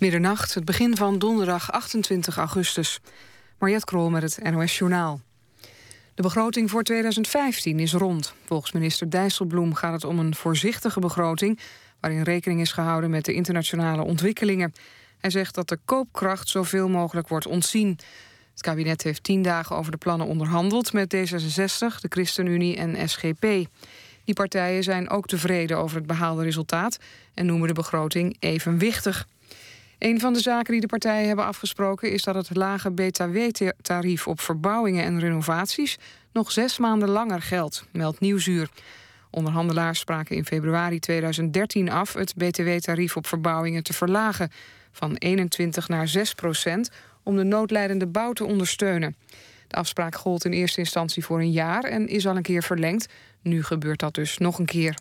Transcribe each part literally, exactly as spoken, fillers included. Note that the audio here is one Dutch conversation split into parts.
Middernacht, het begin van donderdag achtentwintig augustus. Mariet Krol met het N O S Journaal. De begroting voor tweeduizend vijftien is rond. Volgens minister Dijsselbloem gaat het om een voorzichtige begroting, waarin rekening is gehouden met de internationale ontwikkelingen. Hij zegt dat de koopkracht zoveel mogelijk wordt ontzien. Het kabinet heeft tien dagen over de plannen onderhandeld met D zesenzestig, de ChristenUnie en S G P. Die partijen zijn ook tevreden over het behaalde resultaat en noemen de begroting evenwichtig. Een van de zaken die de partijen hebben afgesproken is dat het lage btw-tarief op verbouwingen en renovaties nog zes maanden langer geldt, meldt Nieuwsuur. Onderhandelaars spraken in februari tweeduizend dertien af het btw-tarief op verbouwingen te verlagen, van eenentwintig naar zes procent, om de noodlijdende bouw te ondersteunen. De afspraak gold in eerste instantie voor een jaar en is al een keer verlengd. Nu gebeurt dat dus nog een keer.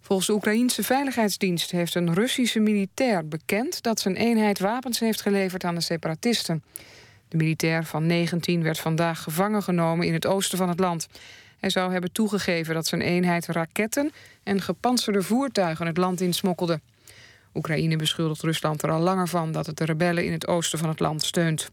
Volgens de Oekraïense Veiligheidsdienst heeft een Russische militair bekend dat zijn eenheid wapens heeft geleverd aan de separatisten. De militair van negentien werd vandaag gevangen genomen in het oosten van het land. Hij zou hebben toegegeven dat zijn eenheid raketten en gepantserde voertuigen het land insmokkelde. Oekraïne beschuldigt Rusland er al langer van dat het de rebellen in het oosten van het land steunt.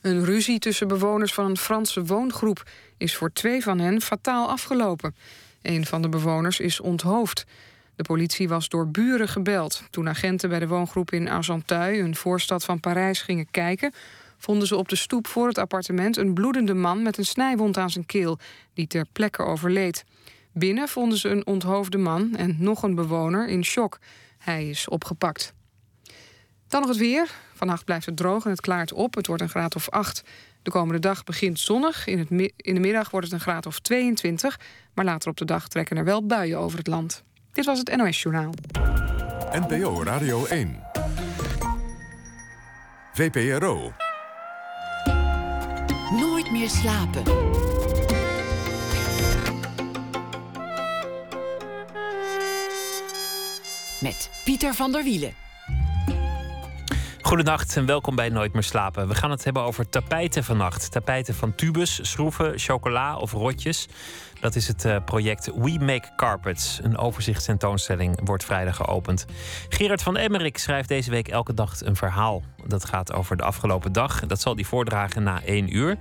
Een ruzie tussen bewoners van een Franse woongroep is voor twee van hen fataal afgelopen. Een van de bewoners is onthoofd. De politie was door buren gebeld. Toen agenten bij de woongroep in Argenteuil, een voorstad van Parijs, gingen kijken, vonden ze op de stoep voor het appartement een bloedende man met een snijwond aan zijn keel, die ter plekke overleed. Binnen vonden ze een onthoofde man en nog een bewoner in shock. Hij is opgepakt. Dan nog het weer. Vannacht blijft het droog en het klaart op. Het wordt een graad of acht. De komende dag begint zonnig. In, het mi- in de middag wordt het een graad of tweeëntwintig. Maar later op de dag trekken er wel buien over het land. Dit was het N O S Journaal. N P O Radio één. V P R O. Nooit meer slapen. Met Pieter van der Wielen. Goedenacht en welkom bij Nooit meer slapen. We gaan het hebben over tapijten vannacht. Tapijten van tubes, schroeven, chocola of rotjes. Dat is het project We Make Carpets. Een overzichtstentoonstelling wordt vrijdag geopend. Gerard van Emmerik schrijft deze week elke dag een verhaal. Dat gaat over de afgelopen dag. Dat zal hij voordragen na één uur.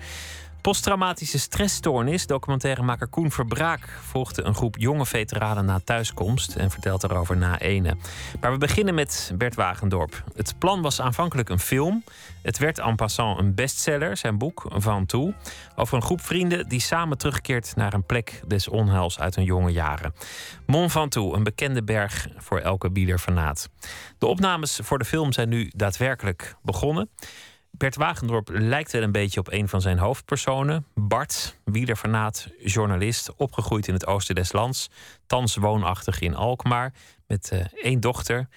Posttraumatische stressstoornis. Documentairemaker Coen Verbraak volgde een groep jonge veteranen na thuiskomst en vertelt erover na ene. Maar we beginnen met Bert Wagendorp. Het plan was aanvankelijk een film. Het werd en passant een bestseller, zijn boek Ventoux, over een groep vrienden die samen terugkeert naar een plek des onheils uit hun jonge jaren. Mont Ventoux, een bekende berg voor elke bielerfanaat. De opnames voor de film zijn nu daadwerkelijk begonnen. Bert Wagendorp lijkt wel een beetje op een van zijn hoofdpersonen. Bart, wielerfanaat, journalist, opgegroeid in het oosten des lands. Thans woonachtig in Alkmaar, met uh, één dochter.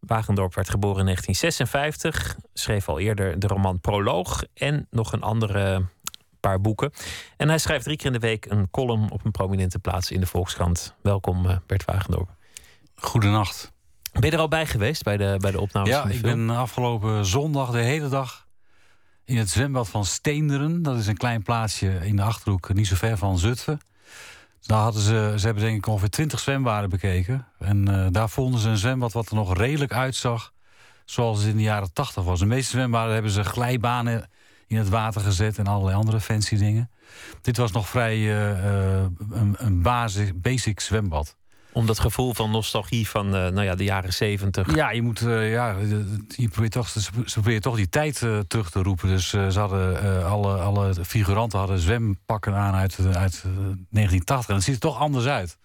Wagendorp werd geboren in negentien zesenvijftig. Schreef al eerder de roman Proloog en nog een andere paar boeken. En hij schrijft drie keer in de week een column op een prominente plaats in de Volkskrant. Welkom uh, Bert Wagendorp. Goedenacht. Ben je er al bij geweest, bij de, bij de opnames ja, van de film? Ja, ik ben afgelopen zondag de hele dag in het zwembad van Steenderen. Dat is een klein plaatsje in de Achterhoek, niet zo ver van Zutphen. Daar hadden ze, ze hebben denk ik ongeveer twintig zwembaden bekeken. En uh, daar vonden ze een zwembad wat er nog redelijk uitzag, zoals het in de jaren tachtig was. De meeste zwembaden hebben ze glijbanen in het water gezet en allerlei andere fancy dingen. Dit was nog vrij uh, een, een basis, basic zwembad. Om dat gevoel van nostalgie van uh, nou ja, de jaren zeventig. Ja, je moet, uh, ja je probeert toch, ze proberen toch die tijd uh, terug te roepen. Dus uh, ze hadden, uh, alle, alle figuranten hadden zwempakken aan uit, uit uh, negentien tachtig. En het ziet er toch anders uit.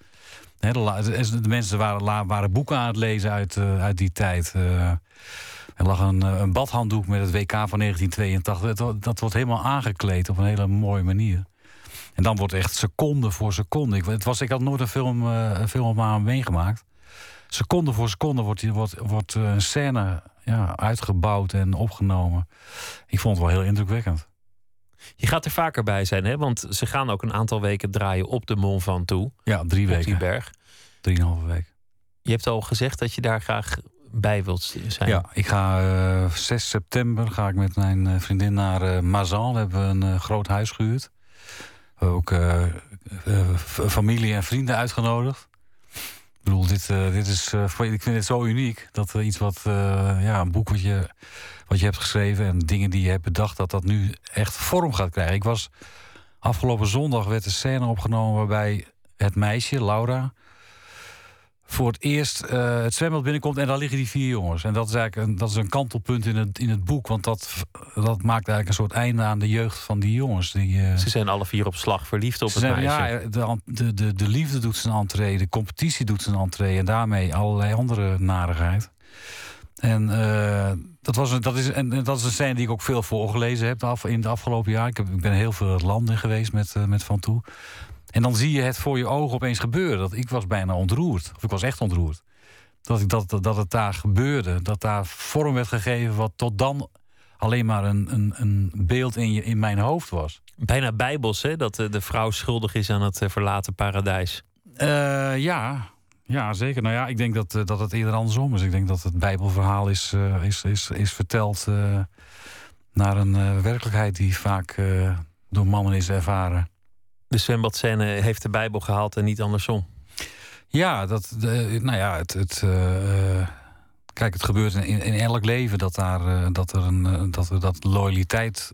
He, de, la, de, de mensen waren, waren boeken aan het lezen uit, uh, uit die tijd. Uh, er lag een, een badhanddoek met het W K van negentien tweeëntachtig. Dat, dat wordt helemaal aangekleed op een hele mooie manier. En dan wordt echt seconde voor seconde. Ik, het was, ik had nooit een film, uh, een film op me meegemaakt. Seconde voor seconde wordt, wordt, wordt een scène ja, uitgebouwd en opgenomen. Ik vond het wel heel indrukwekkend. Je gaat er vaker bij zijn, hè? Want ze gaan ook een aantal weken draaien op de Mont Ventoux. Ja, drie weken. Op die berg. Drieënhalve week. Je hebt al gezegd dat je daar graag bij wilt zijn. Ja, ik ga uh, zes september ga ik met mijn vriendin naar uh, Mazan. We hebben een uh, groot huis gehuurd. Ook uh, uh, familie en vrienden uitgenodigd. Ik bedoel, dit, uh, dit is, uh, ik vind het zo uniek dat uh, iets wat, uh, ja, een boek wat je, wat je hebt geschreven en dingen die je hebt bedacht, dat dat nu echt vorm gaat krijgen. Ik was afgelopen zondag, werd een scène opgenomen waarbij het meisje, Laura, voor het eerst uh, het zwembad binnenkomt en daar liggen die vier jongens. En dat is eigenlijk een, dat is een kantelpunt in het, in het boek, want dat, dat maakt eigenlijk een soort einde aan de jeugd van die jongens. Die, uh... Ze zijn alle vier op slag verliefd op het zijn, meisje. Ja, de, de, de liefde doet zijn entree, de competitie doet zijn entree en daarmee allerlei andere narigheid. En uh, dat, was een, dat, is, en, dat is een scène die ik ook veel voorgelezen heb de af, in het afgelopen jaar. Ik, heb, ik ben heel veel landen geweest met, uh, met Van Toe. En dan zie je het voor je ogen opeens gebeuren. Dat ik was bijna ontroerd. Of ik was echt ontroerd. Dat, ik, dat, dat het daar gebeurde. Dat daar vorm werd gegeven wat tot dan alleen maar een, een, een beeld in, je, in mijn hoofd was. Bijna bijbels, hè? Dat de vrouw schuldig is aan het verlaten paradijs. Uh, ja, ja, zeker. Nou ja, ik denk dat, dat het eerder andersom is. Ik denk dat het bijbelverhaal is, uh, is, is, is verteld uh, naar een uh, werkelijkheid die vaak uh, door mannen is ervaren. De zwembadscène heeft de Bijbel gehaald en niet andersom. Ja, dat, de, nou ja, het, het, uh, kijk, het gebeurt in, in elk leven dat, daar, uh, dat, er een, uh, dat, er, dat loyaliteit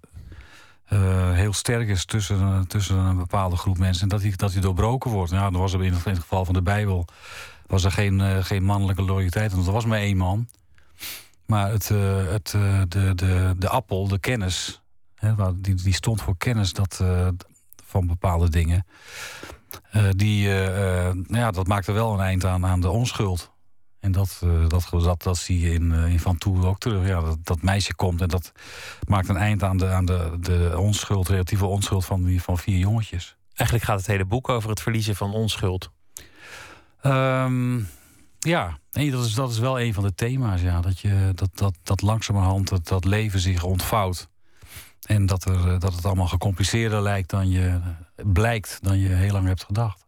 uh, heel sterk is tussen, uh, tussen een bepaalde groep mensen. En dat die, dat die doorbroken wordt. Nou, er was er in, het, in het geval van de Bijbel was er geen, uh, geen mannelijke loyaliteit, want er was maar één man. Maar het, uh, het, uh, de, de, de appel, de kennis, hè, die, die stond voor kennis, dat. Uh, van bepaalde dingen. Uh, die, uh, uh, ja, dat maakt er wel een eind aan, aan de onschuld. En dat, uh, dat, dat, dat zie je in, uh, in Van Toe ook terug. Ja, dat, dat meisje komt en dat maakt een eind aan de, aan de, de onschuld, relatieve onschuld van, die, van vier jongetjes. Eigenlijk gaat het hele boek over het verliezen van onschuld. Um, ja, nee, dat, is, dat is wel een van de thema's. Ja. Dat, je, dat, dat, dat langzamerhand dat, dat leven zich ontvouwt. En dat, er, dat het allemaal gecompliceerder lijkt dan je, blijkt dan je heel lang hebt gedacht.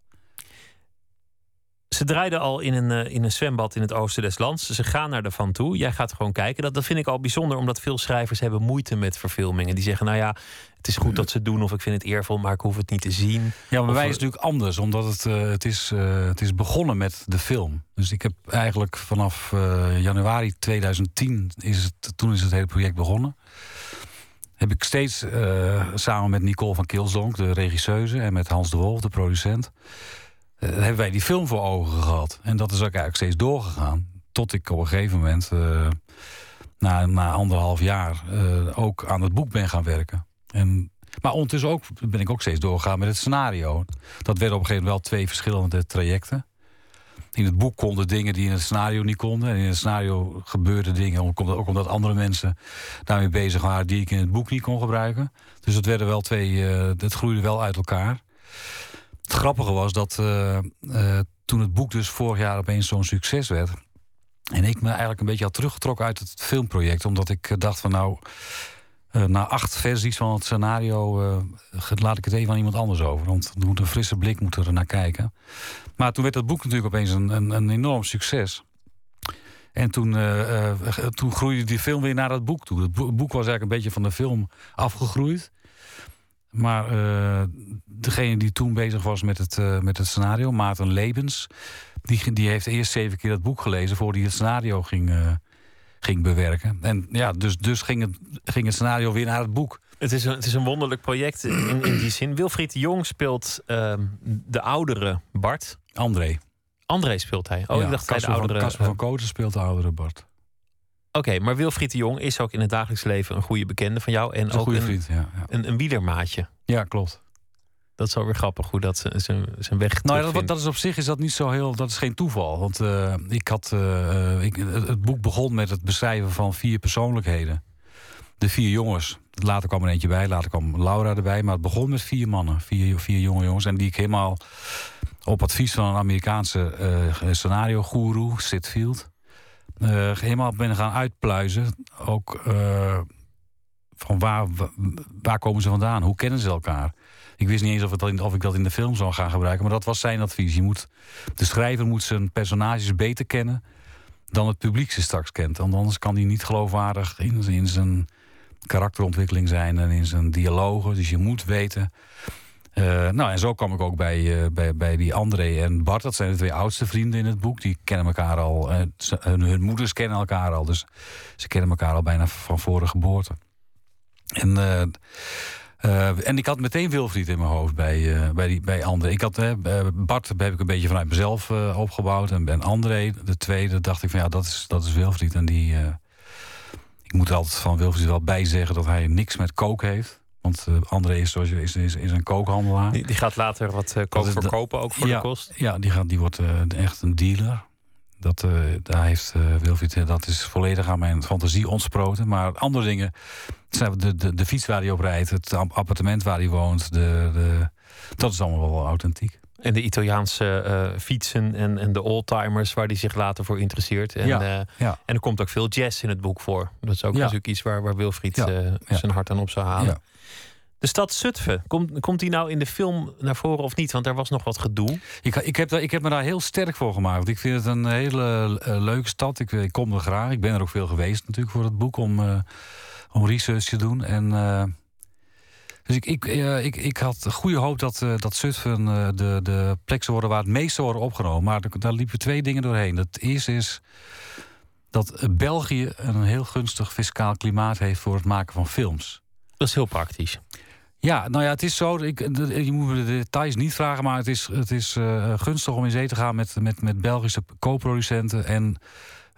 Ze draaiden al in een, in een zwembad in het oosten des lands. Ze gaan naar de Van Toe. Jij gaat gewoon kijken. Dat, dat vind ik al bijzonder, omdat veel schrijvers hebben moeite met verfilmingen. Die zeggen, nou ja, het is goed dat ze het doen, of ik vind het eervol, maar ik hoef het niet te zien. Ja, maar of... wij is het natuurlijk anders, omdat het, uh, het, is, uh, het is begonnen met de film. Dus ik heb eigenlijk vanaf uh, januari tweeduizend tien, is het, toen is het hele project begonnen. Heb ik steeds uh, samen met Nicole van Kilsdonk, de regisseuse, en met Hans de Wolf, de producent, Uh, hebben wij die film voor ogen gehad. En dat is ook eigenlijk steeds doorgegaan. Tot ik op een gegeven moment, Uh, na, na anderhalf jaar, Uh, ook aan het boek ben gaan werken. En, maar ondertussen ook, ben ik ook steeds doorgegaan met het scenario. Dat werden op een gegeven moment wel twee verschillende trajecten. In het boek konden dingen die in het scenario niet konden. En in het scenario gebeurden dingen, ook omdat andere mensen daarmee bezig waren die ik in het boek niet kon gebruiken. Dus het werden wel twee, uh, het groeide wel uit elkaar. Het grappige was dat uh, uh, toen het boek dus vorig jaar opeens zo'n succes werd, en ik me eigenlijk een beetje had teruggetrokken uit het filmproject, omdat ik dacht van nou, uh, na acht versies van het scenario uh, laat ik het even aan iemand anders over. Want er moet een frisse blik moeten er naar kijken. Maar toen werd dat boek natuurlijk opeens een, een, een enorm succes. En toen, uh, uh, toen groeide die film weer naar dat boek toe. Het boek was eigenlijk een beetje van de film afgegroeid. Maar uh, degene die toen bezig was met het, uh, met het scenario, Maarten Lebens, die, die heeft eerst zeven keer dat boek gelezen voordat hij het scenario ging, uh, ging bewerken. En ja, dus, dus ging, het, ging het scenario weer naar het boek. Het is een, het is een wonderlijk project in, in die zin. Wilfried de Jong speelt uh, de oudere Bart. André. André speelt hij. Oh, ja, ik dacht Kasper hij de oudere... Casper van Kooten speelt de oudere Bart. Oké, okay, maar Wilfried de Jong is ook in het dagelijks leven een goede bekende van jou. En een ook een, vriend, ja, ja. Een, een wielermaatje. Ja, klopt. Dat is alweer grappig hoe dat zijn weg... Nou, ja, dat, dat is op zich is dat niet zo heel... Dat is geen toeval. Want uh, ik had, uh, ik, het boek begon met het beschrijven van vier persoonlijkheden. De vier jongens. Later kwam er eentje bij, later kwam Laura erbij. Maar het begon met vier mannen, vier, vier jonge jongens. En die ik helemaal op advies van een Amerikaanse uh, scenario-goeroe, Sitfield, Uh, helemaal ben gaan uitpluizen. Ook uh, van waar, waar komen ze vandaan? Hoe kennen ze elkaar? Ik wist niet eens of, het, of ik dat in de film zou gaan gebruiken. Maar dat was zijn advies. Je moet, de schrijver moet zijn personages beter kennen dan het publiek ze straks kent. Want anders kan hij niet geloofwaardig in, in zijn karakterontwikkeling zijn en in zijn dialogen. Dus je moet weten Uh, nou, en zo kwam ik ook bij, uh, bij, bij die André en Bart. Dat zijn de twee oudste vrienden in het boek. Die kennen elkaar al. Uh, ze, hun, hun moeders kennen elkaar al. Dus ze kennen elkaar al bijna van vorige geboorte. En, uh, uh, en ik had meteen Wilfried in mijn hoofd bij, uh, bij, die, bij André. Ik had, uh, Bart heb ik een beetje vanuit mezelf uh, opgebouwd. En, en André, de tweede, dacht ik van ja, dat is, dat is Wilfried. En die, uh, ik moet er altijd van Wilfried wel bij zeggen dat hij niks met kook heeft. Want uh, André is, zoals je, is, is, is een kookhandelaar. Die, die gaat later wat uh, kook verkopen, ook voor ja, de kost. Ja, die, gaat, die wordt uh, echt een dealer. Dat, uh, daar heeft uh, Wilfried, dat is volledig aan mijn fantasie ontsproten. Maar andere dingen, de, de, de fiets waar hij op rijdt, het appartement waar hij woont, de, de, dat is allemaal wel authentiek. En de Italiaanse uh, fietsen en, en de oldtimers waar hij zich later voor interesseert. En, ja, uh, ja. en er komt ook veel jazz in het boek voor. Dat is ook ja. natuurlijk iets waar, waar Wilfried ja, uh, ja. zijn hart aan op zou halen. Ja. De stad Zutphen, komt, komt die nou in de film naar voren of niet? Want daar was nog wat gedoe. Ik, ik, heb, ik heb me daar heel sterk voor gemaakt. Ik vind het een hele uh, leuke stad. Ik, ik kom er graag. Ik ben er ook veel geweest natuurlijk voor het boek om, uh, om research te doen. En... Uh, Dus ik, ik, uh, ik, ik had goede hoop dat, uh, dat Zutphen uh, de, de plek zou worden waar het meeste worden opgenomen. Maar de, daar liepen twee dingen doorheen. Het eerste is dat België een heel gunstig fiscaal klimaat heeft voor het maken van films. Dat is heel praktisch. Ja, nou ja, het is zo. Ik, de, je moet me de details niet vragen, maar het is, het is uh, gunstig om in zee te gaan met, met, met Belgische co-producenten en...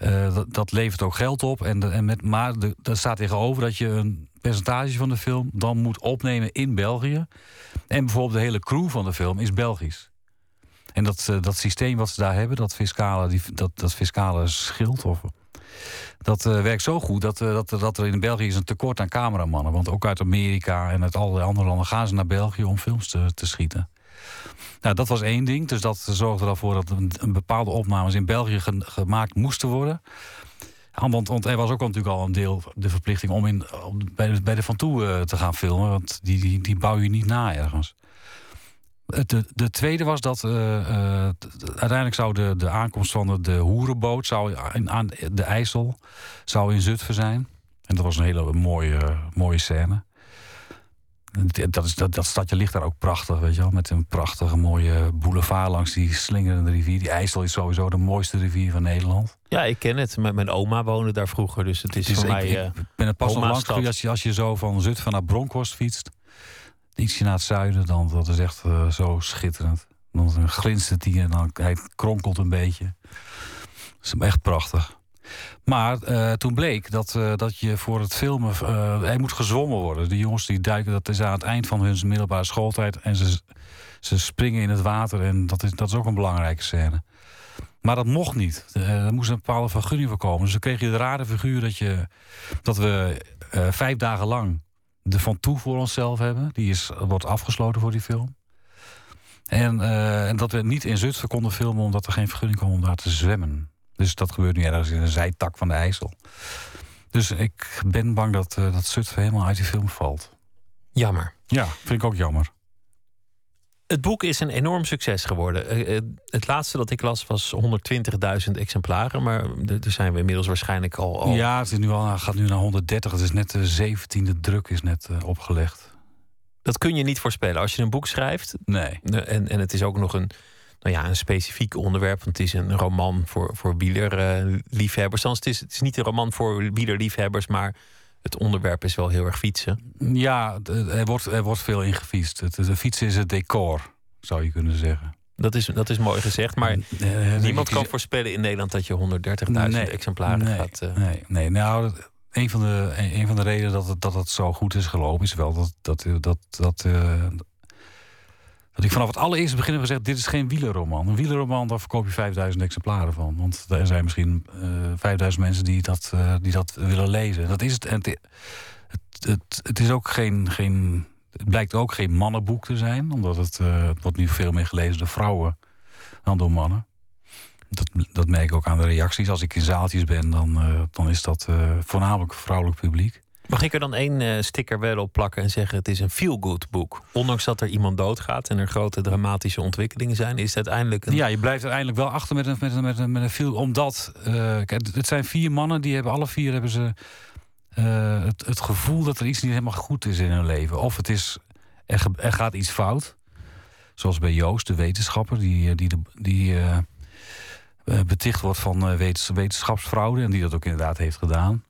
Uh, dat, dat levert ook geld op. En de, en met, maar de, daar staat tegenover dat je een percentage van de film dan moet opnemen in België. En bijvoorbeeld de hele crew van de film is Belgisch. En dat, uh, dat systeem wat ze daar hebben, dat fiscale, die, dat, dat fiscale schild... Of, dat uh, werkt zo goed dat, uh, dat, dat er in België is een tekort aan cameramannen. Want ook uit Amerika en uit allerlei andere landen gaan ze naar België om films te, te schieten. Nou, dat was één ding. Dus dat zorgde ervoor dat een, een bepaalde opnames in België ge, gemaakt moesten worden. Want, want er was ook natuurlijk al een deel de verplichting om in, bij, bij de Van Toe uh, te gaan filmen. Want die, die, die bouw je niet na ergens. De, de tweede was dat uh, uh, uiteindelijk zou de, de aankomst van de, de hoerenboot zou in, aan de IJssel zou in Zutphen zijn. En dat was een hele mooie, mooie scène. Dat, is, dat, dat stadje ligt daar ook prachtig, weet je wel. Met een prachtige mooie boulevard langs die slingerende rivier. Die IJssel is sowieso de mooiste rivier van Nederland. Ja, ik ken het. Mijn, mijn oma woonde daar vroeger, dus het is dus voor ik, mij... Ik uh, ben het pas nog langs geweest als je, als je zo van Zutphen naar Bronkhorst fietst. Ietsje naar het zuiden, dan, dat is echt uh, zo schitterend. Dan glinstert hij en dan, hij kronkelt een beetje. Dat is echt prachtig. Maar uh, toen bleek dat, uh, dat je voor het filmen... Uh, hij moet gezwommen worden. De jongens die duiken, dat is aan het eind van hun middelbare schooltijd. En ze, ze springen in het water. En dat is, dat is ook een belangrijke scène. Maar dat mocht niet. Uh, er moest een bepaalde vergunning voor komen. Dus dan kreeg je de rare figuur dat, je, dat we uh, vijf dagen lang... de Van Toe voor onszelf hebben. Die is, wordt afgesloten voor die film. En, uh, en dat we niet in Zutphen konden filmen... omdat er geen vergunning kwam om daar te zwemmen. Dus dat gebeurt nu ergens in een zijtak van de IJssel. Dus ik ben bang dat, uh, dat Zutphen helemaal uit die film valt. Jammer. Ja, vind ik ook jammer. Het boek is een enorm succes geworden. Uh, het laatste dat ik las was honderdtwintigduizend exemplaren. Maar er zijn we inmiddels waarschijnlijk al... al... Ja, het is nu al, gaat nu naar honderddertig. Het is net de zeventiende druk is net uh, opgelegd. Dat kun je niet voorspellen. Als je een boek schrijft... Nee. En, en het is ook nog een... Nou ja, een specifiek onderwerp, want het is een roman voor, voor wielerliefhebbers. Uh, het, is, het is niet een roman voor wielerliefhebbers, maar het onderwerp is wel heel erg fietsen. Ja, er wordt, er wordt veel in gefietst. Het, de fietsen is het decor, zou je kunnen zeggen. Dat is, dat is mooi gezegd, maar uh, niemand kan voorspellen in Nederland... dat je honderddertigduizend nee, exemplaren nee, gaat... Uh... Nee, nee, nou, een van de, een van de redenen dat het, dat het zo goed is gelopen... is wel dat... dat, dat, dat uh, dat ik vanaf het allereerste begin heb gezegd... dit is geen wielerroman. Een wielerroman, daar verkoop je vijfduizend exemplaren van. Want er zijn misschien uh, vijfduizend mensen die dat, uh, die dat willen lezen. Dat is het. En het, het, het, het is ook geen, geen... Het blijkt ook geen mannenboek te zijn. Omdat het, uh, het wordt nu veel meer gelezen door vrouwen dan door mannen. Dat, dat merk ik ook aan de reacties. Als ik in zaaltjes ben, dan, uh, dan is dat uh, voornamelijk vrouwelijk publiek. Mag ik er dan één uh, sticker wel op plakken en zeggen... het is een feel-good boek? Ondanks dat er iemand doodgaat en er grote dramatische ontwikkelingen zijn... is het uiteindelijk... Een... Ja, je blijft uiteindelijk wel achter met een, met een, met een, met een feel... omdat... Uh, het zijn vier mannen, die hebben alle vier hebben ze uh, het, het gevoel... dat er iets niet helemaal goed is in hun leven. Of het is er, er gaat iets fout. Zoals bij Joost, de wetenschapper, die, die, die uh, beticht wordt van wetens, wetenschapsfraude... en die dat ook inderdaad heeft gedaan.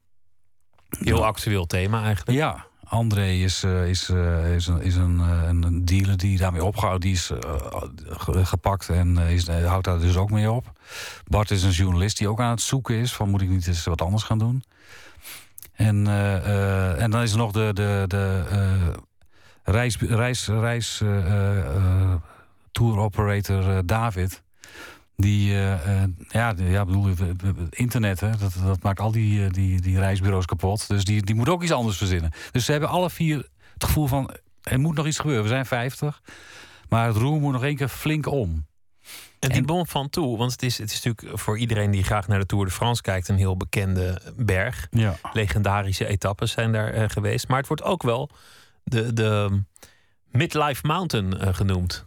Heel actueel thema eigenlijk. Ja, André is, uh, is, uh, is, een, is een, uh, een dealer die daarmee opgehouden. Die is uh, ge- gepakt en uh, is, uh, houdt daar dus ook mee op. Bart is een journalist die ook aan het zoeken is... van moet ik niet eens wat anders gaan doen? En, uh, uh, en dan is er nog de... de, de uh, reis, reis, reis uh, uh, tour operator uh, David. Die, uh, uh, ja, ja, bedoel, internet, hè, dat, dat maakt al die, uh, die, die reisbureaus kapot. Dus die, die moet ook iets anders verzinnen. Dus ze hebben alle vier het gevoel van, er moet nog iets gebeuren. We zijn vijftig, maar het roer moet nog één keer flink om. En die Mont Ventoux, want het is, het is natuurlijk voor iedereen die graag naar de Tour de France kijkt... een heel bekende berg. Ja. Legendarische etappes zijn daar uh, geweest. Maar het wordt ook wel... De, de Midlife Mountain uh, genoemd.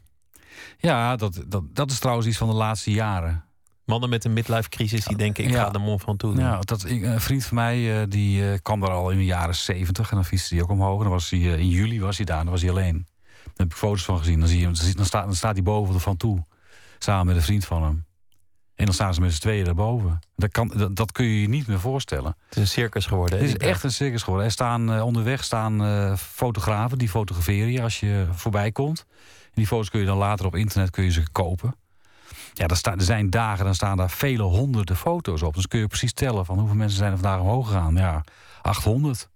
Ja, dat, dat, dat is trouwens iets van de laatste jaren. Mannen met een midlife crisis die denken, ik ja, ga de Mont Ventoux doen. Ja, dat, een vriend van mij uh, die uh, kwam daar al in de jaren zeventig... en dan fietste hij ook omhoog. En dan was hij, uh, in juli was hij daar, dan was hij alleen. Daar heb ik foto's van gezien. Dan, zie je, dan, staat, dan staat hij boven de Ventoux, samen met een vriend van hem. En dan staan ze met z'n tweeën daarboven. Dat, kan, dat, dat kun je je niet meer voorstellen. Het is een circus geworden. Hè? Het is echt een circus geworden. Er staan, uh, onderweg staan uh, fotografen, die fotograferen je als je voorbij komt. En die foto's kun je dan later op internet kun je ze kopen. Ja, er, sta, er zijn dagen, dan staan daar vele honderden foto's op. Dus kun je precies tellen van hoeveel mensen zijn er vandaag omhoog gegaan. Ja, achthonderd.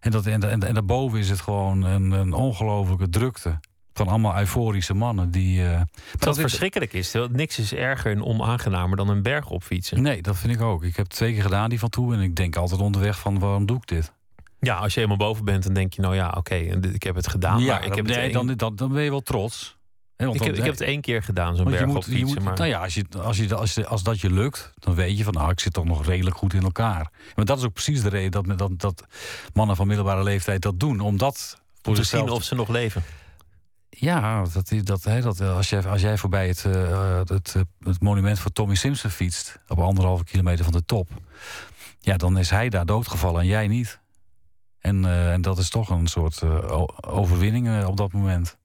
En, dat, en, en, en daarboven is het gewoon een, een ongelofelijke drukte. Van allemaal euforische mannen die... Uh, dat dat is, verschrikkelijk is. Terwijl niks is erger en onaangenamer dan een berg op fietsen. Nee, dat vind ik ook. Ik heb twee keer gedaan die Ventoux... en ik denk altijd onderweg van, waarom doe ik dit? Ja, als je helemaal boven bent, dan denk je... nou ja, oké, okay, ik heb het gedaan. Ja, maar ik heb nee, het een... dan, dan, dan ben je wel trots. He, want ik, heb, dat, ik heb het één keer gedaan, zo'n berg op fietsen. Maar... Nou ja, als, je, als, je, als, je, als dat je lukt, dan weet je van... nou, ik zit toch nog redelijk goed in elkaar. Maar dat is ook precies de reden dat, dat, dat mannen van middelbare leeftijd dat doen. Omdat om te zien of ze nog leven. Ja, dat, dat, he, dat, als, jij, als jij voorbij het, uh, het, het monument voor Tommy Simpson fietst... op anderhalve kilometer van de top... ja, dan is hij daar doodgevallen en jij niet. En, uh, en dat is toch een soort uh, overwinning uh, op dat moment.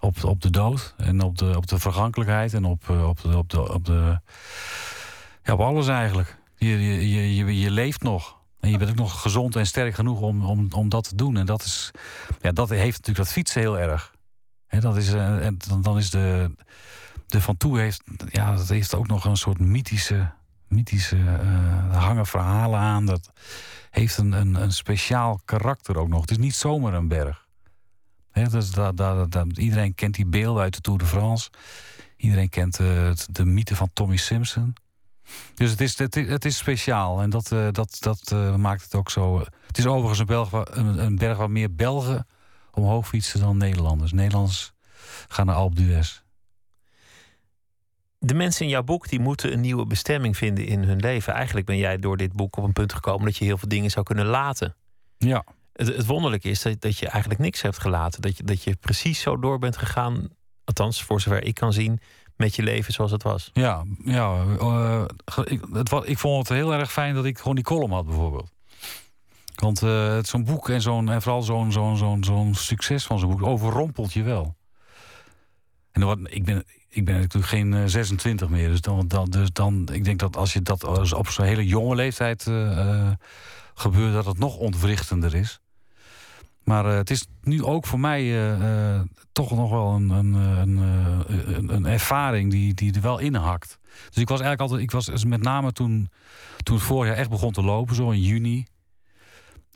Op, op de dood en op de, op de vergankelijkheid... en op, uh, op, de, op, de, op, de, ja, op alles eigenlijk. Je, je, je, je leeft nog. En je bent ook nog gezond en sterk genoeg om, om, om dat te doen. En dat, is, ja, dat heeft natuurlijk dat fietsen heel erg... He, dat is, en dan is de, de Ventoux heeft, ja, dat heeft ook nog een soort mythische, mythische uh, hangen verhalen aan. Dat heeft een, een, een speciaal karakter ook nog. Het is niet zomaar een berg. He, dus da, da, da, iedereen kent die beelden uit de Tour de France. Iedereen kent uh, de mythe van Tommy Simpson. Dus het is, het is, het is speciaal en dat, uh, dat, dat uh, maakt het ook zo. Het is overigens een, Belg, een, een berg waar meer Belgen... omhoog fietsen dan Nederlanders. Nederlanders gaan naar Alpe d'Huez. De mensen in jouw boek die moeten een nieuwe bestemming vinden in hun leven. Eigenlijk ben jij door dit boek op een punt gekomen... dat je heel veel dingen zou kunnen laten. Ja. Het, het wonderlijke is dat, dat je eigenlijk niks hebt gelaten. Dat je, dat je precies zo door bent gegaan... althans, voor zover ik kan zien... met je leven zoals het was. Ja, ja uh, ik, het, ik vond het heel erg fijn dat ik gewoon die column had bijvoorbeeld. Want uh, zo'n boek en, zo'n, en vooral zo'n, zo'n, zo'n, zo'n succes van zo'n boek overrompelt je wel. En dan, ik, ben, ik ben natuurlijk geen uh, zesentwintig meer. Dus, dan, dan, dus dan, ik denk dat als je dat op zo'n hele jonge leeftijd uh, gebeurt... dat het nog ontwrichtender is. Maar uh, het is nu ook voor mij uh, uh, toch nog wel een, een, een, een, een ervaring die, die er wel in hakt. Dus ik was eigenlijk altijd, ik was met name toen, toen het voorjaar echt begon te lopen, zo in juni...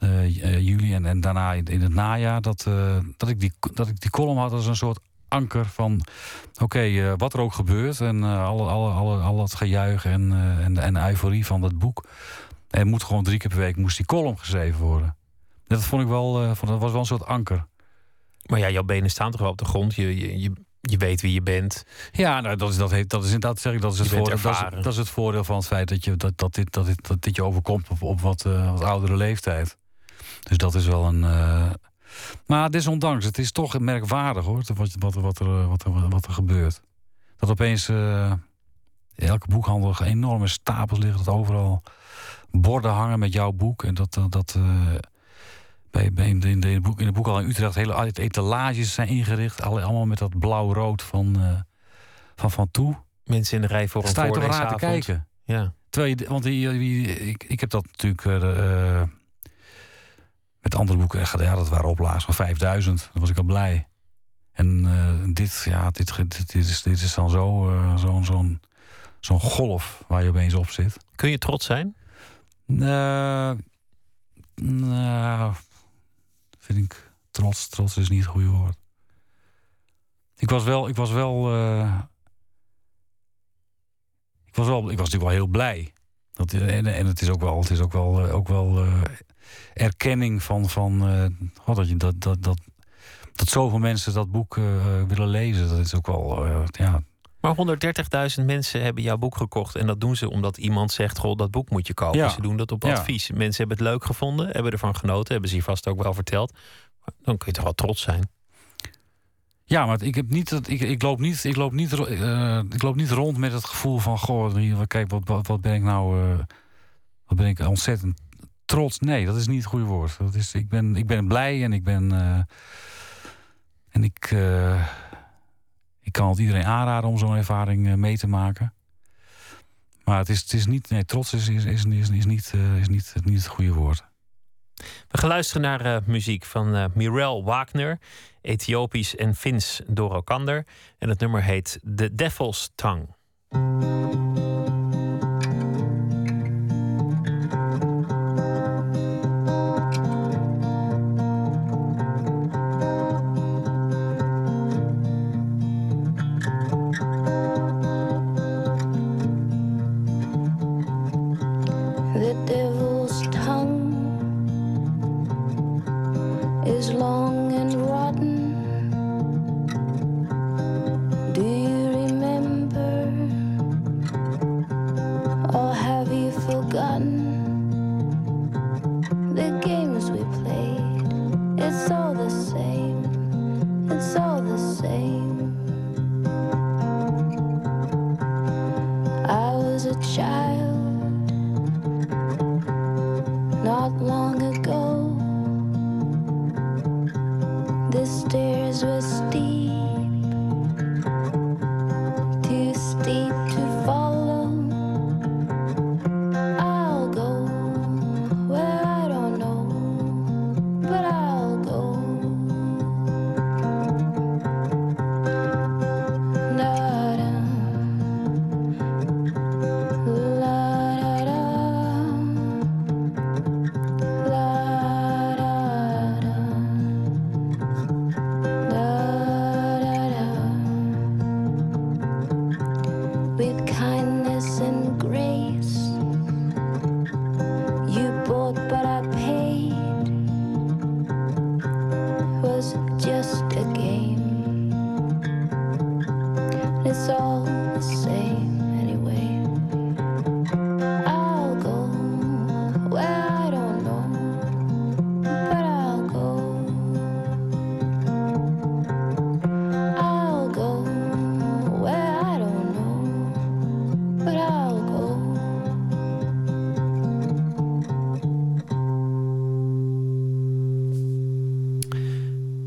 Uh, juli en, en daarna in het najaar... dat, uh, dat, ik die, dat ik die column had als een soort anker van... oké, okay, uh, wat er ook gebeurt... en uh, al, al, al, al het gejuich en, uh, en, en de euforie van dat boek... en moet gewoon drie keer per week moest die column geschreven worden. Dat vond ik wel... Uh, vond, dat was wel een soort anker. Maar ja, jouw benen staan toch wel op de grond? Je, je, je, je weet wie je bent. Ja, nou, dat, is, dat, heet, dat is inderdaad... Zeg ik, dat, is het voordeel, dat, is, dat is het voordeel van het feit... dat, je, dat, dat, dit, dat, dit, dat dit je overkomt op, op wat, uh, wat oudere leeftijd... Dus dat is wel een... Uh... Maar desondanks, het is toch merkwaardig hoor, wat, wat, wat, er, wat, er, wat er gebeurt. Dat opeens uh, elke boekhandel enorme stapels liggen... dat overal borden hangen met jouw boek. En dat, dat, dat uh, bij, bij in, de, in, de boek, in de boekhal in Utrecht hele etalages zijn ingericht. Allemaal met dat blauw-rood van uh, van, van toe. Mensen in de rij voor een sta je toch raar te kijken. Ja. Terwijl je, want die, die, ik, ik heb dat natuurlijk uh, met andere boeken echt gedaan. Ja, dat waren oplages van vijfduizend. Dan was ik al blij. En uh, dit, ja, dit, dit, dit, is, dit is dan zo, uh, zo'n, zo'n, zo'n golf waar je opeens op zit. Kun je trots zijn? Nou, uh, uh, vind ik trots. Trots is niet het goede woord. Ik was wel... Ik was wel uh, Ik was, wel, ik was natuurlijk wel heel blij. Dat, en, en het is ook wel, het is ook wel, ook wel uh, erkenning van, van uh, oh, dat, je, dat, dat, dat, dat zoveel mensen dat boek uh, willen lezen. Dat is ook wel, uh, ja. Maar honderddertigduizend mensen hebben jouw boek gekocht. En dat doen ze omdat iemand zegt, goh, dat boek moet je kopen. Ja. Ze doen dat op advies. Ja. Mensen hebben het leuk gevonden, hebben ervan genoten. Hebben ze je vast ook wel verteld. Dan kun je toch wel trots zijn. Ja, maar ik, heb niet, ik, ik loop niet, ik loop niet, uh, ik loop niet rond met het gevoel van... goh, kijk, wat, wat, wat ben ik nou... Uh, wat ben ik ontzettend trots. Nee, dat is niet het goede woord. Dat is, ik, ben, ik ben blij en ik ben... Uh, en ik, uh, ik kan het iedereen aanraden om zo'n ervaring mee te maken. Maar het is, het is niet... Nee, trots is, is, is, is, is, niet, uh, is niet, niet het goede woord. We gaan luisteren naar uh, muziek van uh, Mirel Wagner... Ethiopisch en Fins door elkander. En het nummer heet The Devil's Tongue.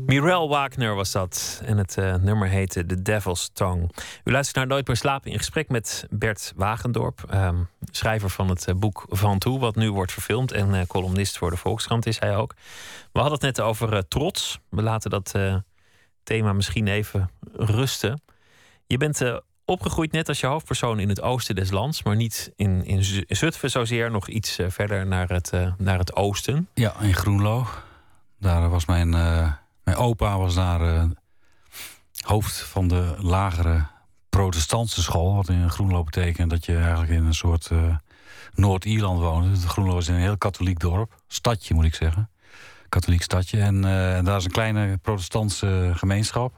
Mirel Wagner was dat. En het uh, nummer heette The Devil's Tongue. U luistert naar Nooit meer slapen in gesprek met Bert Wagendorp. Uh, schrijver van het uh, boek Van Toe, wat nu wordt verfilmd. En uh, columnist voor de Volkskrant is hij ook. We hadden het net over uh, trots. We laten dat uh, thema misschien even rusten. Je bent uh, opgegroeid net als je hoofdpersoon in het oosten des lands. Maar niet in, in Zutphen zozeer. Nog iets uh, verder naar het, uh, naar het oosten. Ja, in Groenlo. Daar was mijn... Uh... Mijn opa was daar uh, hoofd van de lagere protestantse school. Wat in Groenlo betekent dat je eigenlijk in een soort uh, Noord-Ierland woonde. Groenlo was in een heel katholiek dorp. Stadje moet ik zeggen. Katholiek stadje. En uh, daar is een kleine protestantse gemeenschap.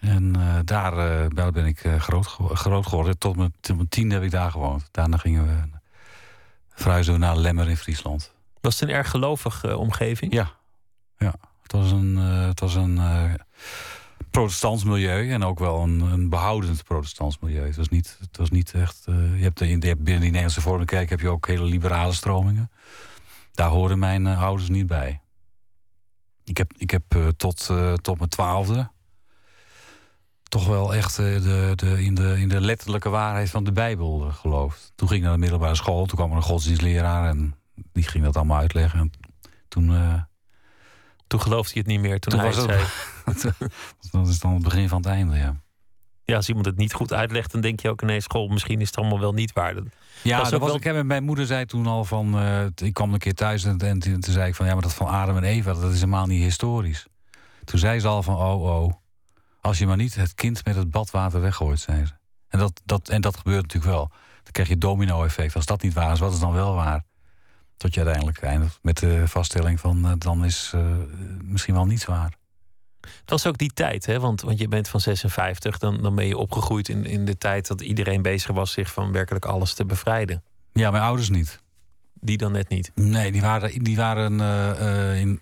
En uh, daar uh, ben ik uh, groot, ge- groot geworden. Tot mijn, tot mijn tiende heb ik daar gewoond. Daarna gingen we verhuizen naar Lemmer in Friesland. Was het een erg gelovige uh, omgeving? Ja, ja. Het was een, uh, het was een uh, protestants milieu en ook wel een, een behoudend protestants milieu. Het was niet, het was niet echt... Uh, je hebt de, de, binnen die Nederlandse Vormde Kerk heb je ook hele liberale stromingen. Daar horen mijn uh, ouders niet bij. Ik heb, ik heb uh, tot, uh, tot mijn twaalfde toch wel echt uh, de, de, in, de, in de letterlijke waarheid van de Bijbel uh, geloofd. Toen ging ik naar de middelbare school. Toen kwam er een godsdienstleraar en die ging dat allemaal uitleggen. En toen... Uh, Toen geloofde je het niet meer, toen, toen hij was het zei. Dat is dan het begin van het einde, ja. Ja, als iemand het niet goed uitlegt, dan denk je ook ineens... Goh, misschien is het allemaal wel niet waar. Dat ja, was dat was wel... ik heb, mijn moeder zei toen al van... Uh, ik kwam een keer thuis en, en toen zei ik van... ja, maar dat van Adam en Eva, dat is helemaal niet historisch. Toen zei ze al van, oh, oh... als je maar niet het kind met het badwater weggooit, zei ze. En dat, dat, en dat gebeurt natuurlijk wel. Dan krijg je domino-effect. Als dat niet waar is, wat is dan wel waar? Tot je uiteindelijk eindigt met de vaststelling van... Uh, dan is uh, misschien wel niets waar. Het was ook die tijd, hè? Want, want je bent van zesenvijftig... dan, dan ben je opgegroeid in, in de tijd dat iedereen bezig was... zich van werkelijk alles te bevrijden. Ja, mijn ouders niet. Die dan net niet? Nee, die waren... Die waren uh, in,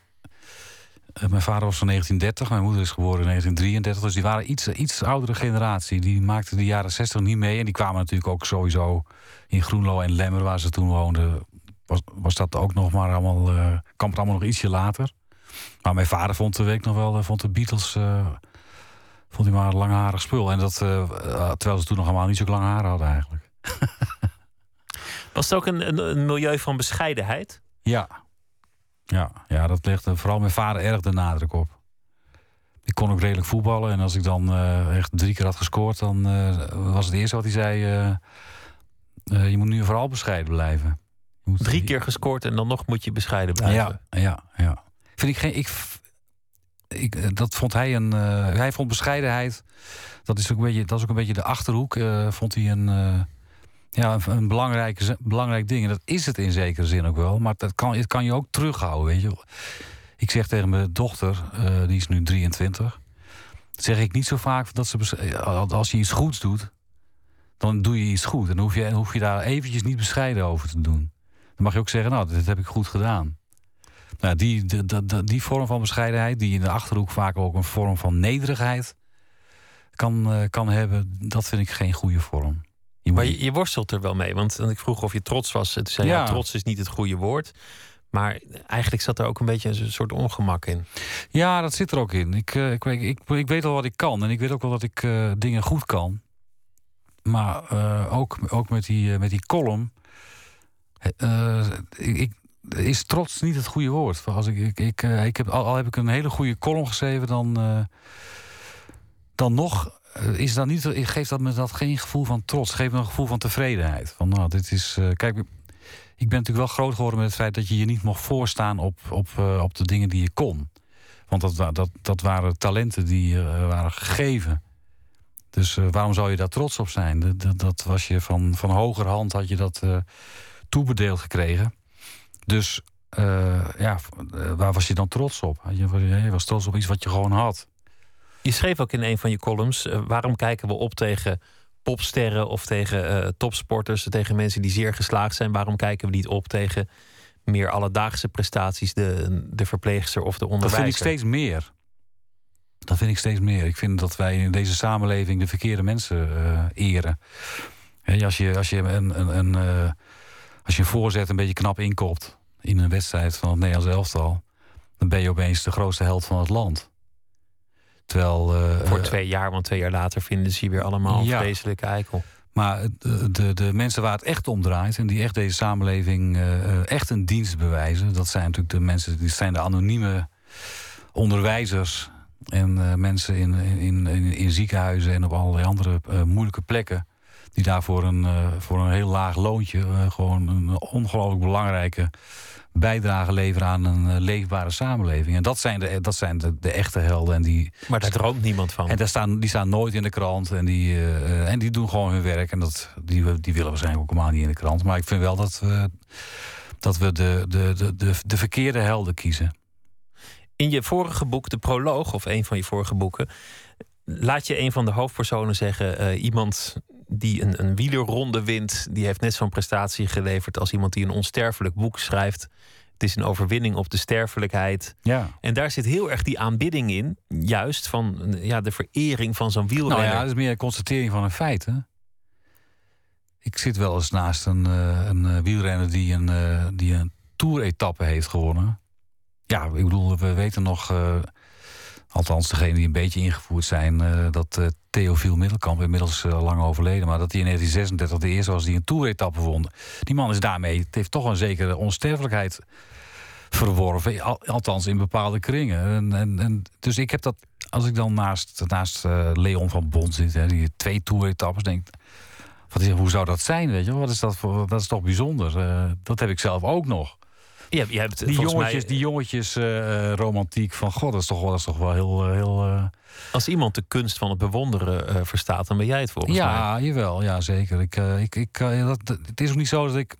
uh, mijn vader was van negentien dertig, mijn moeder is geboren in negentien drieëndertig... dus die waren iets, iets oudere generatie. Die maakten de jaren zestig niet mee... en die kwamen natuurlijk ook sowieso in Groenlo en Lemmer... waar ze toen woonden... Was, was dat ook nog maar allemaal... Uh, kwam het allemaal nog ietsje later. Maar mijn vader vond de week nog wel... Uh, vond de Beatles... Uh, vond hij maar langharig spul. En dat, uh, terwijl ze toen nog allemaal niet zo lang haar hadden eigenlijk. Was het ook een, een, een milieu van bescheidenheid? Ja. Ja, ja, dat legde vooral mijn vader erg de nadruk op. Ik kon ook redelijk voetballen. En als ik dan uh, echt drie keer had gescoord... dan uh, was het eerste wat hij zei... Uh, uh, je moet nu vooral bescheiden blijven. Drie keer gescoord en dan nog moet je bescheiden blijven. Ja, ja, ja. Vind ik geen. Ik, ik, dat vond hij een. Uh, hij vond bescheidenheid. Dat is ook een beetje. Dat is ook een beetje de Achterhoek. Uh, vond hij een. Uh, ja, een, een belangrijk, belangrijk ding. En dat is het in zekere zin ook wel. Maar dat kan, het kan je ook terughouden, weet je. Ik zeg tegen mijn dochter, uh, die is nu drieëntwintig. Zeg ik niet zo vaak dat ze. Als je iets goeds doet, dan doe je iets goed. En dan hoef je, dan hoef je daar eventjes niet bescheiden over te doen. Dan mag je ook zeggen, nou, dit heb ik goed gedaan. Nou, die, de, de, die vorm van bescheidenheid, die in de Achterhoek vaak ook een vorm van nederigheid kan, uh, kan hebben, dat vind ik geen goede vorm. Je maar je, je worstelt er wel mee, want ik vroeg of je trots was. Toen zei je, ja. Ja, trots is niet het goede woord. Maar eigenlijk zat er ook een beetje een soort ongemak in. Ja, dat zit er ook in. Ik, uh, ik, ik, ik, ik weet al wat ik kan en ik weet ook wel dat ik uh, dingen goed kan. Maar uh, ook, ook met, die, uh, met die column... Uh, ik, is trots niet het goede woord. Als ik, ik, ik, uh, ik heb, al, al heb ik een hele goede column geschreven, dan, uh, dan nog uh, is dat niet, geeft dat me dat geen gevoel van trots. Geeft me een gevoel van tevredenheid. Van, nou, dit is, uh, kijk, ik ben natuurlijk wel groot geworden met het feit dat je je niet mocht voorstaan op, op, uh, op de dingen die je kon. Want dat, dat, dat waren talenten die uh, waren gegeven. Dus uh, waarom zou je daar trots op zijn? Dat, dat, dat was je van, van hogerhand had je dat... Uh, toebedeeld gekregen. Dus uh, ja, waar was je dan trots op? Je was trots op iets wat je gewoon had. Je schreef ook in een van je columns... Uh, waarom kijken we op tegen popsterren of tegen uh, topsporters... tegen mensen die zeer geslaagd zijn? Waarom kijken we niet op tegen meer alledaagse prestaties... de, de verpleegster of de onderwijzer? Dat vind ik steeds meer. Dat vind ik steeds meer. Ik vind dat wij in deze samenleving de verkeerde mensen uh, eren. Hey, als je, als je een... een, een uh, Als je een voorzet een beetje knap inkopt in een wedstrijd van het Nederlands elftal... dan ben je opeens de grootste held van het land. Terwijl, uh, Voor twee jaar, want twee jaar later vinden ze je weer allemaal ja, een vreselijke eikel. Maar de, de, de mensen waar het echt om draait... en die echt deze samenleving uh, echt een dienst bewijzen... dat zijn natuurlijk de mensen, die zijn de anonieme onderwijzers... en uh, mensen in, in, in, in ziekenhuizen en op allerlei andere uh, moeilijke plekken... die daarvoor een, uh, voor een heel laag loontje... Uh, gewoon een ongelooflijk belangrijke bijdrage leveren... aan een uh, leefbare samenleving. En dat zijn de, dat zijn de, de echte helden. En die, maar daar droomt niemand van. En daar staan, die staan nooit in de krant. En die, uh, en die doen gewoon hun werk. En dat, die, die willen waarschijnlijk ook helemaal niet in de krant. Maar ik vind wel dat we, dat we de, de, de, de, de verkeerde helden kiezen. In je vorige boek, De Proloog... of een van je vorige boeken... laat je een van de hoofdpersonen zeggen... Uh, iemand... die een, een wielerronde wint, die heeft net zo'n prestatie geleverd... als iemand die een onsterfelijk boek schrijft. Het is een overwinning op de sterfelijkheid. Ja. En daar zit heel erg die aanbidding in. Juist van ja, de verering van zo'n wielrenner. Nou ja, dat is meer een constatering van een feit. Hè? Ik zit wel eens naast een, uh, een wielrenner die een, uh, die een toeretappe heeft gewonnen. Ja, ik bedoel, we weten nog, uh, althans degene die een beetje ingevoerd zijn, Uh, dat uh, Theofiel Middelkamp, inmiddels uh, lang overleden, maar dat hij in negentien zesenzestig de eerste was die een toeretappe won. Die man is daarmee, het heeft toch een zekere onsterfelijkheid verworven, al, althans in bepaalde kringen. En, en, en, dus ik heb dat, als ik dan naast, naast uh, Leon van Bond zit, hè, die twee toeretappes, denk wat is, hoe zou dat zijn, weet je? Wat is dat voor, dat is toch bijzonder? Uh, dat heb ik zelf ook nog. Ja, je hebt, die jongetjes, mij, die jongetjes uh, romantiek van God, dat is toch, dat is toch wel heel... Uh, heel uh... Als iemand de kunst van het bewonderen uh, verstaat, dan ben jij het volgens ja, mij. Ja, jawel, ja, zeker. Ik, uh, ik, ik, uh, dat, het is ook niet zo dat ik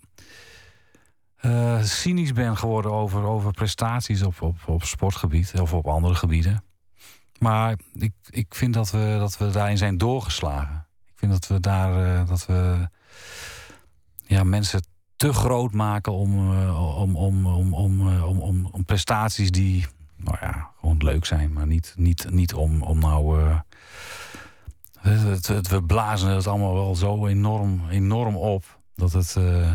uh, cynisch ben geworden over, over prestaties op, op, op sportgebied of op andere gebieden. Maar ik, ik vind dat we, dat we daarin zijn doorgeslagen. Ik vind dat we daar uh, dat we ja, mensen te groot maken om, uh, om, om, om, om, om, om, om prestaties die, nou ja, gewoon leuk zijn, maar niet, niet, niet om, om nou. Uh, het, het, het, we blazen het allemaal wel zo enorm, enorm op dat het. Uh,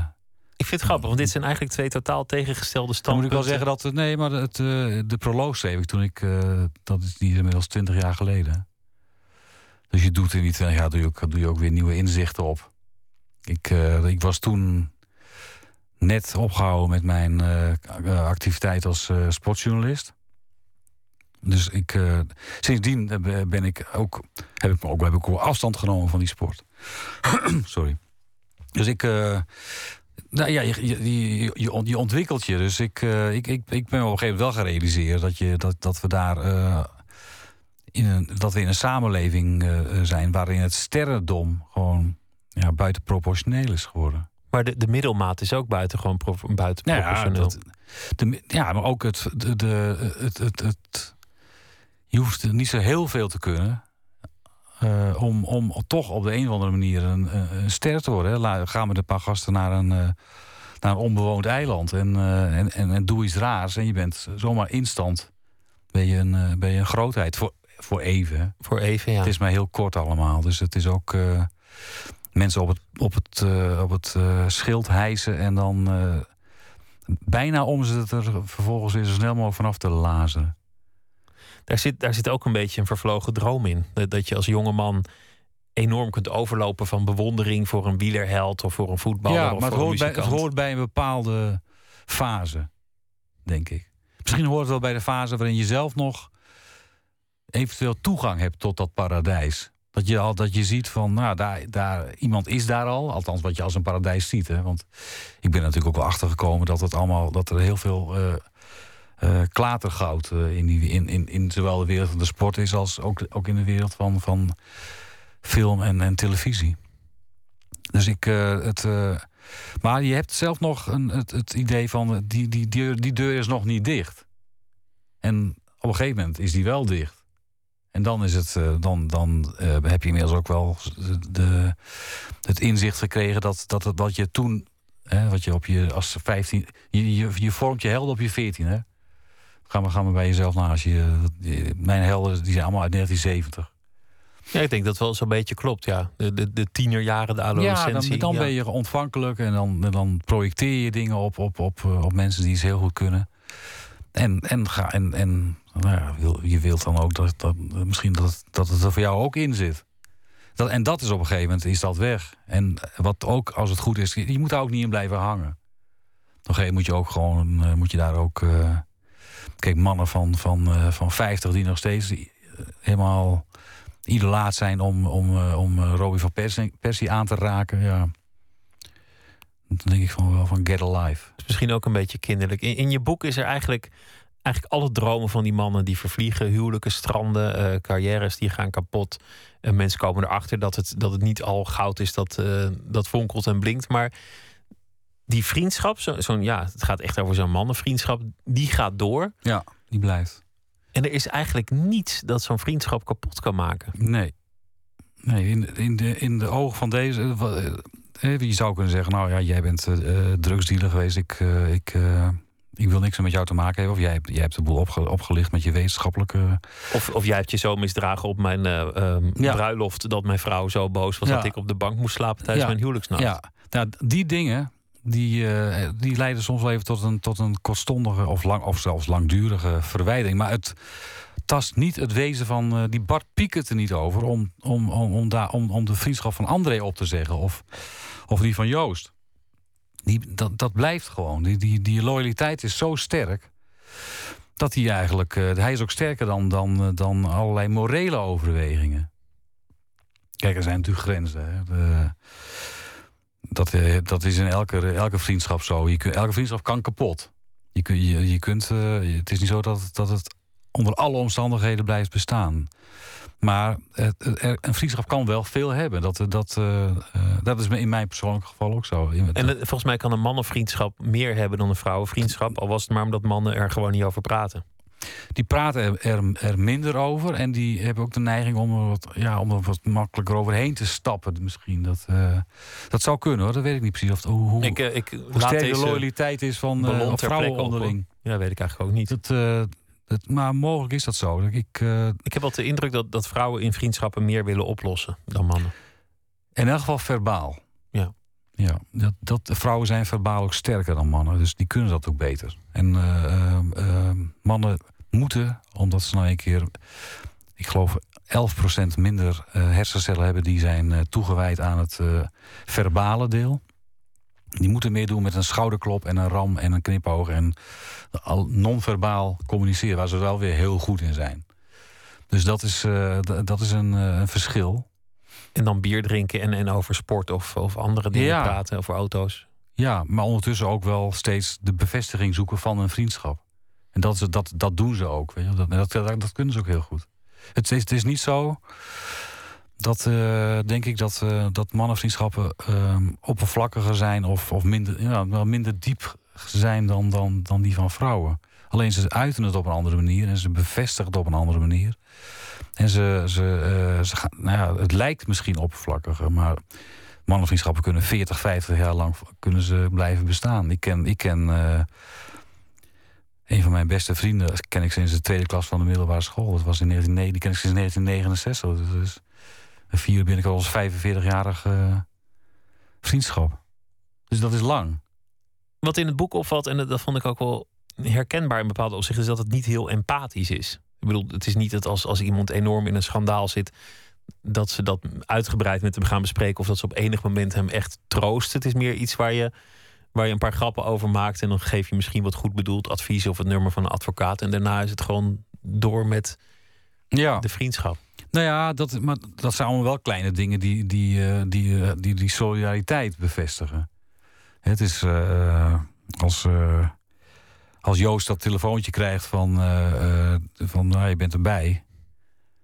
Ik vind het grappig, want dit zijn eigenlijk twee totaal tegengestelde standpunten. Dan moet ik wel zeggen dat... Nee, maar het, uh, de proloog schreef ik toen ik... Uh, dat is niet inmiddels twintig jaar geleden. Dus je doet er niet... Ja, doe je ook, doe je ook weer nieuwe inzichten op. Ik, uh, ik was toen net opgehouden met mijn uh, activiteit als uh, sportjournalist. Dus ik... Uh, sindsdien ben ik ook... Heb ik, ook, heb ik ook afstand genomen van die sport. Sorry. Dus ik... Uh, Nou ja, je, je, je, je ontwikkelt je. Dus ik, uh, ik, ik, ik ben op een gegeven moment wel gaan realiseren dat, je, dat, dat we daar uh, in een, dat we in een samenleving uh, zijn waarin het sterrendom gewoon ja, buitenproportioneel is geworden. Maar de, de middelmaat is ook buitengewoon pro, buitenproportioneel. Ja, dat, de, ja, maar ook het, de, de, het, het, het. Je hoeft niet zo heel veel te kunnen. Uh, om, om toch op de een of andere manier een, een ster te worden. La, gaan we met een paar gasten naar een, uh, naar een onbewoond eiland en, uh, en, en, en doe iets raars. En je bent zomaar instant ben je een, uh, ben je een grootheid. Voor, voor even. Voor even, ja. Het is maar heel kort allemaal. Dus het is ook uh, mensen op het, op het, uh, op het uh, schild hijsen en dan uh, bijna om ze het er vervolgens weer zo snel mogelijk vanaf te lazen. Daar zit, daar zit ook een beetje een vervlogen droom in. Dat je als jongeman enorm kunt overlopen van bewondering voor een wielerheld of voor een voetballer. Ja, maar of het, voor hoort een bij, het hoort bij een bepaalde fase, denk ik. Misschien hoort het wel bij de fase waarin je zelf nog eventueel toegang hebt tot dat paradijs. Dat je, al, dat je ziet van, nou, daar, daar, iemand is daar al. Althans, wat je als een paradijs ziet. Hè? Want ik ben natuurlijk ook wel achtergekomen dat, het allemaal, dat er heel veel... Uh, Uh, klatergoud uh, in, die, in, in, in zowel de wereld van de sport is als ook, ook in de wereld van, van film en, en televisie. Dus ik uh, het. Uh, maar je hebt zelf nog een, het, het idee van die, die, deur, die deur is nog niet dicht. En op een gegeven moment is die wel dicht. En dan is het uh, dan, dan uh, heb je inmiddels ook wel de, de, het inzicht gekregen dat, dat het, wat je toen. Hè, wat je op je als vijftien. Je, je, je vormt je helden op je veertien, hè? Ga maar, ga maar bij jezelf na. Als je, mijn helden die zijn allemaal uit negentien zeventig. Ja, ik denk dat wel zo'n beetje klopt, ja. De, de, de tienerjaren, de adolescentie. Ja, dan, dan ja. ben je ontvankelijk en dan, dan projecteer je dingen op, op, op, op mensen die iets heel goed kunnen. En, en, ga, en, en nou ja, je wilt dan ook dat, dat, misschien dat, dat het er voor jou ook in zit. Dat, en dat is op een gegeven moment is dat weg. En wat ook, als het goed is, je moet daar ook niet in blijven hangen. Op een gegeven moment moet je ook gewoon, moet je daar ook... Uh, Kijk, mannen van, van, van vijftig die nog steeds helemaal idolaat zijn om, om, om Robbie van Persie, Persie aan te raken. Ja. Dan denk ik van wel van get alive. Dat is misschien ook een beetje kinderlijk. In, in je boek is er eigenlijk, eigenlijk alle dromen van die mannen die vervliegen. Huwelijken, stranden, uh, carrières die gaan kapot. Uh, mensen komen erachter dat het, dat het niet al goud is dat, uh, dat fonkelt en blinkt. Maar... Die vriendschap, zo, zo'n, ja, het gaat echt over zo'n mannenvriendschap, die gaat door. Ja, die blijft. En er is eigenlijk niets dat zo'n vriendschap kapot kan maken. Nee. Nee, in, in, de, in de ogen van deze... Je zou kunnen zeggen, nou ja, jij bent uh, drugsdealer geweest. Ik, uh, ik, uh, ik wil niks meer met jou te maken hebben. Of jij, jij hebt de boel opge, opgelicht met je wetenschappelijke... Of, of jij hebt je zo misdragen op mijn uh, uh, ja. bruiloft... dat mijn vrouw zo boos was ja. dat ik op de bank moest slapen tijdens ja. mijn huwelijksnacht. Ja, nou, die dingen... Die, uh, die leiden soms wel even tot een, tot een kortstondige of, lang, of zelfs langdurige verwijdering. Maar het tast niet het wezen van... Uh, die Bart Piek het er niet over... Om, om, om, om, da, om, om de vriendschap van André op te zeggen. Of, of die van Joost. Die, dat, dat blijft gewoon. Die, die, die loyaliteit is zo sterk... dat hij eigenlijk... Uh, hij is ook sterker dan, dan, dan allerlei morele overwegingen. Kijk, er zijn natuurlijk grenzen. Hè? De, Dat, dat is in elke, elke vriendschap zo. Je kun, elke vriendschap kan kapot. Je kun, je, je kunt, uh, het is niet zo dat, dat het onder alle omstandigheden blijft bestaan. Maar uh, er, een vriendschap kan wel veel hebben. Dat, dat, uh, uh, dat is in mijn persoonlijk geval ook zo. En uh, volgens mij kan een mannenvriendschap meer hebben dan een vrouwenvriendschap. Al was het maar omdat mannen er gewoon niet over praten. Die praten er, er, er minder over. En die hebben ook de neiging om er wat, ja, om er wat makkelijker overheen te stappen. Misschien. Dat, uh, dat zou kunnen hoor. Dat weet ik niet precies. Of, hoe hoe, ik, uh, ik hoe sterk de loyaliteit is van uh, vrouwen onderling. Ja, dat weet ik eigenlijk ook niet. Dat, uh, dat, maar mogelijk is dat zo. Ik, uh, ik heb altijd de indruk dat, dat vrouwen in vriendschappen meer willen oplossen dan mannen. In elk geval verbaal. Ja. Ja, dat, dat, vrouwen zijn verbaal ook sterker dan mannen. Dus die kunnen dat ook beter. En uh, uh, mannen moeten, omdat ze nou een keer... ik geloof elf procent minder uh, hersencellen hebben... die zijn uh, toegewijd aan het uh, verbale deel. Die moeten meer doen met een schouderklop en een ram en een knipoog... en non-verbaal communiceren, waar ze wel weer heel goed in zijn. Dus dat is, uh, d- dat is een, uh, een verschil... En dan bier drinken en, en over sport of, of andere dingen ja. praten, over auto's. Ja, maar ondertussen ook wel steeds de bevestiging zoeken van een vriendschap. En dat, is, dat, dat doen ze ook. Weet je? Dat, dat, dat, dat kunnen ze ook heel goed. Het is, het is niet zo dat, uh, denk ik, dat, uh, dat mannenvriendschappen uh, oppervlakkiger zijn... of, of minder, ja, minder diep zijn dan, dan, dan die van vrouwen. Alleen ze uiten het op een andere manier en ze bevestigen het op een andere manier... En ze, ze, uh, ze gaan, nou ja, het lijkt misschien oppervlakkiger, maar mannenvriendschappen kunnen veertig, vijftig jaar lang kunnen ze blijven bestaan. Ik ken, ik ken uh, een van mijn beste vrienden, ken ik sinds de tweede klas van de middelbare school. Dat was in negentien, die ken ik sinds negentien negenenzestig. Dus een vier ben ik al als vijfenveertigjarige uh, vriendschap. Dus dat is lang. Wat in het boek opvalt, en dat vond ik ook wel herkenbaar in bepaalde opzichten, is dat het niet heel empathisch is. Ik bedoel, het is niet dat als, als iemand enorm in een schandaal zit... dat ze dat uitgebreid met hem gaan bespreken... of dat ze op enig moment hem echt troosten. Het is meer iets waar je, waar je een paar grappen over maakt... en dan geef je misschien wat goed bedoeld advies... of het nummer van een advocaat. En daarna is het gewoon door met ja. de vriendschap. Nou ja, dat, maar dat zijn allemaal wel kleine dingen... die die, uh, die, uh, die, die solidariteit bevestigen. Het is uh, als... Uh... Als Joost dat telefoontje krijgt van, uh, uh, van nou, je bent erbij...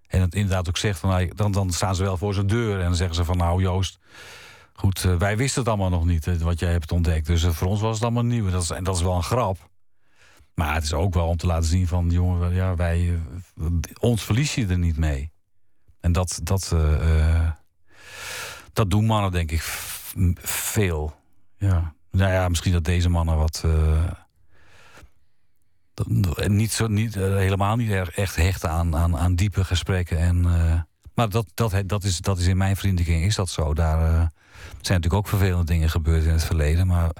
en het inderdaad ook zegt, van, nou, dan, dan staan ze wel voor zijn deur... en dan zeggen ze van, nou Joost, goed, uh, wij wisten het allemaal nog niet... Uh, wat jij hebt ontdekt, dus uh, voor ons was het allemaal nieuw. En dat, is, en dat is wel een grap. Maar het is ook wel om te laten zien van, jongen, ja, wij, uh, ons verlies je er niet mee. En dat, dat, uh, uh, dat doen mannen, denk ik, f- veel. Ja. Nou ja, misschien dat deze mannen wat... Uh, Niet zo, niet, uh, helemaal niet erg, echt hechten aan, aan, aan diepe gesprekken. En, uh, maar dat, dat, dat, is, dat is in mijn vriendenkring is dat zo. Daar uh, zijn natuurlijk ook vervelende dingen gebeurd in het verleden. Maar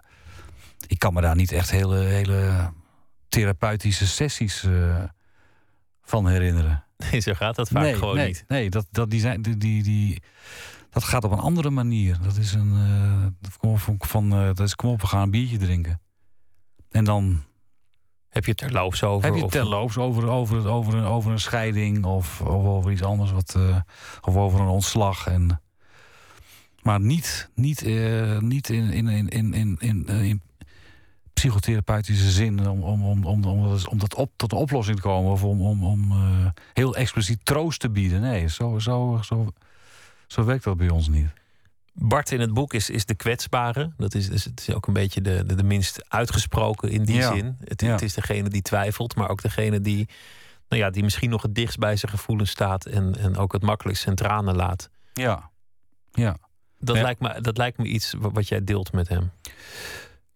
ik kan me daar niet echt hele, hele therapeutische sessies uh, van herinneren. Nee, zo gaat dat vaak nee, gewoon nee, niet. Nee, dat, dat, die zijn, die, die, die, dat gaat op een andere manier. Dat is een... Uh, kom, van, van, uh, dat is, kom op, we gaan een biertje drinken. En dan... Heb je het terloops over? Heb je het terloops over, over, over, over een scheiding of, of over iets anders? Wat, uh, of over een ontslag. En, maar niet, niet, uh, niet in, in, in, in, in, in psychotherapeutische zin om, om, om, om, om dat op, tot een oplossing te komen. Of om, om, om uh, heel expliciet troost te bieden. Nee, zo, zo, zo, zo werkt dat bij ons niet. Bart in het boek is, is de kwetsbare. Dat is, is, het is ook een beetje de, de, de minst uitgesproken in die ja, zin. Het, ja. het is degene die twijfelt, maar ook degene die, nou ja, die misschien nog het dichtst bij zijn gevoelens staat... en, en ook het makkelijkst zijn tranen laat. Ja, ja. Dat, ja. Lijkt me, dat lijkt me iets wat jij deelt met hem.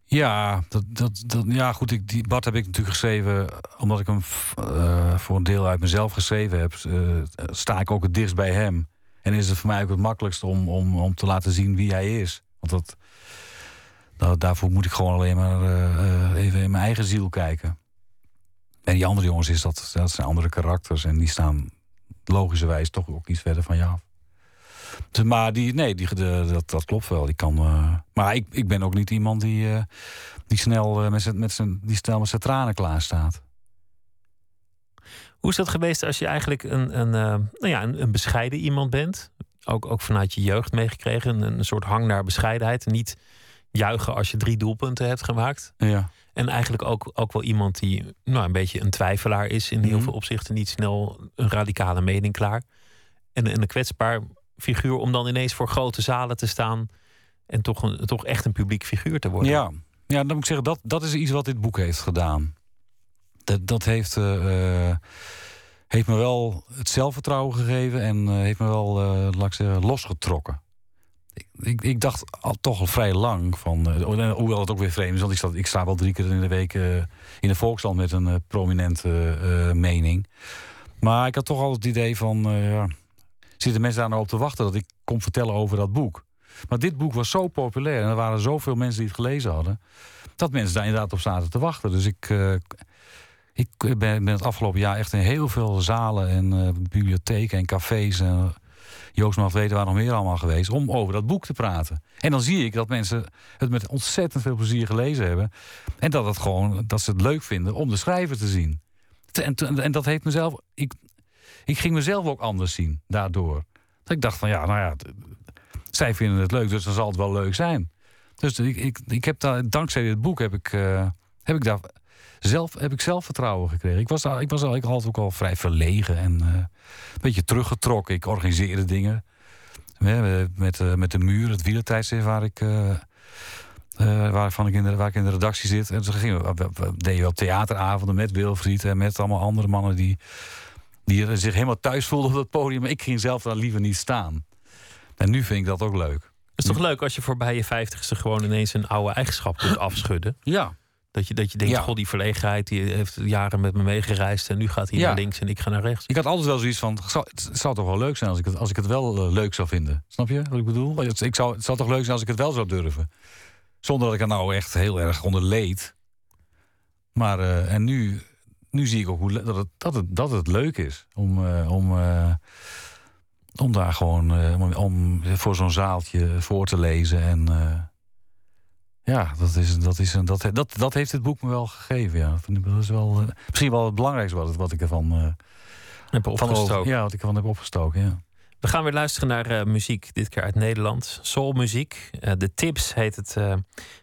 Ja, dat, dat, dat, ja goed, ik, die Bart heb ik natuurlijk geschreven... omdat ik hem uh, voor een deel uit mezelf geschreven heb... Uh, sta ik ook het dichtst bij hem... En is het voor mij ook het makkelijkst om, om, om te laten zien wie hij is. Want dat, Nou, daarvoor moet ik gewoon alleen maar uh, even in mijn eigen ziel kijken. En die andere jongens, is dat, dat zijn andere karakters. En die staan logischerwijs toch ook iets verder van je af. Maar die, nee, die, de, dat, dat klopt wel. Die kan, uh, maar ik, ik ben ook niet iemand die, uh, die snel uh, met zijn met zijn, die snel met zijn tranen klaar staat. Hoe is dat geweest als je eigenlijk een, een, uh, nou ja, een, een bescheiden iemand bent? Ook, ook vanuit je jeugd meegekregen. Een, een soort hang naar bescheidenheid. Niet juichen als je drie doelpunten hebt gemaakt. Ja. En eigenlijk ook, ook wel iemand die nou, een beetje een twijfelaar is. In heel mm-hmm. veel opzichten niet snel een radicale mening klaar. En, en een kwetsbaar figuur om dan ineens voor grote zalen te staan. En toch, een, toch echt een publiek figuur te worden. Ja, ja dan moet ik zeggen, dat, dat is iets wat dit boek heeft gedaan. Dat, dat heeft, uh, heeft me wel het zelfvertrouwen gegeven. En uh, heeft me wel uh, laat ik zeggen, losgetrokken. Ik, ik, ik dacht al, toch al vrij lang van. Uh, hoewel het ook weer vreemd is, want ik sta, ik sta wel drie keer in de week uh, in de Volkskrant met een uh, prominente uh, mening. Maar ik had toch al het idee van. Uh, ja, zitten mensen daar nou op te wachten dat ik kom vertellen over dat boek? Maar dit boek was zo populair en er waren zoveel mensen die het gelezen hadden, dat mensen daar inderdaad op zaten te wachten. Dus ik. Uh, Ik ben, ben het afgelopen jaar echt in heel veel zalen en uh, bibliotheken en cafés. Uh, Joost mag weten waar nog meer allemaal geweest. Om over dat boek te praten. En dan zie ik dat mensen het met ontzettend veel plezier gelezen hebben. En dat, het gewoon, dat ze het leuk vinden om de schrijver te zien. En, en dat heeft mezelf. Ik, ik ging mezelf ook anders zien daardoor. Dat ik dacht van ja, nou ja. Zij vinden het leuk, dus dan zal het wel leuk zijn. Dus ik, ik, ik heb daar, dankzij dit boek heb ik, uh, heb ik daar. Zelf heb ik zelfvertrouwen gekregen. Ik was, daar, ik was al, ik had ook al vrij verlegen en uh, een beetje teruggetrokken. Ik organiseerde dingen. Met, met, uh, met de muur, het wielertijdschrift waar ik, uh, uh, waarvan ik, in de, waar ik in de redactie zit. En toen gingen we, we, we deden wel theateravonden met Wilfried en met allemaal andere mannen die, die zich helemaal thuis voelden op dat podium. Maar ik ging zelf daar liever niet staan. En nu vind ik dat ook leuk. Het is toch leuk als je voorbij je vijftigste gewoon ineens een oude eigenschap kunt afschudden? Ja. Dat je, dat je denkt, ja. God, die verlegenheid, die heeft jaren met me meegereisd en nu gaat hij ja. naar links en ik ga naar rechts. Ik had altijd wel zoiets van, zou, het zou toch wel leuk zijn als ik het, als ik het wel uh, leuk zou vinden. Snap je wat ik bedoel? Ik zou, het zou toch leuk zijn als ik het wel zou durven. Zonder dat ik er nou echt heel erg onder leed. Maar, uh, en nu, nu zie ik ook hoe, dat, het, dat, het, dat het leuk is om, uh, om, uh, om daar gewoon, uh, om, om voor zo'n zaaltje voor te lezen en... Uh, Ja, dat, is, dat, is, dat, dat, dat heeft dit boek me wel gegeven. Ja. Dat is wel, uh, misschien wel het belangrijkste wat, wat ik ervan uh, heb opgestoken. Van, ja, wat ik ervan heb opgestoken. Ja. We gaan weer luisteren naar uh, muziek, dit keer uit Nederland. Soulmuziek. Uh, de Tips heet het uh,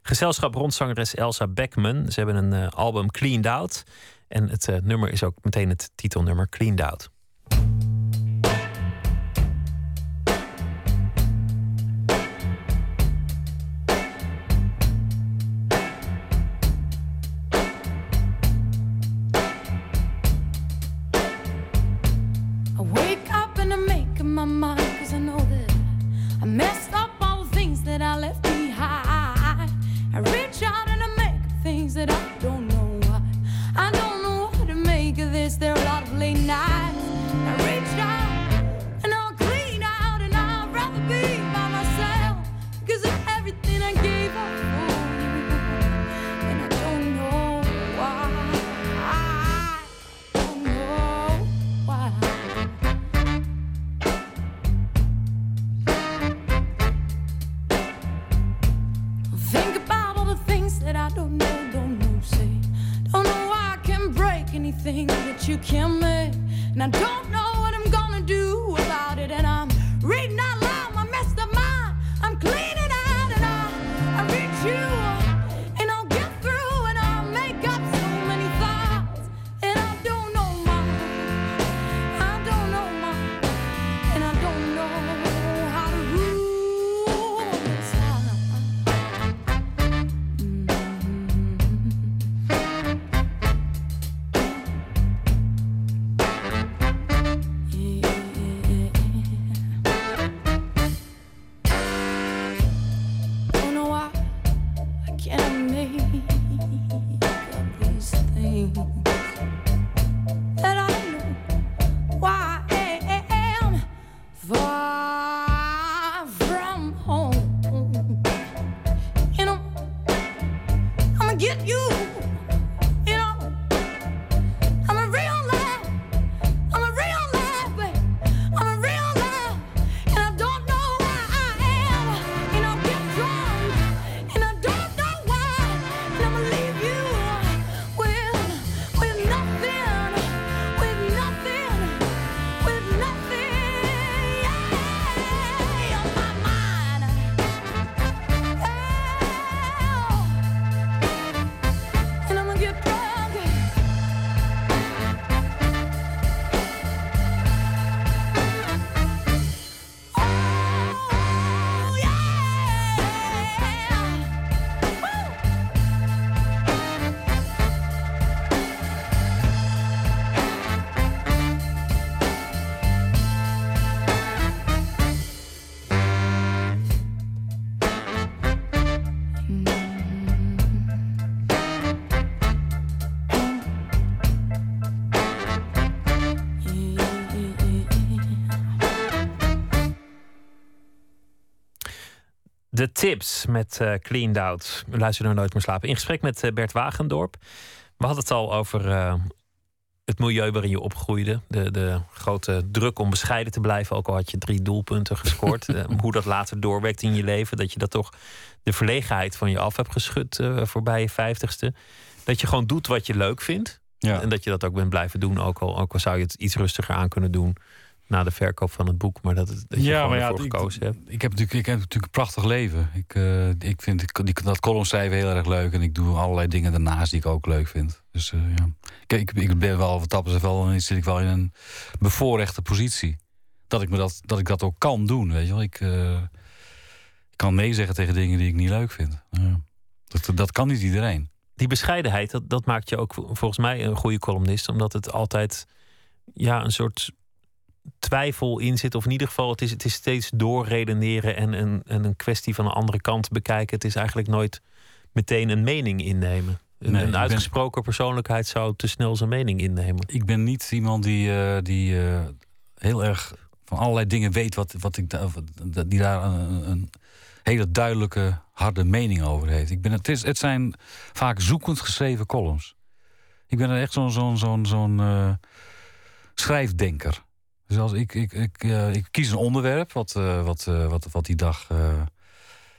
gezelschap rondzangeres Elsa Beckman. Ze hebben een uh, album Cleaned Out. En het uh, nummer is ook meteen het titelnummer Cleaned Out. get you. You know, I'm a real lad. I'm a real lad, babe. I'm a real lad. And I don't know why I am. And I'll get drunk. And I don't know why. And I'm gonna leave you with, with nothing. With nothing. With nothing. Yeah, on my mind. Yeah. And I'm gonna get drunk. Oh yeah! Woo! De Tips met uh, Cleaned Out. Luister naar Nooit meer slapen. In gesprek met uh, Bert Wagendorp. We hadden het al over uh, het milieu waarin je opgroeide. De, de grote druk om bescheiden te blijven. Ook al had je drie doelpunten gescoord. Uh, hoe dat later doorwerkt in je leven. Dat je dat toch de verlegenheid van je af hebt geschud uh, voorbij je vijftigste. Dat je gewoon doet wat je leuk vindt. Ja. En dat je dat ook bent blijven doen. Ook al, ook al zou je het iets rustiger aan kunnen doen na de verkoop van het boek, maar dat, dat je ja, maar ja, ervoor gekozen ik, hebt. Ik heb, natuurlijk, ik heb natuurlijk een prachtig leven. Ik, uh, ik vind ik, die, dat columnschrijven heel erg leuk en ik doe allerlei dingen daarnaast die ik ook leuk vind. Dus uh, ja, Kijk, ik, ik ben wel wat tappen wel en zit ik wel in een bevoorrechte positie dat ik me dat dat ik dat ook kan doen, weet je wel? Ik, uh, ik kan nee zeggen tegen dingen die ik niet leuk vind. Uh, dat, dat kan niet iedereen. Die bescheidenheid, dat, dat maakt je ook volgens mij een goede columnist, omdat het altijd ja een soort twijfel in zit, of in ieder geval, het is, het is steeds doorredeneren en een, en een kwestie van een andere kant bekijken. Het is eigenlijk nooit meteen een mening innemen. Een, nee, een uitgesproken ben... persoonlijkheid zou te snel zijn mening innemen. Ik ben niet iemand die, uh, die uh, heel erg van allerlei dingen weet, wat, wat ik da- die daar een, een hele duidelijke, harde mening over heeft. Ik ben, het, is, het zijn vaak zoekend geschreven columns. Ik ben echt zo'n, zo'n, zo'n, zo'n uh, schrijfdenker. Dus als ik, ik, ik, uh, ik kies een onderwerp wat, uh, wat, uh, wat, wat die dag uh,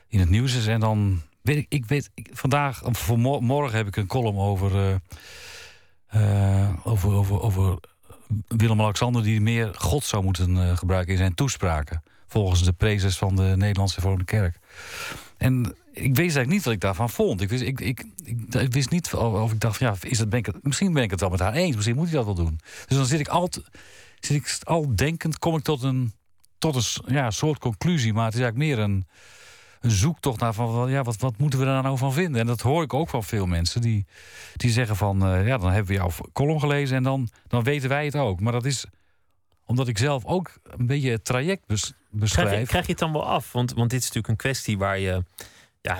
in het nieuws is. En dan weet ik, ik weet, ik, vandaag, voor morgen heb ik een column over, uh, uh, over, over, over Willem-Alexander, die meer God zou moeten uh, gebruiken in zijn toespraken. Volgens de prezes van de Nederlandse Hervormde Kerk. En ik wist eigenlijk niet wat ik daarvan vond. Ik wist, ik, ik, ik, ik wist niet of ik dacht, van, ja, is dat, ben ik het, misschien ben ik het wel met haar eens. Misschien moet hij dat wel doen. Dus dan zit ik altijd... Zit ik al denkend, kom ik tot een, tot een ja, soort conclusie. Maar het is eigenlijk meer een, een zoektocht naar van, ja, wat, wat moeten we daar nou van vinden? En dat hoor ik ook van veel mensen die, die zeggen van, uh, ja, dan hebben we jouw column gelezen en dan, dan weten wij het ook. Maar dat is omdat ik zelf ook een beetje het traject bes, beschrijf. Krijg je, krijg je het dan wel af? Want, want dit is natuurlijk een kwestie waar je... Ja,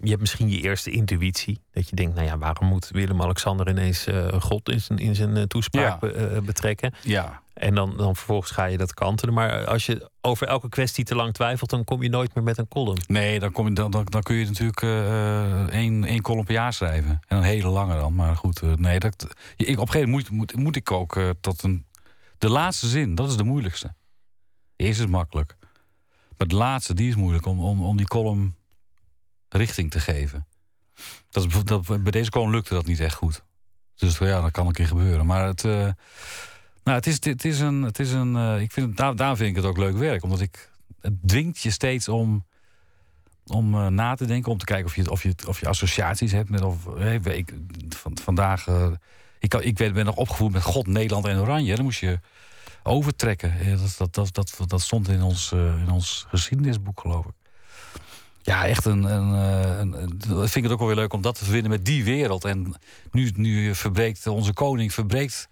je hebt misschien je eerste intuïtie. Dat je denkt, nou ja, waarom moet Willem-Alexander ineens uh, God in zijn, in zijn toespraak ja. be, uh, betrekken? Ja. En dan, dan vervolgens ga je dat kantelen. Maar als je over elke kwestie te lang twijfelt, dan kom je nooit meer met een column. Nee, dan, kom je, dan, dan, dan kun je natuurlijk uh, één, één column per jaar schrijven. En een hele lange dan. Maar goed, uh, nee, dat, ik, op een gegeven moment moet, moet, moet ik ook uh, tot een... De laatste zin, dat is de moeilijkste. Eerst is makkelijk. Maar de laatste, die is moeilijk om, om, om die column richting te geven. Dat is, dat, bij deze column lukte dat niet echt goed. Dus ja, dat kan een keer gebeuren. Maar het, uh, nou, het, is, het is een... Het is een uh, ik vind, daar, daar vind ik het ook leuk werk. Omdat ik, het dwingt je steeds om, om uh, na te denken. Om te kijken of je, of je, of je associaties hebt. Met, of, hey, ik, van, vandaag... Uh, ik, kan, ik ben nog opgevoed met God, Nederland en Oranje. Dan moest je overtrekken. Dat, dat, dat, dat, dat stond in ons, uh, in ons geschiedenisboek, geloof ik. Ja, echt een, een, een, een... vind ik het ook wel weer leuk om dat te verbinden met die wereld. En nu, nu verbreekt onze koning... verbreekt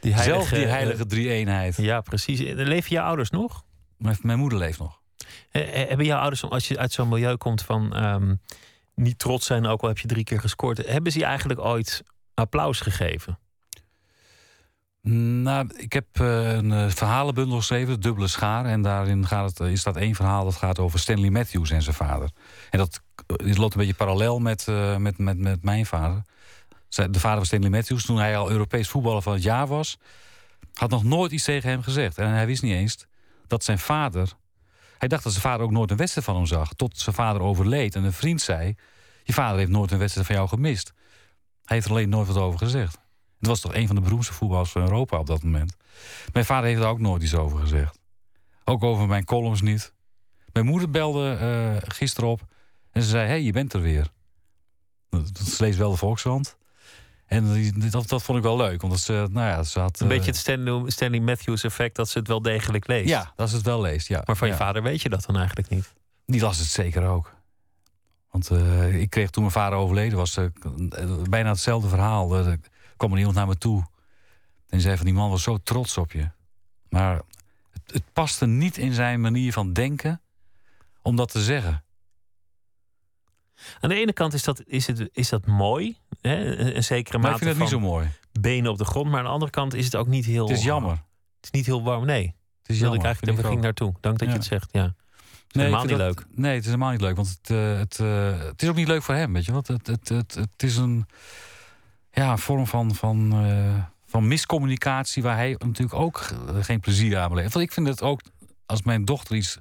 die heilige, zelf die heilige drie-eenheid. Ja, precies. Leven jouw ouders nog? Mijn, mijn moeder leeft nog. He, hebben jouw ouders, als je uit zo'n milieu komt van... Um, niet trots zijn, ook al heb je drie keer gescoord... hebben ze je eigenlijk ooit applaus gegeven? Nou, ik heb uh, een verhalenbundel geschreven, de Dubbele Schaar. En daarin gaat het, is dat één verhaal dat gaat over Stanley Matthews en zijn vader. En dat dit loopt een beetje parallel met, uh, met, met, met mijn vader. De vader van Stanley Matthews, toen hij al Europees voetballer van het jaar was, had nog nooit iets tegen hem gezegd. En hij wist niet eens dat zijn vader... Hij dacht dat zijn vader ook nooit een wedstrijd van hem zag. Tot zijn vader overleed en een vriend zei: je vader heeft nooit een wedstrijd van jou gemist. Hij heeft er alleen nooit wat over gezegd. Het was toch een van de beroemdste voetballers van Europa op dat moment. Mijn vader heeft daar ook nooit iets over gezegd. Ook over mijn columns niet. Mijn moeder belde uh, gisteren op en ze zei: hé, hey, je bent er weer. Dat, dat leest wel de Volkskrant. En dat, dat vond ik wel leuk, omdat ze, nou ja, ze had... Een beetje het Stanley, Stanley Matthews effect, dat ze het wel degelijk leest. Ja, dat ze het wel leest, ja. Maar van je ja. vader weet je dat dan eigenlijk niet? Die las het zeker ook. Want uh, ik kreeg toen mijn vader overleden was... Uh, bijna hetzelfde verhaal. Er uh, kwam er iemand naar me toe. En zei van, die man was zo trots op je. Maar het, het paste niet in zijn manier van denken om dat te zeggen. Aan de ene kant is dat, is het, is dat mooi. Hè? Een zekere mate van niet zo mooi. Benen op de grond. Maar aan de andere kant is het ook niet heel... Het is jammer. Warm. Het is niet heel warm, nee. Het is jammer. Ik we gingen naartoe. Dank dat ja. je het zegt, ja. Het is nee, helemaal niet dat, leuk. Nee, het is helemaal niet leuk. Want het, uh, het, uh, het is ook niet leuk voor hem, weet je. Want het, het, het, het is een ja, vorm van, van, uh, van miscommunicatie waar hij natuurlijk ook geen plezier aan beleeft. Want ik vind het ook, als mijn dochter iets...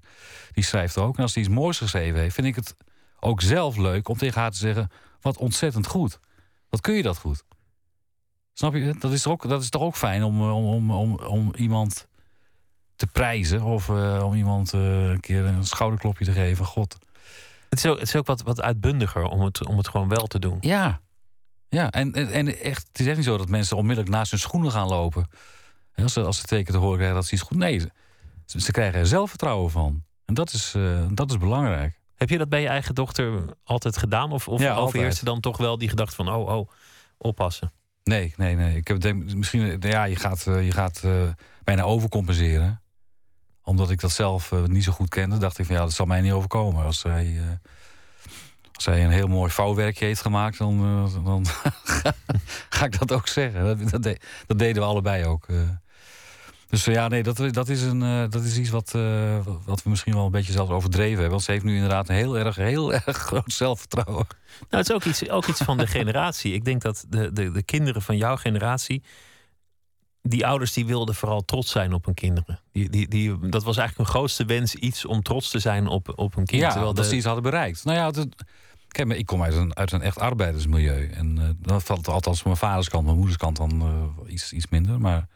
Die schrijft ook. En als hij iets moois geschreven heeft, vind ik het ook zelf leuk om tegen haar te zeggen: wat ontzettend goed. Wat kun je dat goed? Snap je? Dat is toch ook, dat is toch ook fijn om, om, om, om iemand te prijzen. Of uh, om iemand uh, een keer een schouderklopje te geven. God. Het is ook, het is ook wat, wat uitbundiger om het, om het gewoon wel te doen. Ja. Ja. En, en echt, het is echt niet zo dat mensen onmiddellijk naast hun schoenen gaan lopen. Als ze, als ze teken te horen krijgen dat ze iets goed... Nee, ze, ze krijgen er zelfvertrouwen van. En dat is, uh, dat is belangrijk. Heb je dat bij je eigen dochter altijd gedaan? Of, of ja, overheerst ze dan toch wel die gedachte van, oh, oh, oppassen? Nee, nee, nee. Ik heb denk, misschien, ja, je gaat, je gaat uh, bijna overcompenseren. Omdat ik dat zelf uh, niet zo goed kende, dacht ik van, ja, dat zal mij niet overkomen. Als zij, uh, als zij een heel mooi vouwwerkje heeft gemaakt, dan, uh, dan ga ik dat ook zeggen. Dat, dat, de, dat deden we allebei ook. Uh. Dus ja, nee, dat, dat, is een, uh, dat is iets wat, uh, wat we misschien wel een beetje zelf overdreven hebben. Want ze heeft nu inderdaad een heel erg, heel erg groot zelfvertrouwen. Nou, het is ook iets, ook iets van de generatie. Ik denk dat de, de, de kinderen van jouw generatie... Die ouders die wilden vooral trots zijn op hun kinderen. Die, die, die, dat was eigenlijk hun grootste wens, iets om trots te zijn op, op hun kind. Ja, terwijl dat de... ze iets hadden bereikt. Nou ja, de, kijk, maar ik kom uit een, uit een echt arbeidersmilieu. En uh, dat valt althans van mijn vaders kant, mijn moeders kant dan uh, iets, iets minder, maar...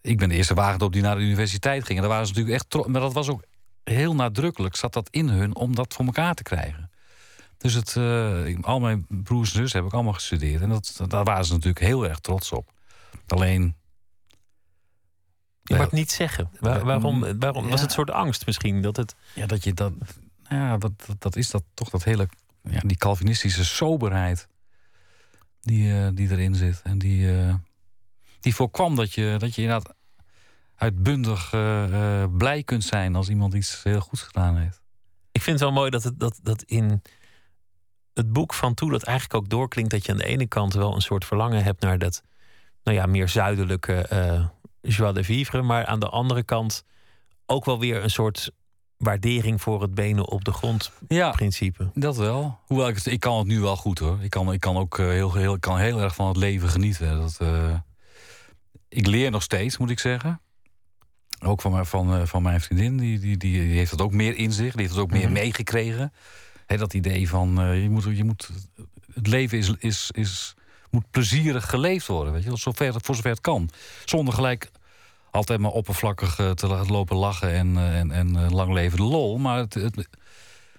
Ik ben de eerste Wagendorp die naar de universiteit ging. En daar waren ze natuurlijk echt trots. Maar dat was ook heel nadrukkelijk, zat dat in hun om dat voor elkaar te krijgen. Dus het, uh, al mijn broers en zussen heb ik allemaal gestudeerd. En dat, daar waren ze natuurlijk heel erg trots op. Alleen... Je mag het niet zeggen. Waar, waarom waarom ja. was het een soort angst misschien? Dat het... Ja, dat je dat... Ja, dat, dat, dat is dat, toch dat hele... Ja, die Calvinistische soberheid die, uh, die erin zit. En die... Uh, Die voorkwam dat je, dat je inderdaad uitbundig uh, uh, blij kunt zijn als iemand iets heel goeds gedaan heeft. Ik vind het wel mooi dat, het, dat, dat in het boek van toe dat eigenlijk ook doorklinkt dat je aan de ene kant wel een soort verlangen hebt naar dat, nou ja, meer zuidelijke uh, joie de vivre, maar aan de andere kant ook wel weer een soort waardering voor het benen op de grond ja, principe. Dat wel. Hoewel ik, ik kan het nu wel goed hoor. Ik kan, ik kan ook heel, heel, ik kan heel erg van het leven genieten. Dat... Uh... Ik leer nog steeds, moet ik zeggen. Ook van mijn, van, van mijn vriendin. Die, die, die heeft dat ook meer in zich. Die heeft dat ook mm-hmm. meer meegekregen. He, dat idee van... Uh, je moet, je moet, het leven is, is, is, moet plezierig geleefd worden. Weet je? Zover, voor zover het kan. Zonder gelijk altijd maar oppervlakkig uh, te lopen lachen... en, uh, en, en uh, lang leven de lol. Maar het, het,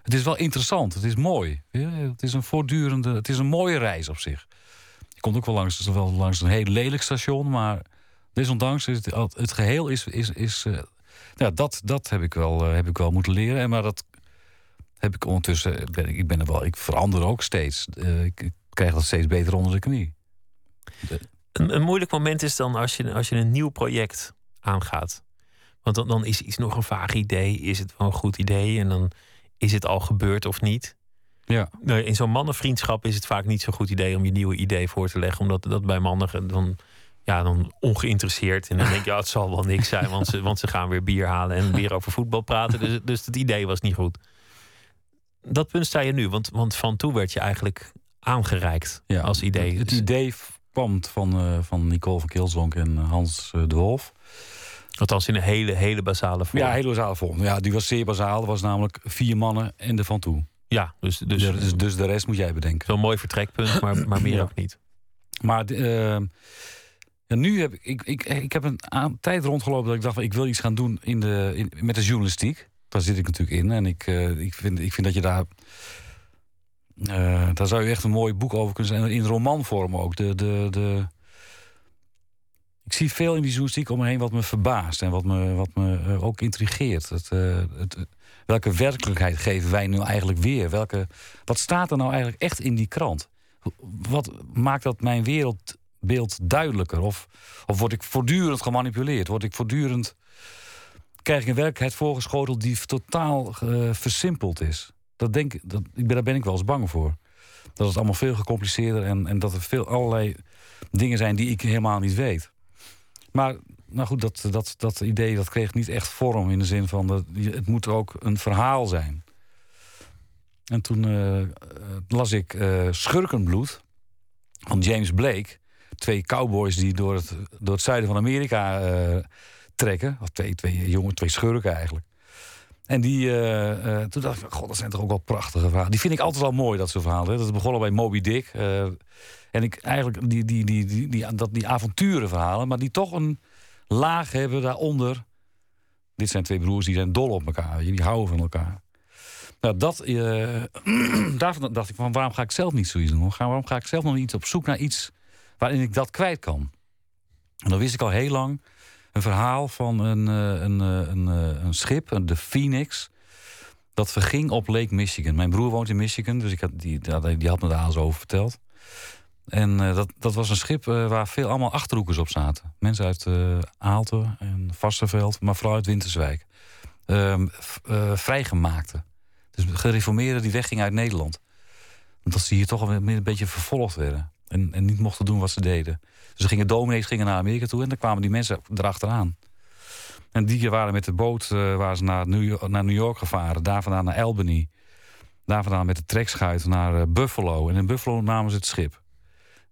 het is wel interessant. Het is mooi. Ja, het is een voortdurende... Het is een mooie reis op zich. Je komt ook wel langs, dus wel langs een heel lelijk station, maar... Desondanks is het, het geheel is... is, is uh, ja, dat dat heb, ik wel, uh, heb ik wel moeten leren. En maar dat heb ik ondertussen... Ben, ik, ben er wel, ik verander ook steeds. Uh, ik, ik krijg dat steeds beter onder de knie. De... Een, een moeilijk moment is dan als je, als je een nieuw project aangaat. Want dan, dan is iets nog een vaag idee. Is het wel een goed idee? En dan is het al gebeurd of niet? Ja. Nou, in zo'n mannenvriendschap is het vaak niet zo'n goed idee... om je nieuwe idee voor te leggen. Omdat dat bij mannen... dan Ja, dan ongeïnteresseerd. En dan denk je, ja, het zal wel niks zijn. Want ze, want ze gaan weer bier halen en weer over voetbal praten. Dus, dus het idee was niet goed. dat punt sta je nu, want, want van toe werd je eigenlijk aangereikt ja, als idee. Het idee kwam van, uh, van Nicole van Kilsdonk en Hans uh, de Wolf. Althans in een hele, hele basale vorm. Ja, hele basale vorm. Ja, die was zeer basaal. Dat was namelijk vier mannen en de van toe. Ja, dus, dus, de, dus, dus de rest moet jij bedenken. Zo'n mooi vertrekpunt, maar, maar meer ja. ook niet. Maar uh, nu heb ik, ik, ik, ik heb een aan, tijd rondgelopen dat ik dacht, ik wil iets gaan doen in de, in, met de journalistiek. Daar zit ik natuurlijk in. En ik, uh, ik, vind, ik vind dat je daar... Uh, daar zou je echt een mooi boek over kunnen zijn. In romanvorm ook. De, de, de... Ik zie veel in die journalistiek om me heen wat me verbaast. En wat me, wat me uh, ook intrigeert. Het, uh, het, welke werkelijkheid geven wij nu eigenlijk weer? Welke, wat staat er nou eigenlijk echt in die krant? Wat maakt dat mijn wereldbeeld duidelijker? Of, of word ik voortdurend gemanipuleerd? Word ik voortdurend... krijg ik een werkelijkheid voorgeschoteld die totaal uh, versimpeld is. Dat denk, dat, ik ben, daar ben ik wel eens bang voor. Dat het allemaal veel gecompliceerder en, en dat er veel allerlei dingen zijn die ik helemaal niet weet. Maar nou goed, dat, dat, dat idee dat kreeg niet echt vorm in de zin van... Dat, het moet ook een verhaal zijn. En toen uh, las ik uh, Schurkenbloed van James Blake. Twee cowboys die door het, door het zuiden van Amerika... Uh, trekken. Of twee, twee jongen, twee schurken eigenlijk. En die, uh, uh, toen dacht ik, god, dat zijn toch ook wel prachtige verhalen. Die vind ik altijd al mooi, dat soort verhalen. Hè? Dat begon al bij Moby Dick. Uh, en ik eigenlijk die, die, die, die, die, dat, die avonturenverhalen, maar die toch een laag hebben daaronder. Dit zijn twee broers, die zijn dol op elkaar. Die houden van elkaar. Nou, dat, uh, daarvan dacht ik van, waarom ga ik zelf niet zoiets doen? Waarom ga ik zelf nog niet op zoek naar iets waarin ik dat kwijt kan? En dan wist ik al heel lang... Een verhaal van een, een, een, een schip, de Phoenix, dat verging op Lake Michigan. Mijn broer woont in Michigan, dus ik had, die, die had me daar eens over verteld. En uh, dat, dat was een schip uh, waar veel allemaal Achterhoekers op zaten. Mensen uit uh, Aalten en Vasterveld, maar vooral uit Winterswijk. Uh, uh, vrijgemaakte. Dus gereformeerden die weggingen uit Nederland. Omdat ze hier toch een beetje vervolgd werden. En, en niet mochten doen wat ze deden. Dus ze gingen dominees gingen naar Amerika toe en dan kwamen die mensen erachteraan. En die waren met de boot uh, waren ze naar New York, naar New York gevaren. Daar vandaan naar Albany. Daar vandaan met de trekschuit naar uh, Buffalo. En in Buffalo namen ze het schip.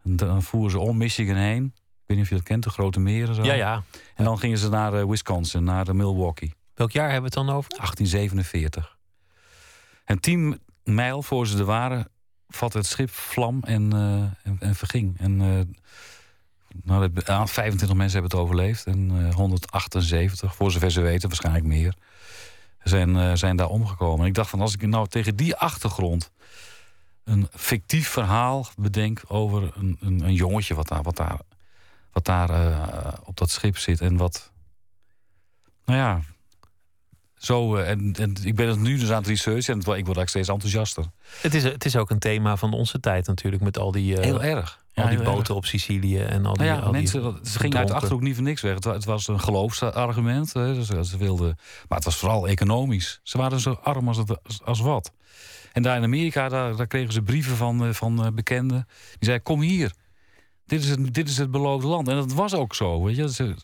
En dan voeren ze om Michigan heen. Ik weet niet of je dat kent, de grote meren. Zo. Ja, ja. En dan gingen ze naar uh, Wisconsin, naar uh, Milwaukee. Welk jaar hebben we het dan over? achttien zevenenveertig. En tien mijl voor ze er waren... vatte het schip vlam en, uh, en, en verging. En, uh, nou, vijfentwintig mensen hebben het overleefd. En uh, honderdachtenzeventig, voor zover ze weten, waarschijnlijk meer... zijn, uh, zijn daar omgekomen. En ik dacht van, als ik nou tegen die achtergrond... een fictief verhaal bedenk over een, een, een jongetje... wat daar, wat daar, wat daar uh, op dat schip zit en wat... Nou ja, zo... Uh, en, en ik ben het nu dus aan het researchen... en ik word eigenlijk steeds enthousiaster. Het is, het is ook een thema van onze tijd natuurlijk... met al die... Uh... Heel erg. Ja, al die boten erg. Op Sicilië en al die... Nou ja, al mensen, die dat, ze gingen uit de Achterhoek niet voor niks weg. Het, het was een geloofsargument. Hè. Ze, ze wilden, maar het was vooral economisch. Ze waren zo arm als, het, als, als wat. En daar in Amerika, daar, daar kregen ze brieven van, van bekenden. Die zeiden, kom hier. Dit is, het, dit is het beloofde land. En dat was ook zo. Weet je.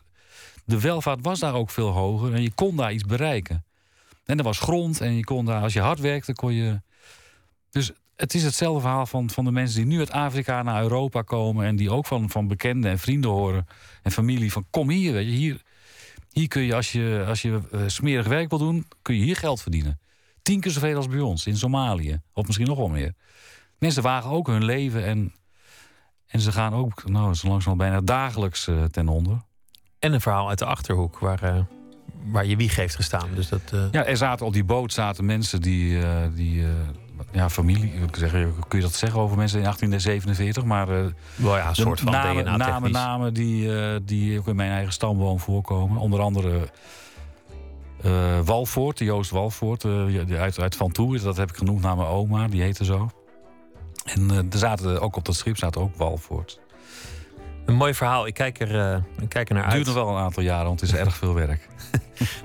De welvaart was daar ook veel hoger. En je kon daar iets bereiken. En er was grond. En je kon daar, als je hard werkte, kon je... Dus... Het is hetzelfde verhaal van, van de mensen die nu uit Afrika naar Europa komen... en die ook van, van bekenden en vrienden horen en familie van... kom hier, weet je, hier, hier kun je als je, als je uh, smerig werk wil doen... kun je hier geld verdienen. Tien keer zoveel als bij ons, in Somalië. Of misschien nog wel meer. Mensen wagen ook hun leven en, en ze gaan ook nou, zo langzamerhand bijna dagelijks uh, ten onder. En een verhaal uit de Achterhoek waar... Uh... waar je wieg heeft gestaan. Dus dat, uh... Ja, er zaten op die boot zaten mensen die... Uh, die uh, ja, familie... Kun je dat zeggen over mensen in achttien zevenenveertig? Maar uh, well, ja, een soort van namen, D N A-technisch. Namen, namen die, uh, die ook in mijn eigen stamboom voorkomen. Onder andere uh, Walvoort, Joost Walvoort. Uh, uit, uit Van Toe, dat heb ik genoemd naar mijn oma. Die heette zo. En uh, er zaten ook op dat schip zaten ook Walvoort. Een mooi verhaal. Ik kijk er, uh, ik kijk er naar uit. Het duurt nog wel een aantal jaren, want het is erg veel werk.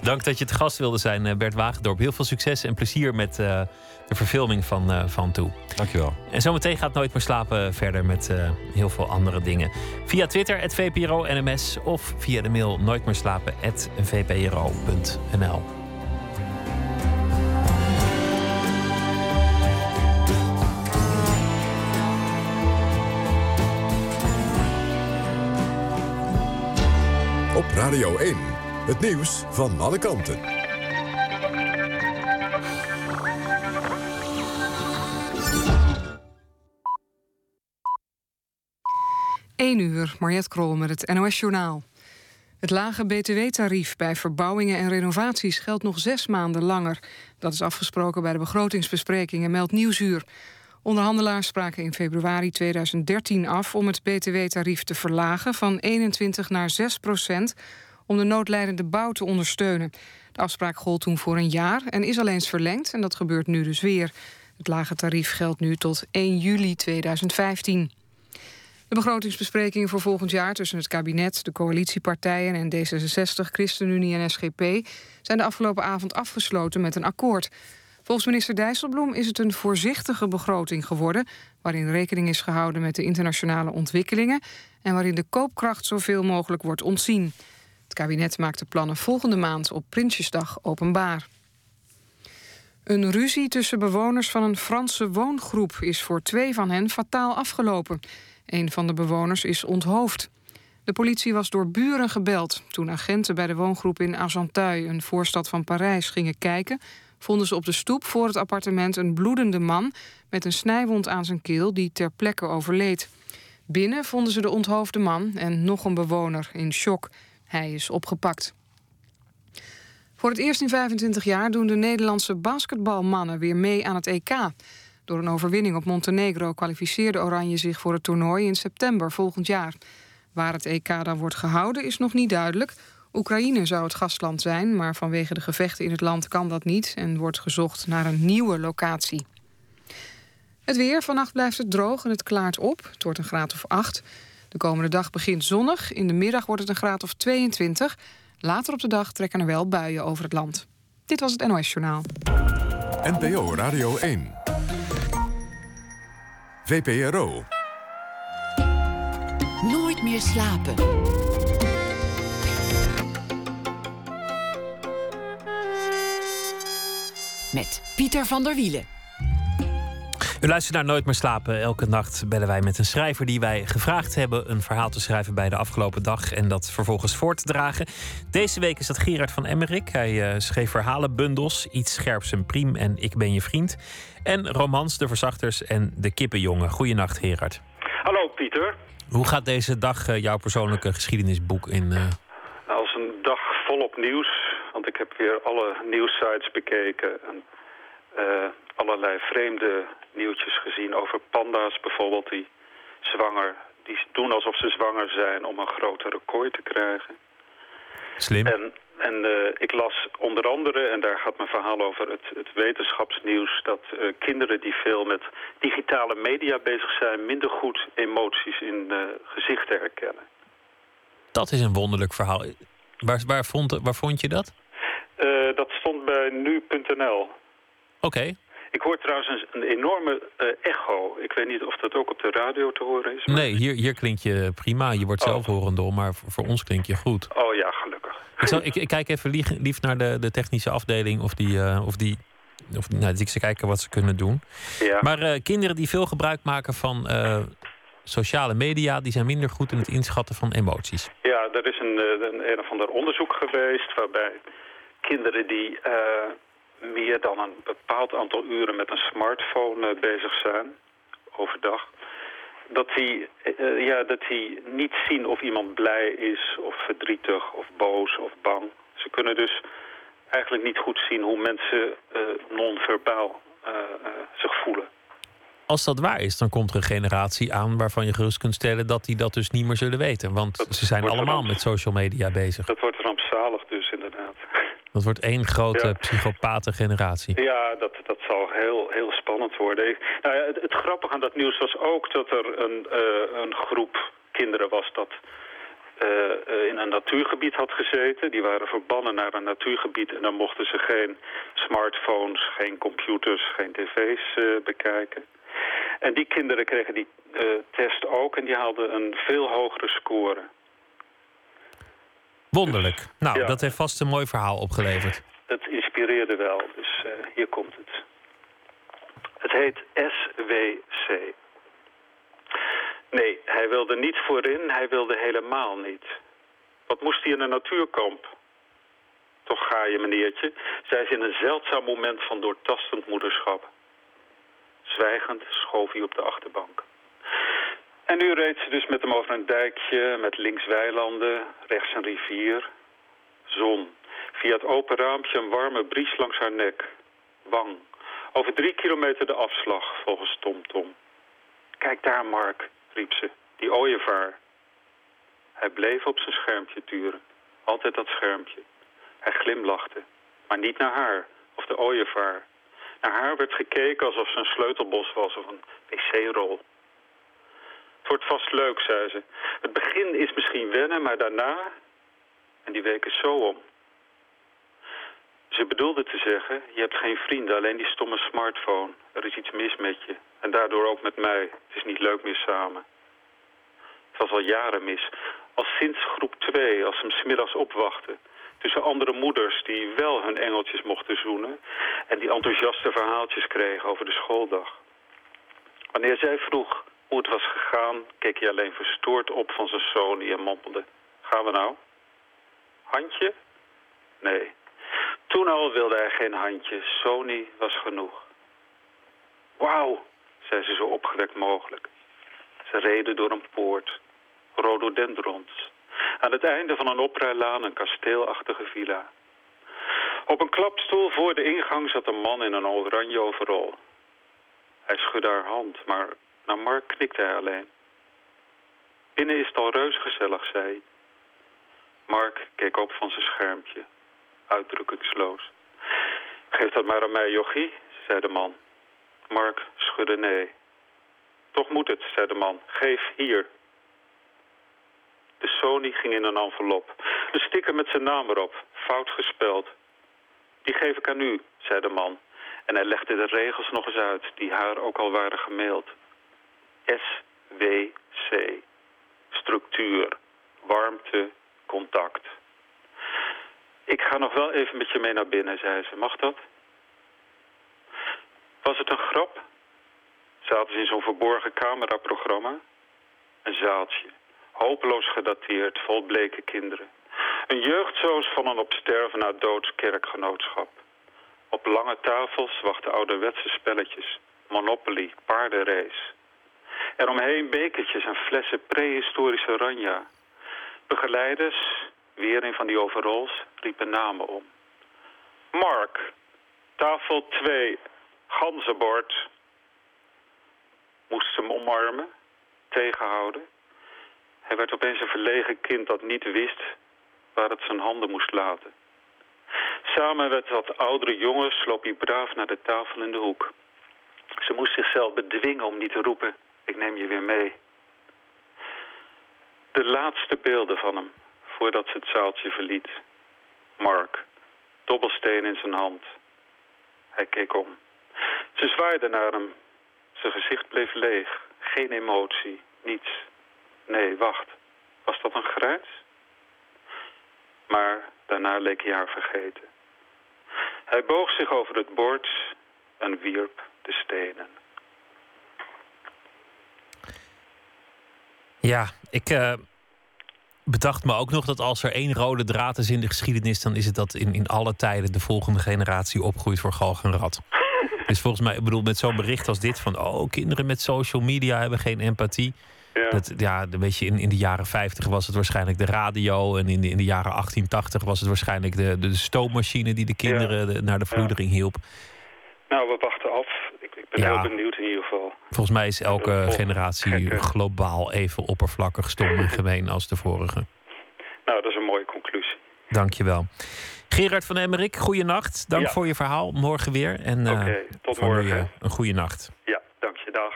Dank dat je te gast wilde zijn, Bert Wagendorp. Heel veel succes en plezier met uh, de verfilming van uh, Van Toe. Dank je wel. En zometeen gaat Nooit meer slapen verder met uh, heel veel andere dingen. Via Twitter, at V P R O N M S. Of via de mail nooitmeerslapen, at V P R O punt N L. Radio één, het nieuws van alle kanten. één uur, Mariet Krol met het N O S-journaal. Het lage B T W-tarief bij verbouwingen en renovaties geldt nog zes maanden langer. Dat is afgesproken bij de begrotingsbesprekingen, meldt Nieuwsuur. Onderhandelaars spraken in februari tweeduizend dertien af om het B T W-tarief te verlagen van eenentwintig naar zes procent om de noodlijdende bouw te ondersteunen. De afspraak gold toen voor een jaar en is al eens verlengd en dat gebeurt nu dus weer. Het lage tarief geldt nu tot één juli tweeduizend vijftien. De begrotingsbesprekingen voor volgend jaar tussen het kabinet, de coalitiepartijen en D zesenzestig, ChristenUnie en S G P zijn de afgelopen avond afgesloten met een akkoord. Volgens minister Dijsselbloem is het een voorzichtige begroting geworden, waarin rekening is gehouden met de internationale ontwikkelingen en waarin de koopkracht zoveel mogelijk wordt ontzien. Het kabinet maakt de plannen volgende maand op Prinsjesdag openbaar. Een ruzie tussen bewoners van een Franse woongroep is voor twee van hen fataal afgelopen. Een van de bewoners is onthoofd. De politie was door buren gebeld. Toen agenten bij de woongroep in Argenteuil, een voorstad van Parijs, gingen kijken, vonden ze op de stoep voor het appartement een bloedende man met een snijwond aan zijn keel die ter plekke overleed. Binnen vonden ze de onthoofde man en nog een bewoner in shock. Hij is opgepakt. Voor het eerst in vijfentwintig jaar doen de Nederlandse basketbalmannen weer mee aan het E K. Door een overwinning op Montenegro kwalificeerde Oranje zich voor het toernooi in september volgend jaar. Waar het E K dan wordt gehouden is nog niet duidelijk. Oekraïne zou het gastland zijn, maar vanwege de gevechten in het land kan dat niet en wordt gezocht naar een nieuwe locatie. Het weer. Vannacht blijft het droog en het klaart op. Het wordt een graad of acht. De komende dag begint zonnig. In de middag wordt het een graad of tweeëntwintig. Later op de dag trekken er wel buien over het land. Dit was het N O S-journaal. N P O Radio één. V P R O. Nooit meer slapen. Met Pieter van der Wielen. U luistert naar Nooit meer slapen. Elke nacht bellen wij met een schrijver die wij gevraagd hebben een verhaal te schrijven bij de afgelopen dag en dat vervolgens voor te dragen. Deze week is dat Gerard van Emmerik. Hij uh, schreef verhalenbundels, Iets scherps en priem en Ik ben je vriend. En romans, De verzachters en De kippenjongen. Goeienacht, Gerard. Hallo, Pieter. Hoe gaat deze dag uh, jouw persoonlijke geschiedenisboek in? Uh... Als een dag volop nieuws. Want ik heb weer alle nieuwssites bekeken en uh, allerlei vreemde nieuwtjes gezien over panda's bijvoorbeeld die zwanger, die doen alsof ze zwanger zijn om een grotere kooi te krijgen. Slim. En, en uh, ik las onder andere, en daar gaat mijn verhaal over, het, het wetenschapsnieuws, dat uh, kinderen die veel met digitale media bezig zijn minder goed emoties in uh, gezichten herkennen. Dat is een wonderlijk verhaal. Waar, waar, vond, waar vond je dat? Uh, dat stond bij nu punt n l. Oké. Okay. Ik hoor trouwens een, een enorme uh, echo. Ik weet niet of dat ook op de radio te horen is. Maar... Nee, hier, hier klinkt je prima. Je wordt oh. zelf horendol, maar voor, voor ons klink je goed. Oh ja, gelukkig. Ik, zal, ik, ik kijk even lief, lief naar de, de technische afdeling of die... Uh, of die... Of, nou, ze kijken wat ze kunnen doen. Ja. Maar uh, kinderen die veel gebruik maken van... Uh, sociale media, die zijn minder goed in het inschatten van emoties. Ja, er is een, een, een of ander onderzoek geweest waarbij kinderen die uh, meer dan een bepaald aantal uren met een smartphone uh, bezig zijn, overdag, dat die, uh, ja, dat die niet zien of iemand blij is of verdrietig of boos of bang. Ze kunnen dus eigenlijk niet goed zien hoe mensen uh, non-verbaal uh, uh, zich voelen. Als dat waar is, dan komt er een generatie aan waarvan je gerust kunt stellen dat die dat dus niet meer zullen weten. Want dat ze zijn allemaal met social media bezig. Dat wordt rampzalig dus, inderdaad. Dat wordt één grote ja. psychopatengeneratie. Ja, dat, dat zal heel, heel spannend worden. Ik, nou ja, het, het grappige aan dat nieuws was ook dat er een, uh, een groep kinderen was dat uh, uh, in een natuurgebied had gezeten. Die waren verbannen naar een natuurgebied en dan mochten ze geen smartphones, geen computers, geen tv's uh, bekijken. En die kinderen kregen die uh, test ook en die haalden een veel hogere score. Wonderlijk. Dus, nou, ja. dat heeft vast een mooi verhaal opgeleverd. Het inspireerde wel, dus uh, hier komt het. Het heet S W C. Nee, hij wilde niet voorin, hij wilde helemaal niet. Wat moest hij in een natuurkamp? Toch ga je, meneertje, zei ze in een zeldzaam moment van doortastend moederschap. Zwijgend schoof hij op de achterbank. En nu reed ze dus met hem over een dijkje, met links weilanden, rechts een rivier. Zon. Via het open raampje een warme bries langs haar nek. Wang. Over drie kilometer de afslag, volgens TomTom. Kijk daar, Mark, riep ze. Die ooievaar. Hij bleef op zijn schermpje turen. Altijd dat schermpje. Hij glimlachte. Maar niet naar haar of de ooievaar. Naar haar werd gekeken alsof ze een sleutelbos was of een wc-rol. Het wordt vast leuk, zei ze. Het begin is misschien wennen, maar daarna... En die week is zo om. Ze bedoelde te zeggen, je hebt geen vrienden, alleen die stomme smartphone. Er is iets mis met je. En daardoor ook met mij. Het is niet leuk meer samen. Het was al jaren mis. Al sinds groep twee, als ze hem 's middags opwachten. Tussen andere moeders die wel hun engeltjes mochten zoenen. En die enthousiaste verhaaltjes kregen over de schooldag. Wanneer zij vroeg hoe het was gegaan, keek hij alleen verstoord op van zijn Sony en mompelde. Gaan we nou? Handje? Nee. Toen al wilde hij geen handje. Sony was genoeg. Wauw, zei ze zo opgewekt mogelijk. Ze reden door een poort. Rhododendrons. Aan het einde van een oprijlaan een kasteelachtige villa. Op een klapstoel voor de ingang zat een man in een oranje overall. Hij schudde haar hand, maar naar Mark knikte hij alleen. Binnen is het al reuze gezellig, zei hij. Mark keek op van zijn schermpje. Uitdrukkingsloos. Geef dat maar aan mij, jochie, zei de man. Mark schudde nee. Toch moet het, zei de man. Geef hier. De Sony ging in een envelop. Een sticker met zijn naam erop. Fout gespeld. Die geef ik aan u, zei de man. En hij legde de regels nog eens uit die haar ook al waren gemaild. S W C. Structuur. Warmte. Contact. Ik ga nog wel even met je mee naar binnen, zei ze. Mag dat? Was het een grap? Zaten ze in zo'n verborgen cameraprogramma? Een zaaltje. Hopeloos gedateerd, vol bleke kinderen. Een jeugdsoos van een op sterven na doods kerkgenootschap. Op lange tafels wachten ouderwetse spelletjes. Monopoly, paardenrace. Eromheen bekertjes en flessen prehistorische ranja. Begeleiders, weer een van die overalls, riepen namen om. Mark, tafel twee, ganzenbord. Moest ze hem omarmen, tegenhouden. Hij werd opeens een verlegen kind dat niet wist waar het zijn handen moest laten. Samen met wat oudere jongens sloop hij braaf naar de tafel in de hoek. Ze moest zichzelf bedwingen om niet te roepen, ik neem je weer mee. De laatste beelden van hem, voordat ze het zaaltje verliet. Mark, dobbelsteen in zijn hand. Hij keek om. Ze zwaaide naar hem. Zijn gezicht bleef leeg. Geen emotie, niets. Nee, wacht. Was dat een grijns? Maar daarna leek hij haar vergeten. Hij boog zich over het bord en wierp de stenen. Ja, ik uh, bedacht me ook nog dat als er één rode draad is in de geschiedenis... dan is het dat in, in alle tijden de volgende generatie opgroeit voor galg en rat. Dus volgens mij, ik bedoel, met zo'n bericht als dit van... oh, kinderen met social media hebben geen empathie. Ja, dat, ja een beetje in, in de jaren vijftig was het waarschijnlijk de radio... en in de, in de jaren achttien tachtig was het waarschijnlijk de, de stoommachine... die de kinderen ja. de, naar de vloedering ja. hielp. Nou, we wachten af. Ik, ik ben ja. heel benieuwd in ieder geval. Volgens mij is elke generatie gekker. globaal even oppervlakkig, stom en gemeen als de vorige. Nou, dat is een mooie conclusie. Dank je wel. Gerard van Emmerik, goeienacht. Dank ja. voor je verhaal. Morgen weer. En uh, okay, tot morgen. Nu, uh, een goede nacht. Ja, dank je. Dag.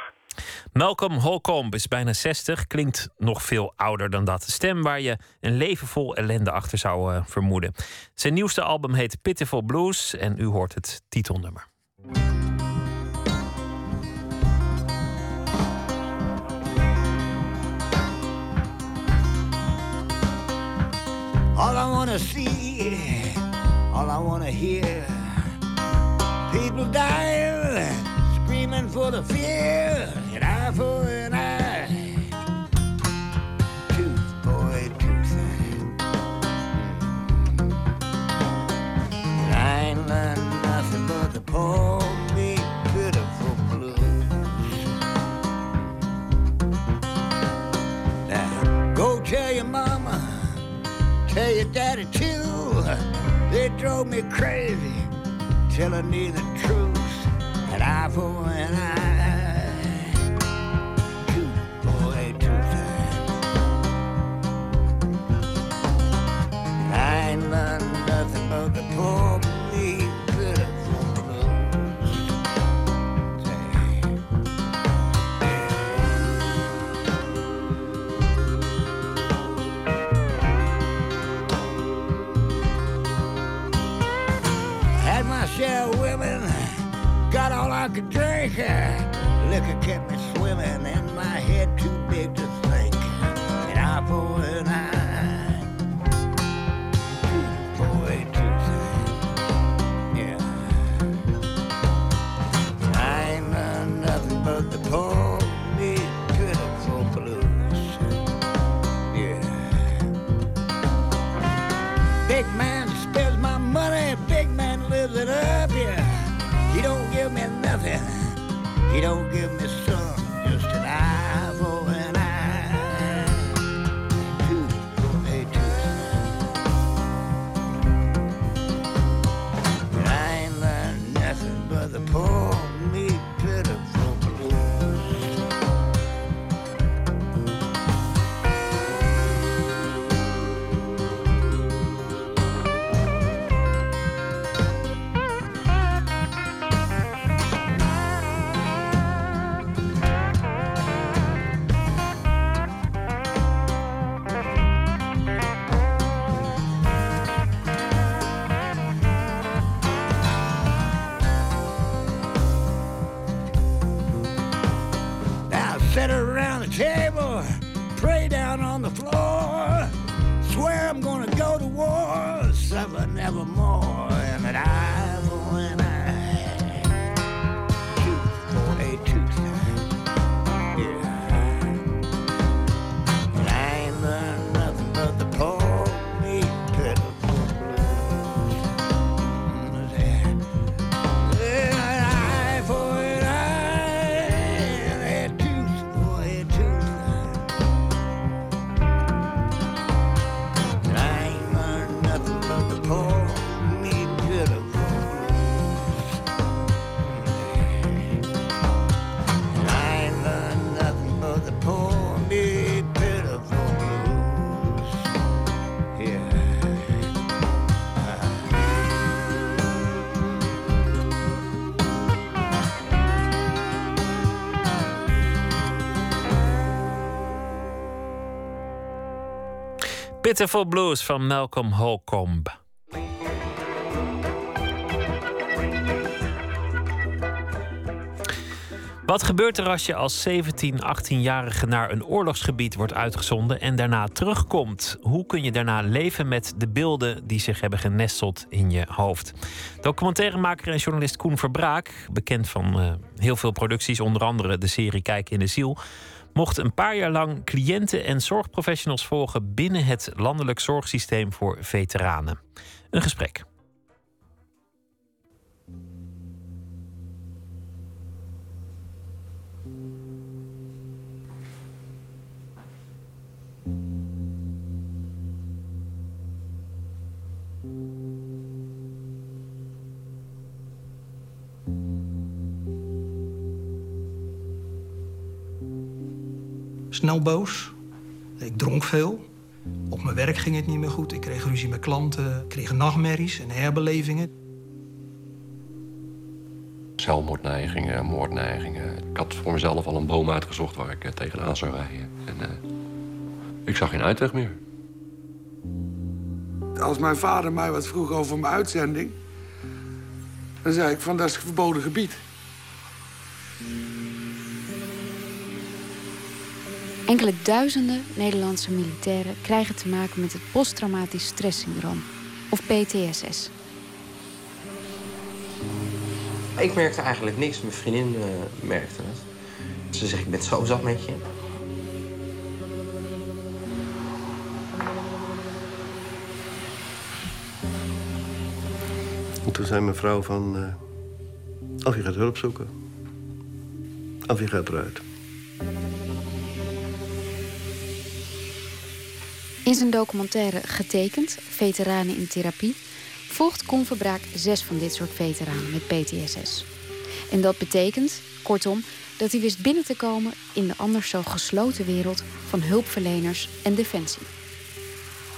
Malcolm Holcomb is bijna zestig. Klinkt nog veel ouder dan dat. Stem waar je een leven vol ellende achter zou uh, vermoeden. Zijn nieuwste album heet Pitiful Blues. En u hoort het titelnummer. All I wanna see, all I wanna hear, people dying, screaming for the fear, an eye for an eye, tooth boy, tooth. tell your mama, tell your daddy too. They drove me crazy, till I knew the truth. An eye for an eye, two for a tooth. I ain't learned nothing but the poor me. Yeah, women got all I could drink. Liquor kept me swimming and my head too big to think. And I for an eye, two for a tooth. Yeah, I ain't done nothing but the poor big pitiful blues. Yeah, big man spends my money. Big man lives it up, yeah. He don't give me nothing. He don't give me some. Just an eye for an eye, two for a tooth. And I ain't learned nothing but the poor me pitiful blues. Pitiful Blues van Malcolm Holcomb. Wat gebeurt er als je als zeventien, achttienjarige naar een oorlogsgebied wordt uitgezonden en daarna terugkomt? Hoe kun je daarna leven met de beelden die zich hebben genesteld in je hoofd? Documentairemaker en journalist Coen Verbraak, bekend van uh, heel veel producties, onder andere de serie Kijk in de Ziel, mocht een paar jaar lang cliënten en zorgprofessionals volgen binnen het landelijk zorgsysteem voor veteranen. Een gesprek. Snel boos. Ik dronk veel. Op mijn werk ging het niet meer goed. Ik kreeg ruzie met klanten, kreeg nachtmerries en herbelevingen. Zelfmoordneigingen, moordneigingen. Ik had voor mezelf al een boom uitgezocht waar ik tegenaan zou rijden. En, uh, ik zag geen uitweg meer. Als mijn vader mij wat vroeg over mijn uitzending, dan zei ik van dat is het verboden gebied. Enkele duizenden Nederlandse militairen krijgen te maken met het posttraumatisch stresssyndroom, of P T S S. Ik merkte eigenlijk niks. Mijn vriendin uh, merkte het. Ze zegt, ik ben zo zat met je. En toen zei mijn vrouw van, uh, of je gaat hulp zoeken, of je gaat eruit. In zijn documentaire Getekend, veteranen in therapie, volgt Coen Verbraak zes van dit soort veteranen met P T S S. En dat betekent, kortom, dat hij wist binnen te komen in de anders zo gesloten wereld van hulpverleners en defensie.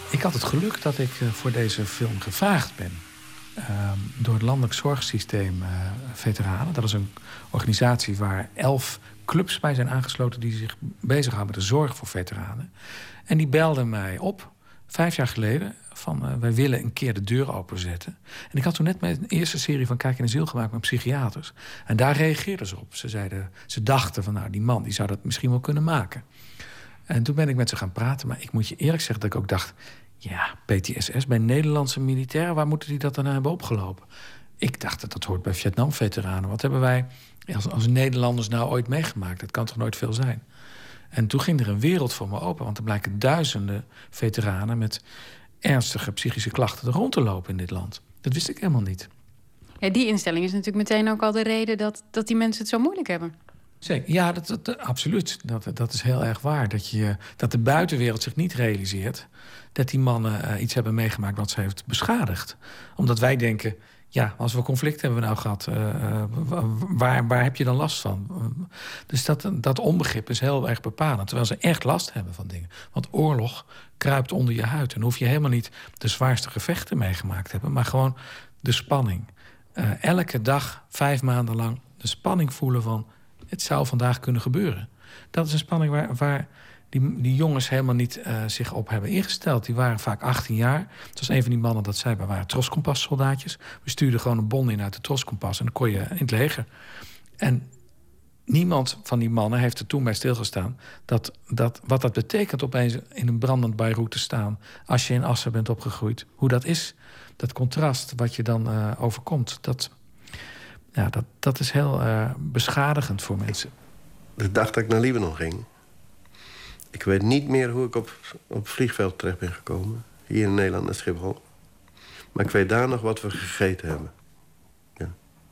Ik had het geluk dat ik voor deze film gevraagd ben. Uh, door het landelijk zorgsysteem uh, veteranen. Dat is een organisatie waar elf clubs bij zijn aangesloten die zich bezighouden met de zorg voor veteranen. En die belden mij op, vijf jaar geleden, van uh, wij willen een keer de deur openzetten. En ik had toen net een eerste serie van Kijk in de Ziel gemaakt met psychiaters. En daar reageerden ze op. Ze zeiden, ze dachten van nou, die man die zou dat misschien wel kunnen maken. En toen ben ik met ze gaan praten, maar ik moet je eerlijk zeggen dat ik ook dacht, ja, P T S S bij Nederlandse militairen, waar moeten die dat dan hebben opgelopen? Ik dacht dat dat hoort bij Vietnam-veteranen. Wat hebben wij als, als Nederlanders nou ooit meegemaakt? Dat kan toch nooit veel zijn? En toen ging er een wereld voor me open, want er blijken duizenden veteranen met ernstige psychische klachten er rond te lopen in dit land. Dat wist ik helemaal niet. Ja, die instelling is natuurlijk meteen ook al de reden dat, dat die mensen het zo moeilijk hebben. Zeker. Ja, dat, dat, absoluut. Dat, dat is heel erg waar. Dat, je, dat de buitenwereld zich niet realiseert dat die mannen uh, iets hebben meegemaakt wat ze heeft beschadigd. Omdat wij denken, ja, als we conflict hebben we nou gehad, uh, waar, waar heb je dan last van? Uh, dus dat, dat onbegrip is heel erg bepalend. Terwijl ze echt last hebben van dingen. Want oorlog kruipt onder je huid. En hoef je helemaal niet de zwaarste gevechten meegemaakt te hebben, maar gewoon de spanning. Uh, elke dag, vijf maanden lang, de spanning voelen van, het zou vandaag kunnen gebeuren. Dat is een spanning waar, waar die, die jongens helemaal niet uh, zich op hebben ingesteld. Die waren vaak achttien jaar. Het was een van die mannen dat zei, we waren troskompassoldaatjes. We stuurden gewoon een bon in uit de troskompas en dan kon je in het leger. En niemand van die mannen heeft er toen bij stilgestaan dat, dat, wat dat betekent opeens in een brandend Beirut te staan als je in Assen bent opgegroeid. Hoe dat is, dat contrast wat je dan uh, overkomt, dat... Ja, dat, dat is heel uh, beschadigend voor mensen. De dag dat ik naar Libanon ging, ik weet niet meer hoe ik op, op het vliegveld terecht ben gekomen. Hier in Nederland naar Schiphol. Maar ik weet daar nog wat we gegeten hebben. Ja.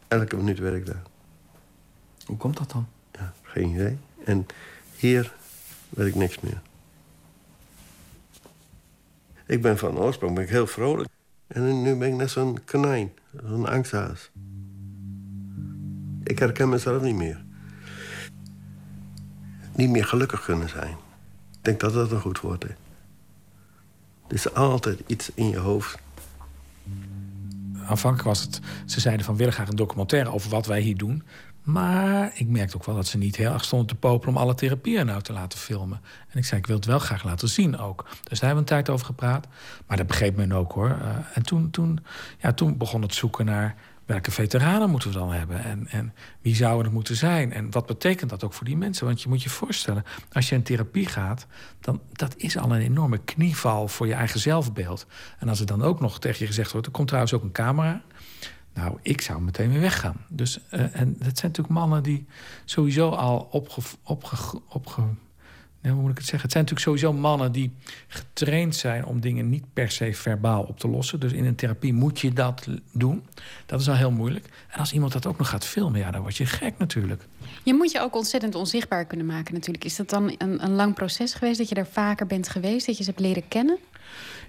Elke minuut werk ik daar. Hoe komt dat dan? Ja, geen idee. En hier weet ik niks meer. Ik ben van oorsprong ben ik heel vrolijk. En nu ben ik net zo'n konijn, zo'n angsthaas. Ik herken mezelf niet meer. Niet meer gelukkig kunnen zijn. Ik denk dat dat een goed woord is. Er is altijd iets in je hoofd. Aanvankelijk was het... Ze zeiden van, we willen graag een documentaire over wat wij hier doen. Maar ik merkte ook wel dat ze niet heel erg stonden te popelen om alle therapieën nou te laten filmen. En ik zei, ik wil het wel graag laten zien ook. Dus daar hebben we een tijd over gepraat. Maar dat begreep men ook, hoor. En toen, toen, ja, toen begon het zoeken naar, welke veteranen moeten we dan hebben? En, en wie zouden het moeten zijn? En wat betekent dat ook voor die mensen? Want je moet je voorstellen, als je in therapie gaat, dan, dat is al een enorme knieval voor je eigen zelfbeeld. En als er dan ook nog tegen je gezegd wordt, er komt trouwens ook een camera. Nou, ik zou meteen weer weggaan. Dus, uh, en dat zijn natuurlijk mannen die sowieso al opge... opge, opge nee, hoe moet ik het zeggen? Het zijn natuurlijk sowieso mannen die getraind zijn om dingen niet per se verbaal op te lossen. Dus in een therapie moet je dat doen. Dat is al heel moeilijk. En als iemand dat ook nog gaat filmen, ja, dan word je gek natuurlijk. Je moet je ook ontzettend onzichtbaar kunnen maken natuurlijk. Is dat dan een, een lang proces geweest, dat je daar vaker bent geweest, dat je ze hebt leren kennen?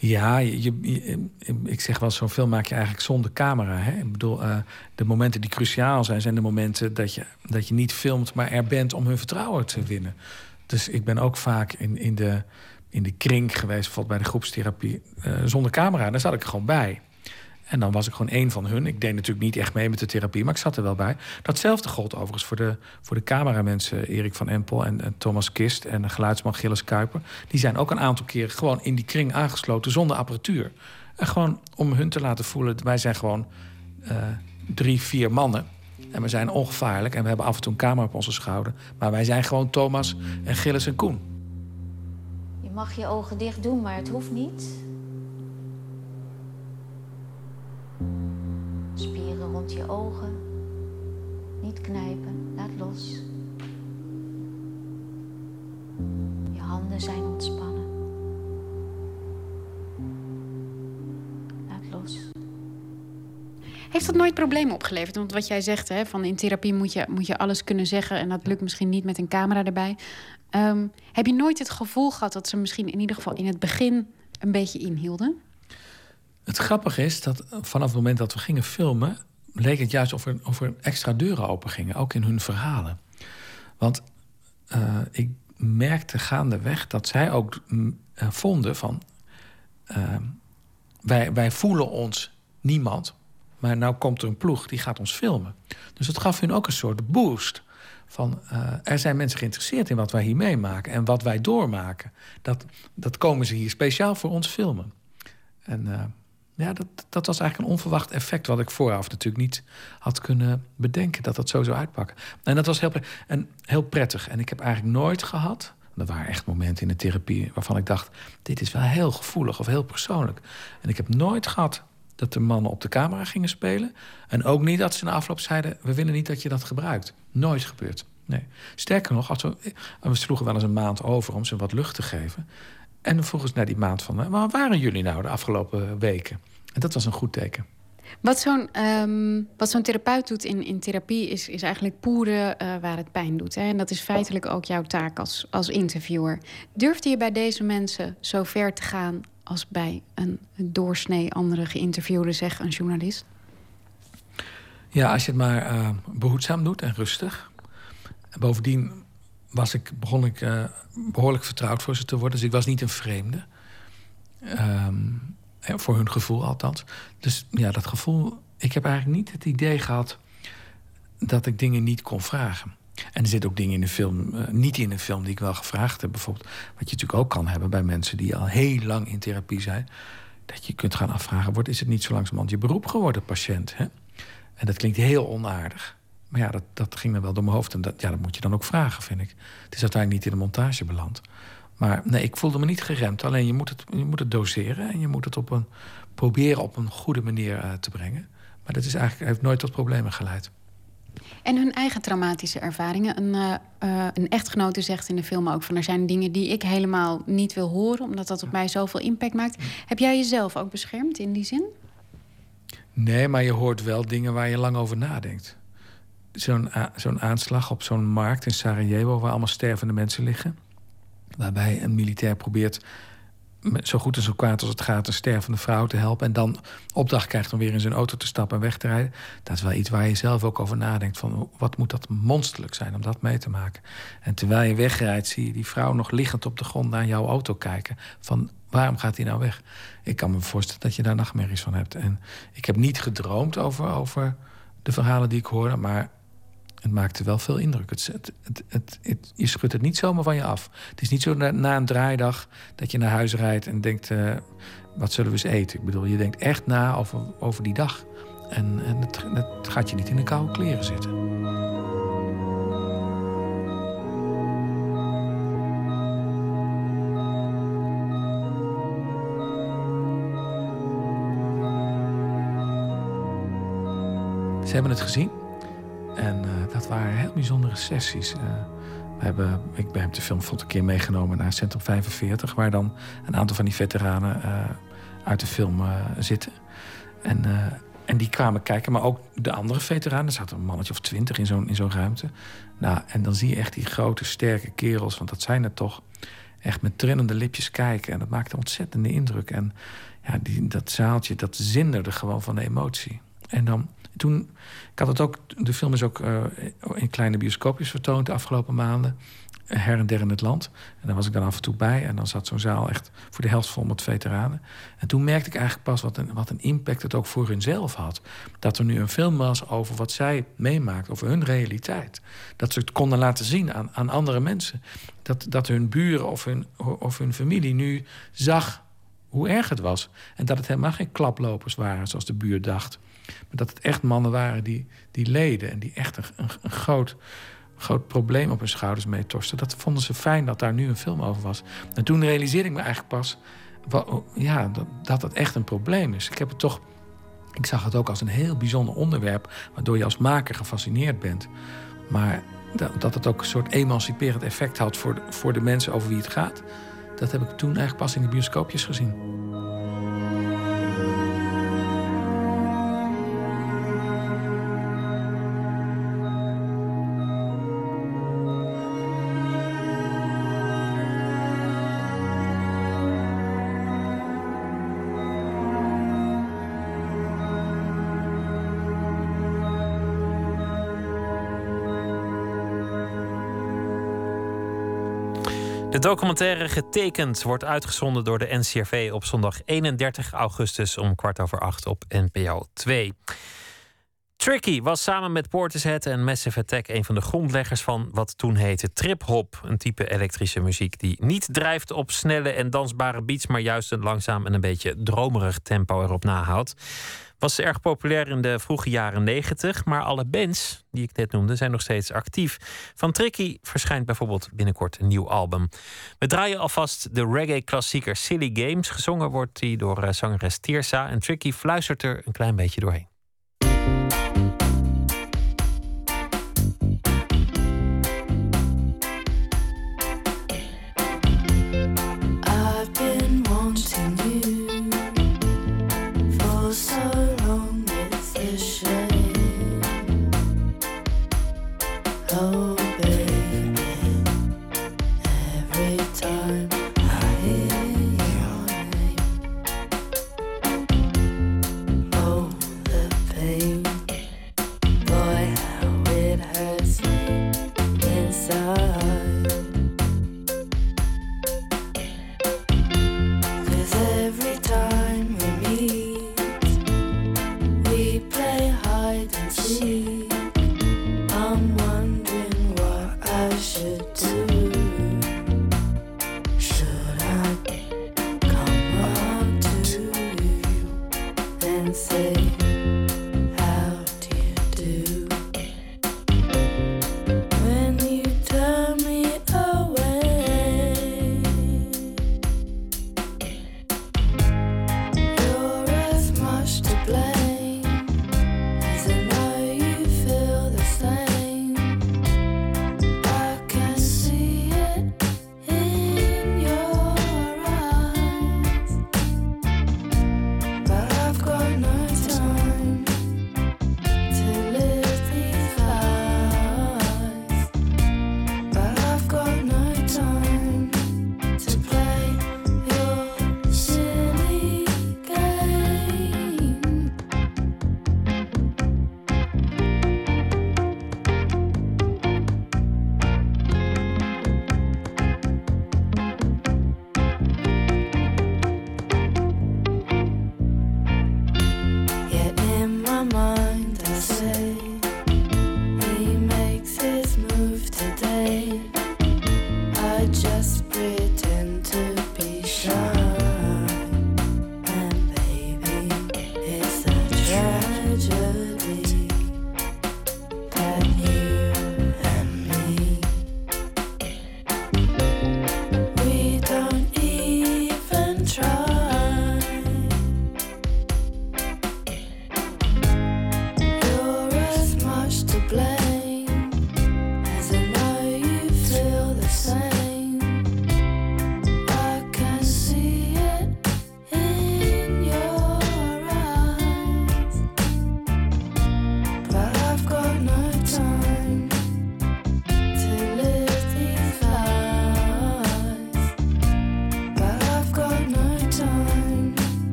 Ja, je, je, ik zeg wel, zo'n film maak je eigenlijk zonder camera. Hè? Ik bedoel, uh, de momenten die cruciaal zijn, zijn de momenten dat je, dat je niet filmt, maar er bent om hun vertrouwen te winnen. Dus ik ben ook vaak in, in, de, in de kring geweest, bijvoorbeeld bij de groepstherapie, uh, zonder camera. Daar zat ik er gewoon bij. En dan was ik gewoon één van hun. Ik deed natuurlijk niet echt mee met de therapie, maar ik zat er wel bij. Datzelfde gold overigens voor de, voor de cameramensen Erik van Empel en, en Thomas Kist en de geluidsman Gilles Kuiper. Die zijn ook een aantal keren gewoon in die kring aangesloten zonder apparatuur. En gewoon om hun te laten voelen, wij zijn gewoon uh, drie, vier mannen. En we zijn ongevaarlijk en we hebben af en toe een camera op onze schouder. Maar wij zijn gewoon Thomas en Gilles en Coen. Je mag je ogen dicht doen, maar het hoeft niet. Spieren rond je ogen. Niet knijpen, laat los. Je handen zijn ontspannen. Laat los. Heeft dat nooit problemen opgeleverd? Want wat jij zegt, hè, van in therapie moet je, moet je alles kunnen zeggen, en dat lukt misschien niet met een camera erbij. Um, heb je nooit het gevoel gehad dat ze misschien in ieder geval in het begin een beetje inhielden? Het grappige is dat vanaf het moment dat we gingen filmen... leek het juist of er, of er extra deuren open gingen, ook in hun verhalen. Want uh, ik merkte gaandeweg dat zij ook uh, vonden van... Uh, wij, wij voelen ons niemand, maar nou komt er een ploeg die gaat ons filmen. Dus dat gaf hun ook een soort boost... van uh, er zijn mensen geïnteresseerd in wat wij hier meemaken... en wat wij doormaken. Dat, dat komen ze hier speciaal voor ons filmen. En uh, ja, dat, dat was eigenlijk een onverwacht effect... wat ik vooraf natuurlijk niet had kunnen bedenken... dat dat zo zou uitpakken. En dat was heel, pre- en heel prettig. En ik heb eigenlijk nooit gehad... er waren echt momenten in de therapie waarvan ik dacht... dit is wel heel gevoelig of heel persoonlijk. En ik heb nooit gehad dat de mannen op de camera gingen spelen... en ook niet dat ze na afloop zeiden... we willen niet dat je dat gebruikt. Nooit gebeurd, nee. Sterker nog, als we, we sloegen wel eens een maand over... om ze wat lucht te geven. En dan vroegen ze na die maand van... waar waren jullie nou de afgelopen weken? En dat was een goed teken. Wat zo'n, um, wat zo'n therapeut doet in, in therapie... is, is eigenlijk poeren uh, waar het pijn doet. Hè? En dat is feitelijk ook jouw taak als, als interviewer. Durfde je bij deze mensen zo ver te gaan... als bij een doorsnee andere geïnterviewde, zeg een journalist? Ja, als je het maar uh, behoedzaam doet en rustig. En bovendien was ik, begon ik uh, behoorlijk vertrouwd voor ze te worden. Dus ik was niet een vreemde. Um, voor hun gevoel althans. Dus ja, dat gevoel... Ik heb eigenlijk niet het idee gehad dat ik dingen niet kon vragen. En er zitten ook dingen in de film, uh, niet in de film die ik wel gevraagd heb. Bijvoorbeeld, wat je natuurlijk ook kan hebben bij mensen die al heel lang in therapie zijn. Dat je kunt gaan afvragen, wordt, is het niet zo langzamerhand je beroep geworden, patiënt? Hè? En dat klinkt heel onaardig. Maar ja, dat, dat ging me wel door mijn hoofd. En dat, ja, dat moet je dan ook vragen, vind ik. Het is uiteindelijk niet in de montage beland. Maar nee, ik voelde me niet geremd. Alleen je moet het, je moet het doseren en je moet het op een, proberen op een goede manier uh, te brengen. Maar dat is eigenlijk, heeft nooit tot problemen geleid. En hun eigen traumatische ervaringen. Een, uh, uh, een echtgenote zegt in de film ook van... er zijn dingen die ik helemaal niet wil horen... omdat dat op mij zoveel impact maakt. Ja. Heb jij jezelf ook beschermd in die zin? Nee, maar je hoort wel dingen waar je lang over nadenkt. Zo'n, a- zo'n aanslag op zo'n markt in Sarajevo... waar allemaal stervende mensen liggen. Waarbij een militair probeert... zo goed en zo kwaad als het gaat een stervende vrouw te helpen... en dan opdracht krijgt om weer in zijn auto te stappen en weg te rijden... dat is wel iets waar je zelf ook over nadenkt. Van wat moet dat monsterlijk zijn om dat mee te maken? En terwijl je wegrijdt zie je die vrouw nog liggend op de grond... naar jouw auto kijken. Van waarom gaat die nou weg? Ik kan me voorstellen dat je daar nachtmerries van hebt. En ik heb niet gedroomd over, over de verhalen die ik hoorde... maar het maakte wel veel indruk. Het, het, het, het, het, je schudt het niet zomaar van je af. Het is niet zo na, na een draaidag dat je naar huis rijdt en denkt... Uh, wat zullen we eens eten? Ik bedoel, je denkt echt na over, over die dag. En, en het, het gaat je niet in de koude kleren zitten. Ze hebben het gezien. En uh, dat waren heel bijzondere sessies. Uh, we hebben, ik heb de film vond een keer meegenomen naar Centrum vijfenveertig... waar dan een aantal van die veteranen uh, uit de film uh, zitten. En, uh, en die kwamen kijken, maar ook de andere veteranen. Er zaten een mannetje of twintig in zo'n, in zo'n ruimte. Nou, en dan zie je echt die grote, sterke kerels, want dat zijn het toch... echt met trillende lipjes kijken. En dat maakte een ontzettende indruk. En ja, die, dat zaaltje, dat zinderde gewoon van de emotie. En dan... Toen, ik had het ook, de film is ook uh, in kleine bioscoopjes vertoond de afgelopen maanden. Her en der in het land. En daar was ik dan af en toe bij. En dan zat zo'n zaal echt voor de helft vol met veteranen. En toen merkte ik eigenlijk pas wat een, wat een impact het ook voor hunzelf had. Dat er nu een film was over wat zij meemaakt, over hun realiteit. Dat ze het konden laten zien aan, aan andere mensen. Dat, dat hun buren of hun, of hun familie nu zag hoe erg het was. En dat het helemaal geen klaplopers waren, zoals de buur dacht. Maar dat het echt mannen waren die, die leden... en die echt een, een, een groot, groot probleem op hun schouders mee torsten. Dat vonden ze fijn dat daar nu een film over was. En toen realiseerde ik me eigenlijk pas wat, ja, dat, dat dat echt een probleem is. Ik heb het toch, ik zag het ook als een heel bijzonder onderwerp... waardoor je als maker gefascineerd bent. Maar dat, dat het ook een soort emanciperend effect had... voor de, voor de mensen over wie het gaat... dat heb ik toen eigenlijk pas in de bioscoopjes gezien. De documentaire Getekend wordt uitgezonden door de N C R V op zondag eenendertig augustus om kwart over acht op N P O twee. Tricky was samen met Portishead en Massive Attack een van de grondleggers van wat toen heette trip-hop. Een type elektrische muziek die niet drijft op snelle en dansbare beats, maar juist een langzaam en een beetje dromerig tempo erop nahoudt. Was erg populair in de vroege jaren negentig, maar alle bands die ik net noemde zijn nog steeds actief. Van Tricky verschijnt bijvoorbeeld binnenkort een nieuw album. We draaien alvast de reggae-klassieker Silly Games. Gezongen wordt die door zangeres Tirsa en Tricky fluistert er een klein beetje doorheen.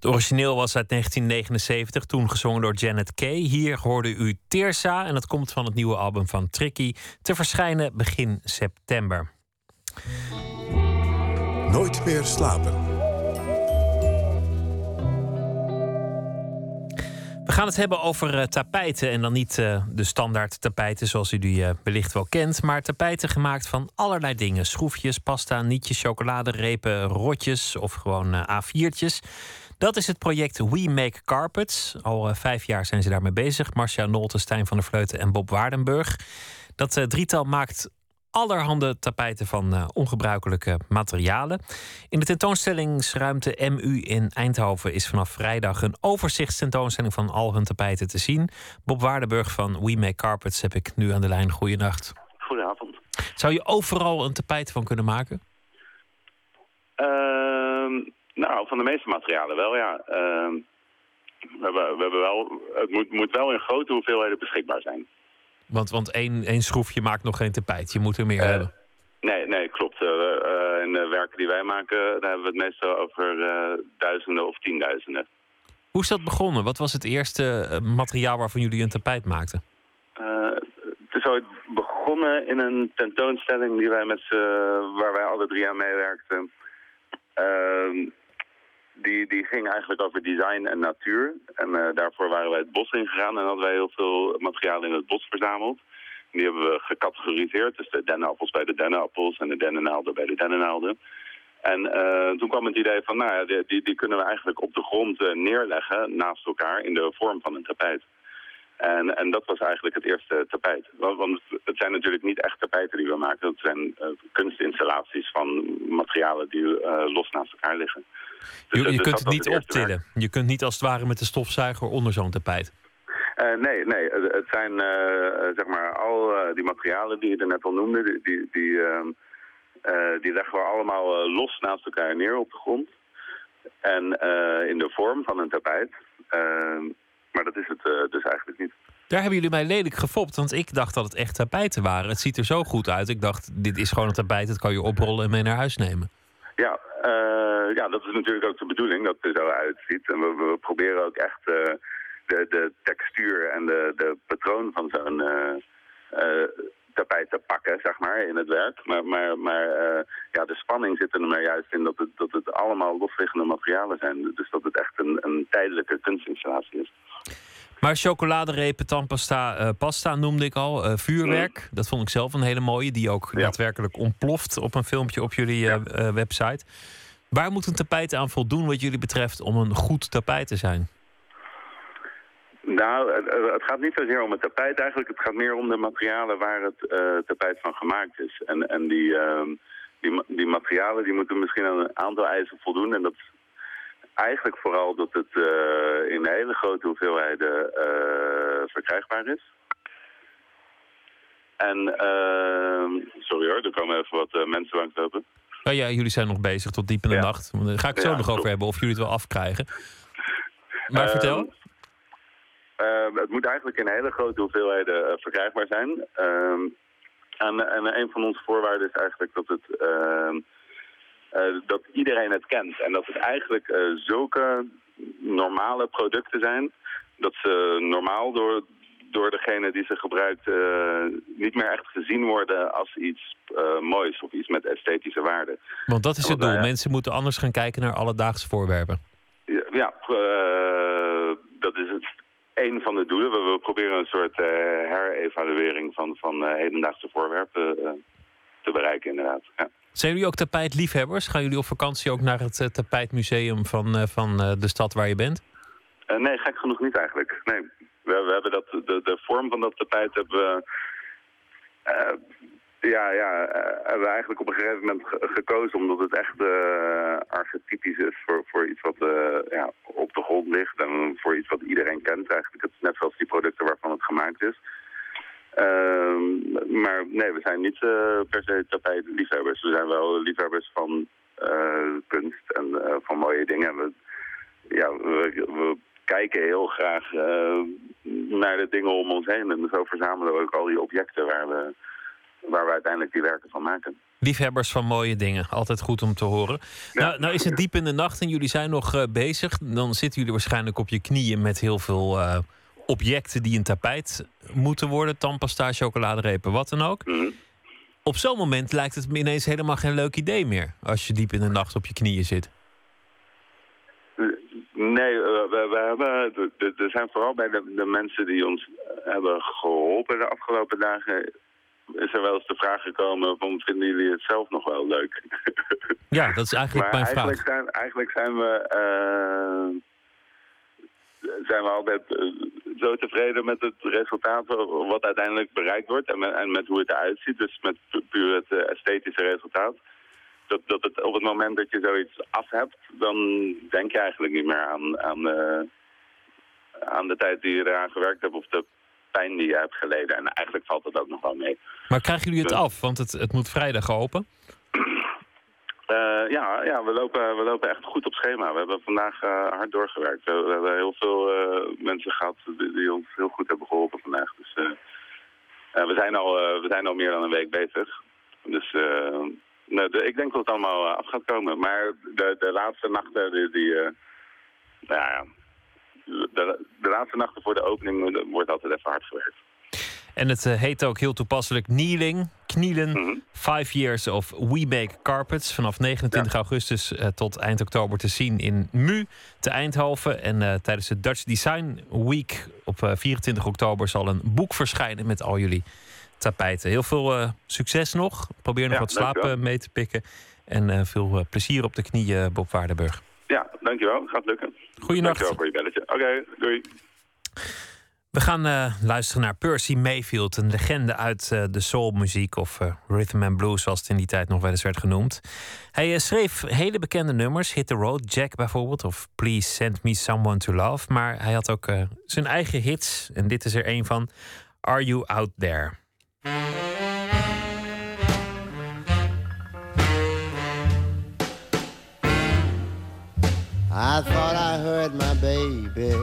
Het origineel was uit negentien negenenzeventig, toen gezongen door Janet Kay. Hier hoorde u Tirsa en dat komt van het nieuwe album van Tricky. Te verschijnen begin september. Nooit meer slapen. We gaan het hebben over uh, tapijten. En dan niet uh, de standaard tapijten zoals u die uh, wellicht wel kent. Maar tapijten gemaakt van allerlei dingen. Schroefjes, pasta, nietjes, chocoladerepen, rotjes of gewoon uh, A viertjes. Dat is het project We Make Carpets. Al uh, vijf jaar zijn ze daarmee bezig. Marcia Nolte, Stijn van der Vleuten en Bob Waardenburg. Dat uh, drietal maakt allerhande tapijten van uh, ongebruikelijke materialen. In de tentoonstellingsruimte M U in Eindhoven is vanaf vrijdag een overzichtstentoonstelling van al hun tapijten te zien. Bob Waardenburg van We Make Carpets heb ik nu aan de lijn. Goedenacht. Goedenavond. Zou je overal een tapijt van kunnen maken? Uh, nou, van de meeste materialen wel, ja. Uh, we hebben, we hebben wel, het moet, moet wel in grote hoeveelheden beschikbaar zijn. Want, want één, één schroefje maakt nog geen tapijt. Je moet er meer uh, hebben. Nee, nee, klopt. Uh, uh, in de werken die wij maken, daar hebben we het meestal over uh, duizenden of tienduizenden. Hoe is dat begonnen? Wat was het eerste materiaal waarvan jullie een tapijt maakten? Uh, het is ooit begonnen in een tentoonstelling die wij met uh, waar wij alle drie aan meewerkten. Uh, die, die ging eigenlijk over design en natuur. En uh, daarvoor waren wij het bos ingegaan en hadden wij heel veel materialen in het bos verzameld. Die hebben we gecategoriseerd. Dus de dennenappels bij de dennenappels en de dennennaalden bij de dennennaalden. En uh, toen kwam het idee van, nou ja, die, die, die kunnen we eigenlijk op de grond uh, neerleggen naast elkaar in de vorm van een tapijt. En, en dat was eigenlijk het eerste tapijt. Want, want het zijn natuurlijk niet echt tapijten die we maken. Het zijn uh, kunstinstallaties van materialen die uh, los naast elkaar liggen. Dus, je je dus kunt het niet optillen. Je kunt niet als het ware met de stofzuiger onder zo'n tapijt. Uh, nee, nee, het zijn uh, zeg maar al uh, die materialen die je er net al noemde, die, die, die, uh, uh, die leggen we allemaal uh, los naast elkaar neer op de grond. En uh, in de vorm van een tapijt. Uh, maar dat is het uh, dus eigenlijk niet. Daar hebben jullie mij lelijk gefopt, want ik dacht dat het echt tapijten waren. Het ziet er zo goed uit. Ik dacht, dit is gewoon een tapijt, dat kan je oprollen en mee naar huis nemen. Ja, uh, ja dat is natuurlijk ook de bedoeling, dat het er zo uitziet. En we, we proberen ook echt... Uh, De, de textuur en de, de patroon van zo'n uh, uh, tapijt te pakken, zeg maar, in het werk. Maar, maar, maar uh, ja, de spanning zit er maar juist in dat het, dat het allemaal losliggende materialen zijn. Dus dat het echt een, een tijdelijke kunstinstallatie is. Maar chocoladerepen, tandpasta, uh, pasta noemde ik al. Uh, vuurwerk, mm. dat vond ik zelf een hele mooie. Die ook ja. daadwerkelijk ontploft op een filmpje op jullie uh, ja. uh, website. Waar moet een tapijt aan voldoen wat jullie betreft om een goed tapijt te zijn? Nou, het gaat niet zozeer om het tapijt eigenlijk. Het gaat meer om de materialen waar het uh, tapijt van gemaakt is. En, en die, uh, die, die materialen die moeten misschien aan een aantal eisen voldoen. En dat is eigenlijk vooral dat het uh, in hele grote hoeveelheden uh, verkrijgbaar is. En, uh, sorry hoor, er komen even wat uh, mensen langs lopen. Oh ja, jullie zijn nog bezig tot diep in de ja. nacht. Daar ga ik het zo ja, nog top. over hebben of jullie het wel afkrijgen. Maar uh, vertel... Uh, het moet eigenlijk in hele grote hoeveelheden uh, verkrijgbaar zijn. Uh, en, en een van onze voorwaarden is eigenlijk dat, het, uh, uh, dat iedereen het kent. En dat het eigenlijk uh, zulke normale producten zijn... dat ze normaal door, door degene die ze gebruikt uh, niet meer echt gezien worden... als iets uh, moois of iets met esthetische waarde. Want dat is het doel. Mensen moeten anders gaan kijken naar alledaagse voorwerpen. Ja, ja uh, dat is het. Een van de doelen. We, we proberen een soort uh, herevaluering van, van uh, hedendaagse voorwerpen uh, te bereiken, inderdaad. Ja. Zijn jullie ook tapijtliefhebbers? Gaan jullie op vakantie ook naar het uh, tapijtmuseum van, uh, van uh, de stad waar je bent? Uh, nee, gek genoeg niet eigenlijk. Nee. We, we hebben dat, de, de vorm van dat tapijt hebben we, uh, ja, ja, uh, hebben we eigenlijk op een gegeven moment ge- gekozen... omdat het echt uh, archetypisch is voor, voor iets wat... Uh, ja, op de grond ligt en voor iets wat iedereen kent eigenlijk. Het is net zoals die producten waarvan het gemaakt is. Uh, maar nee, we zijn niet uh, per se tapijtliefhebbers. We zijn wel liefhebbers van uh, kunst en uh, van mooie dingen. We, ja, we, we kijken heel graag uh, naar de dingen om ons heen. En zo verzamelen we ook al die objecten waar we, waar we uiteindelijk die werken van maken. Liefhebbers van mooie dingen. Altijd goed om te horen. Ja. Nou, nou is het diep in de nacht en jullie zijn nog uh, bezig. Dan zitten jullie waarschijnlijk op je knieën met heel veel uh, objecten die een tapijt moeten worden. Tandpasta, chocoladerepen, wat dan ook. Mm-hmm. Op zo'n moment lijkt het me ineens helemaal geen leuk idee meer. Als je diep in de nacht op je knieën zit. Nee, we, we hebben, er zijn vooral bij de, de mensen die ons hebben geholpen de afgelopen dagen... is er wel eens de vraag gekomen van, vinden jullie het zelf nog wel leuk? Ja, dat is eigenlijk maar mijn eigenlijk vraag. Zijn, eigenlijk zijn we, uh, zijn we altijd uh, zo tevreden met het resultaat wat uiteindelijk bereikt wordt en met, en met hoe het eruit ziet. Dus met puur het uh, esthetische resultaat. Dat, dat het op het moment dat je zoiets af hebt, dan denk je eigenlijk niet meer aan, aan, de, aan de tijd die je eraan gewerkt hebt of de pijn die je hebt geleden. En eigenlijk valt dat ook nog wel mee. Maar krijgen jullie het dus af? Want het, het moet vrijdag open. Uh, ja, ja we, lopen, we lopen echt goed op schema. We hebben vandaag uh, hard doorgewerkt. We, we hebben heel veel uh, mensen gehad die, die ons heel goed hebben geholpen vandaag. Dus uh, uh, we, zijn al, uh, we zijn al meer dan een week bezig. Dus uh, nou, de, ik denk dat het allemaal af gaat komen. Maar de, de laatste nachten die, die uh, nou ja, de, de laatste nachten voor de opening wordt altijd even hard gewerkt. En het heet ook heel toepasselijk kneeling, knielen. Mm-hmm. Five Years of We Make Carpets. Vanaf negenentwintig ja. augustus uh, tot eind oktober te zien in M U te Eindhoven. En uh, tijdens de Dutch Design Week op uh, vierentwintig oktober zal een boek verschijnen met al jullie tapijten. Heel veel uh, succes nog. Probeer nog ja, wat slapen mee te pikken. En uh, veel uh, plezier op de knieën, Bob Waardenburg. Ja, dankjewel. Gaat lukken. Goeienacht. Dankjewel voor je belletje. Oké, okay, doei. We gaan uh, luisteren naar Percy Mayfield, een legende uit uh, de soulmuziek of uh, rhythm and blues, zoals het in die tijd nog wel eens werd genoemd. Hij uh, schreef hele bekende nummers, Hit the Road, Jack bijvoorbeeld, of Please Send Me Someone to Love. Maar hij had ook uh, zijn eigen hits, en dit is er een van, Are You Out There? I thought I heard my baby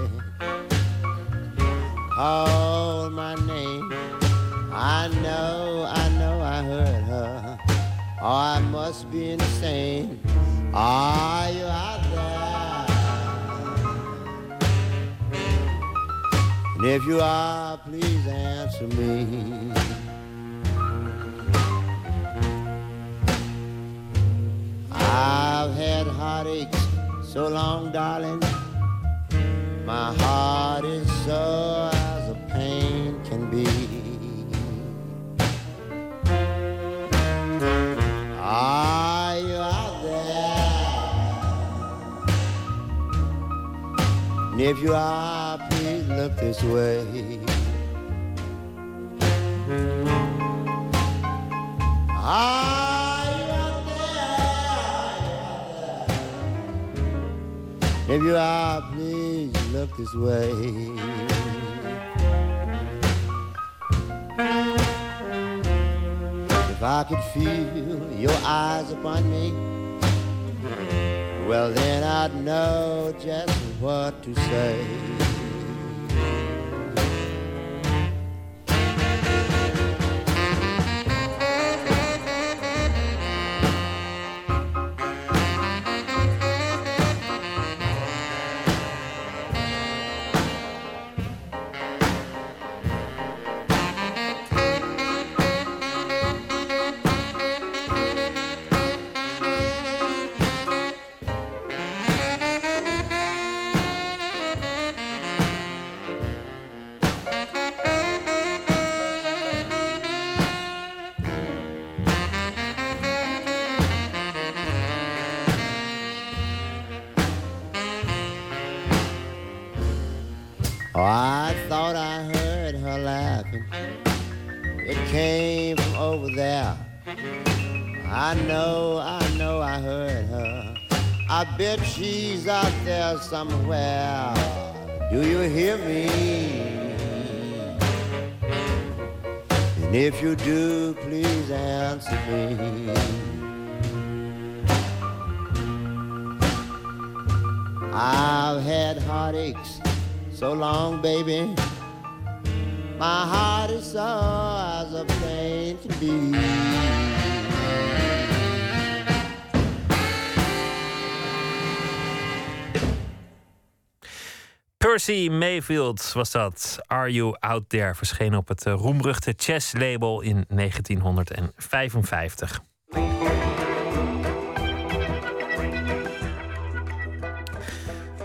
call my name. I know, I know I heard her. Oh, I must be insane. Are you out there? And if you are, please answer me. I've had heartaches so long, darling. My heart is sore as a pain can be. Are you out there? And if you are, please look this way. Are you out there? And if you are, please look this way. If I could feel your eyes upon me, well then I'd know just what to say. Somewhere, do you hear me? And if you do, please answer me. I've had heartaches so long, baby. My heart is sore as a pain can be. Percy Mayfield was dat. Are You Out There? Verscheen op het roemruchte Chess-label in negentienhonderdvijfenvijftig.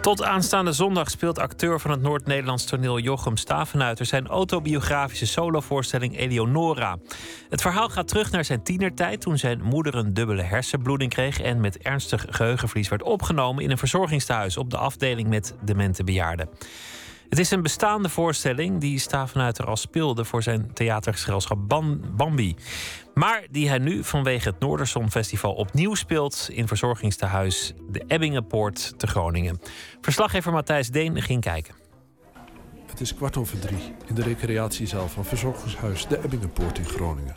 Tot aanstaande zondag speelt acteur van het Noord-Nederlands toneel Jochem Stavenuiter zijn autobiografische solovoorstelling Eleonora. Het verhaal gaat terug naar zijn tienertijd, toen zijn moeder een dubbele hersenbloeding kreeg en met ernstig geheugenverlies werd opgenomen in een verzorgingstehuis op de afdeling met demente bejaarden. Het is een bestaande voorstelling die Stavenuiter al speelde voor zijn theatergezelschap Ban- Bambi. Maar die hij nu vanwege het Noorderzonfestival opnieuw speelt in verzorgingstehuis de Ebbingenpoort te Groningen. Verslaggever Matthijs Deen ging kijken. Het is kwart over drie in de recreatiezaal van verzorgingshuis de Ebbingenpoort in Groningen.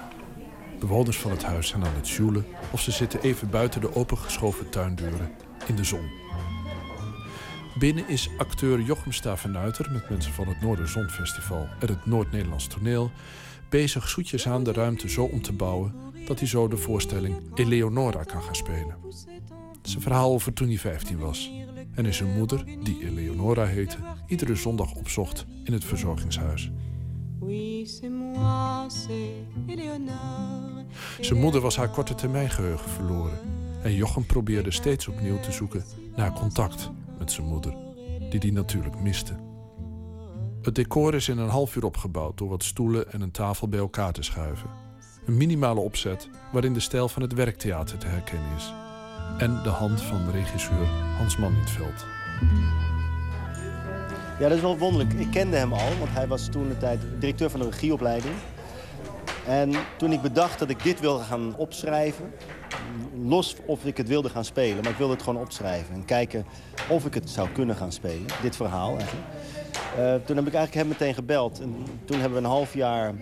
Bewoners van het huis zijn aan het sjoelen of ze zitten even buiten de opengeschoven tuindeuren in de zon. Binnen is acteur Jochem Stavenuiter met mensen van het Noorderzonfestival en het Noord-Nederlands Toneel bezig zoetjes aan de ruimte zo om te bouwen dat hij zo de voorstelling Eleonora kan gaan spelen. Zijn verhaal over toen hij vijftien was en is zijn moeder, die Eleonora heette, iedere zondag opzocht in het verzorgingshuis. Zijn moeder was haar korte termijn geheugen verloren en Jochem probeerde steeds opnieuw te zoeken naar contact met zijn moeder, die die natuurlijk miste. Het decor is in een half uur opgebouwd door wat stoelen en een tafel bij elkaar te schuiven. Een minimale opzet waarin de stijl van het werktheater te herkennen is. En de hand van regisseur Hans Mannintveld. Ja, dat is wel wonderlijk. Ik kende hem al, want hij was toen de tijd directeur van de regieopleiding. En toen ik bedacht dat ik dit wilde gaan opschrijven, los of ik het wilde gaan spelen, maar ik wilde het gewoon opschrijven en kijken of ik het zou kunnen gaan spelen, dit verhaal eigenlijk. Uh, toen heb ik eigenlijk hem meteen gebeld en toen hebben we een half jaar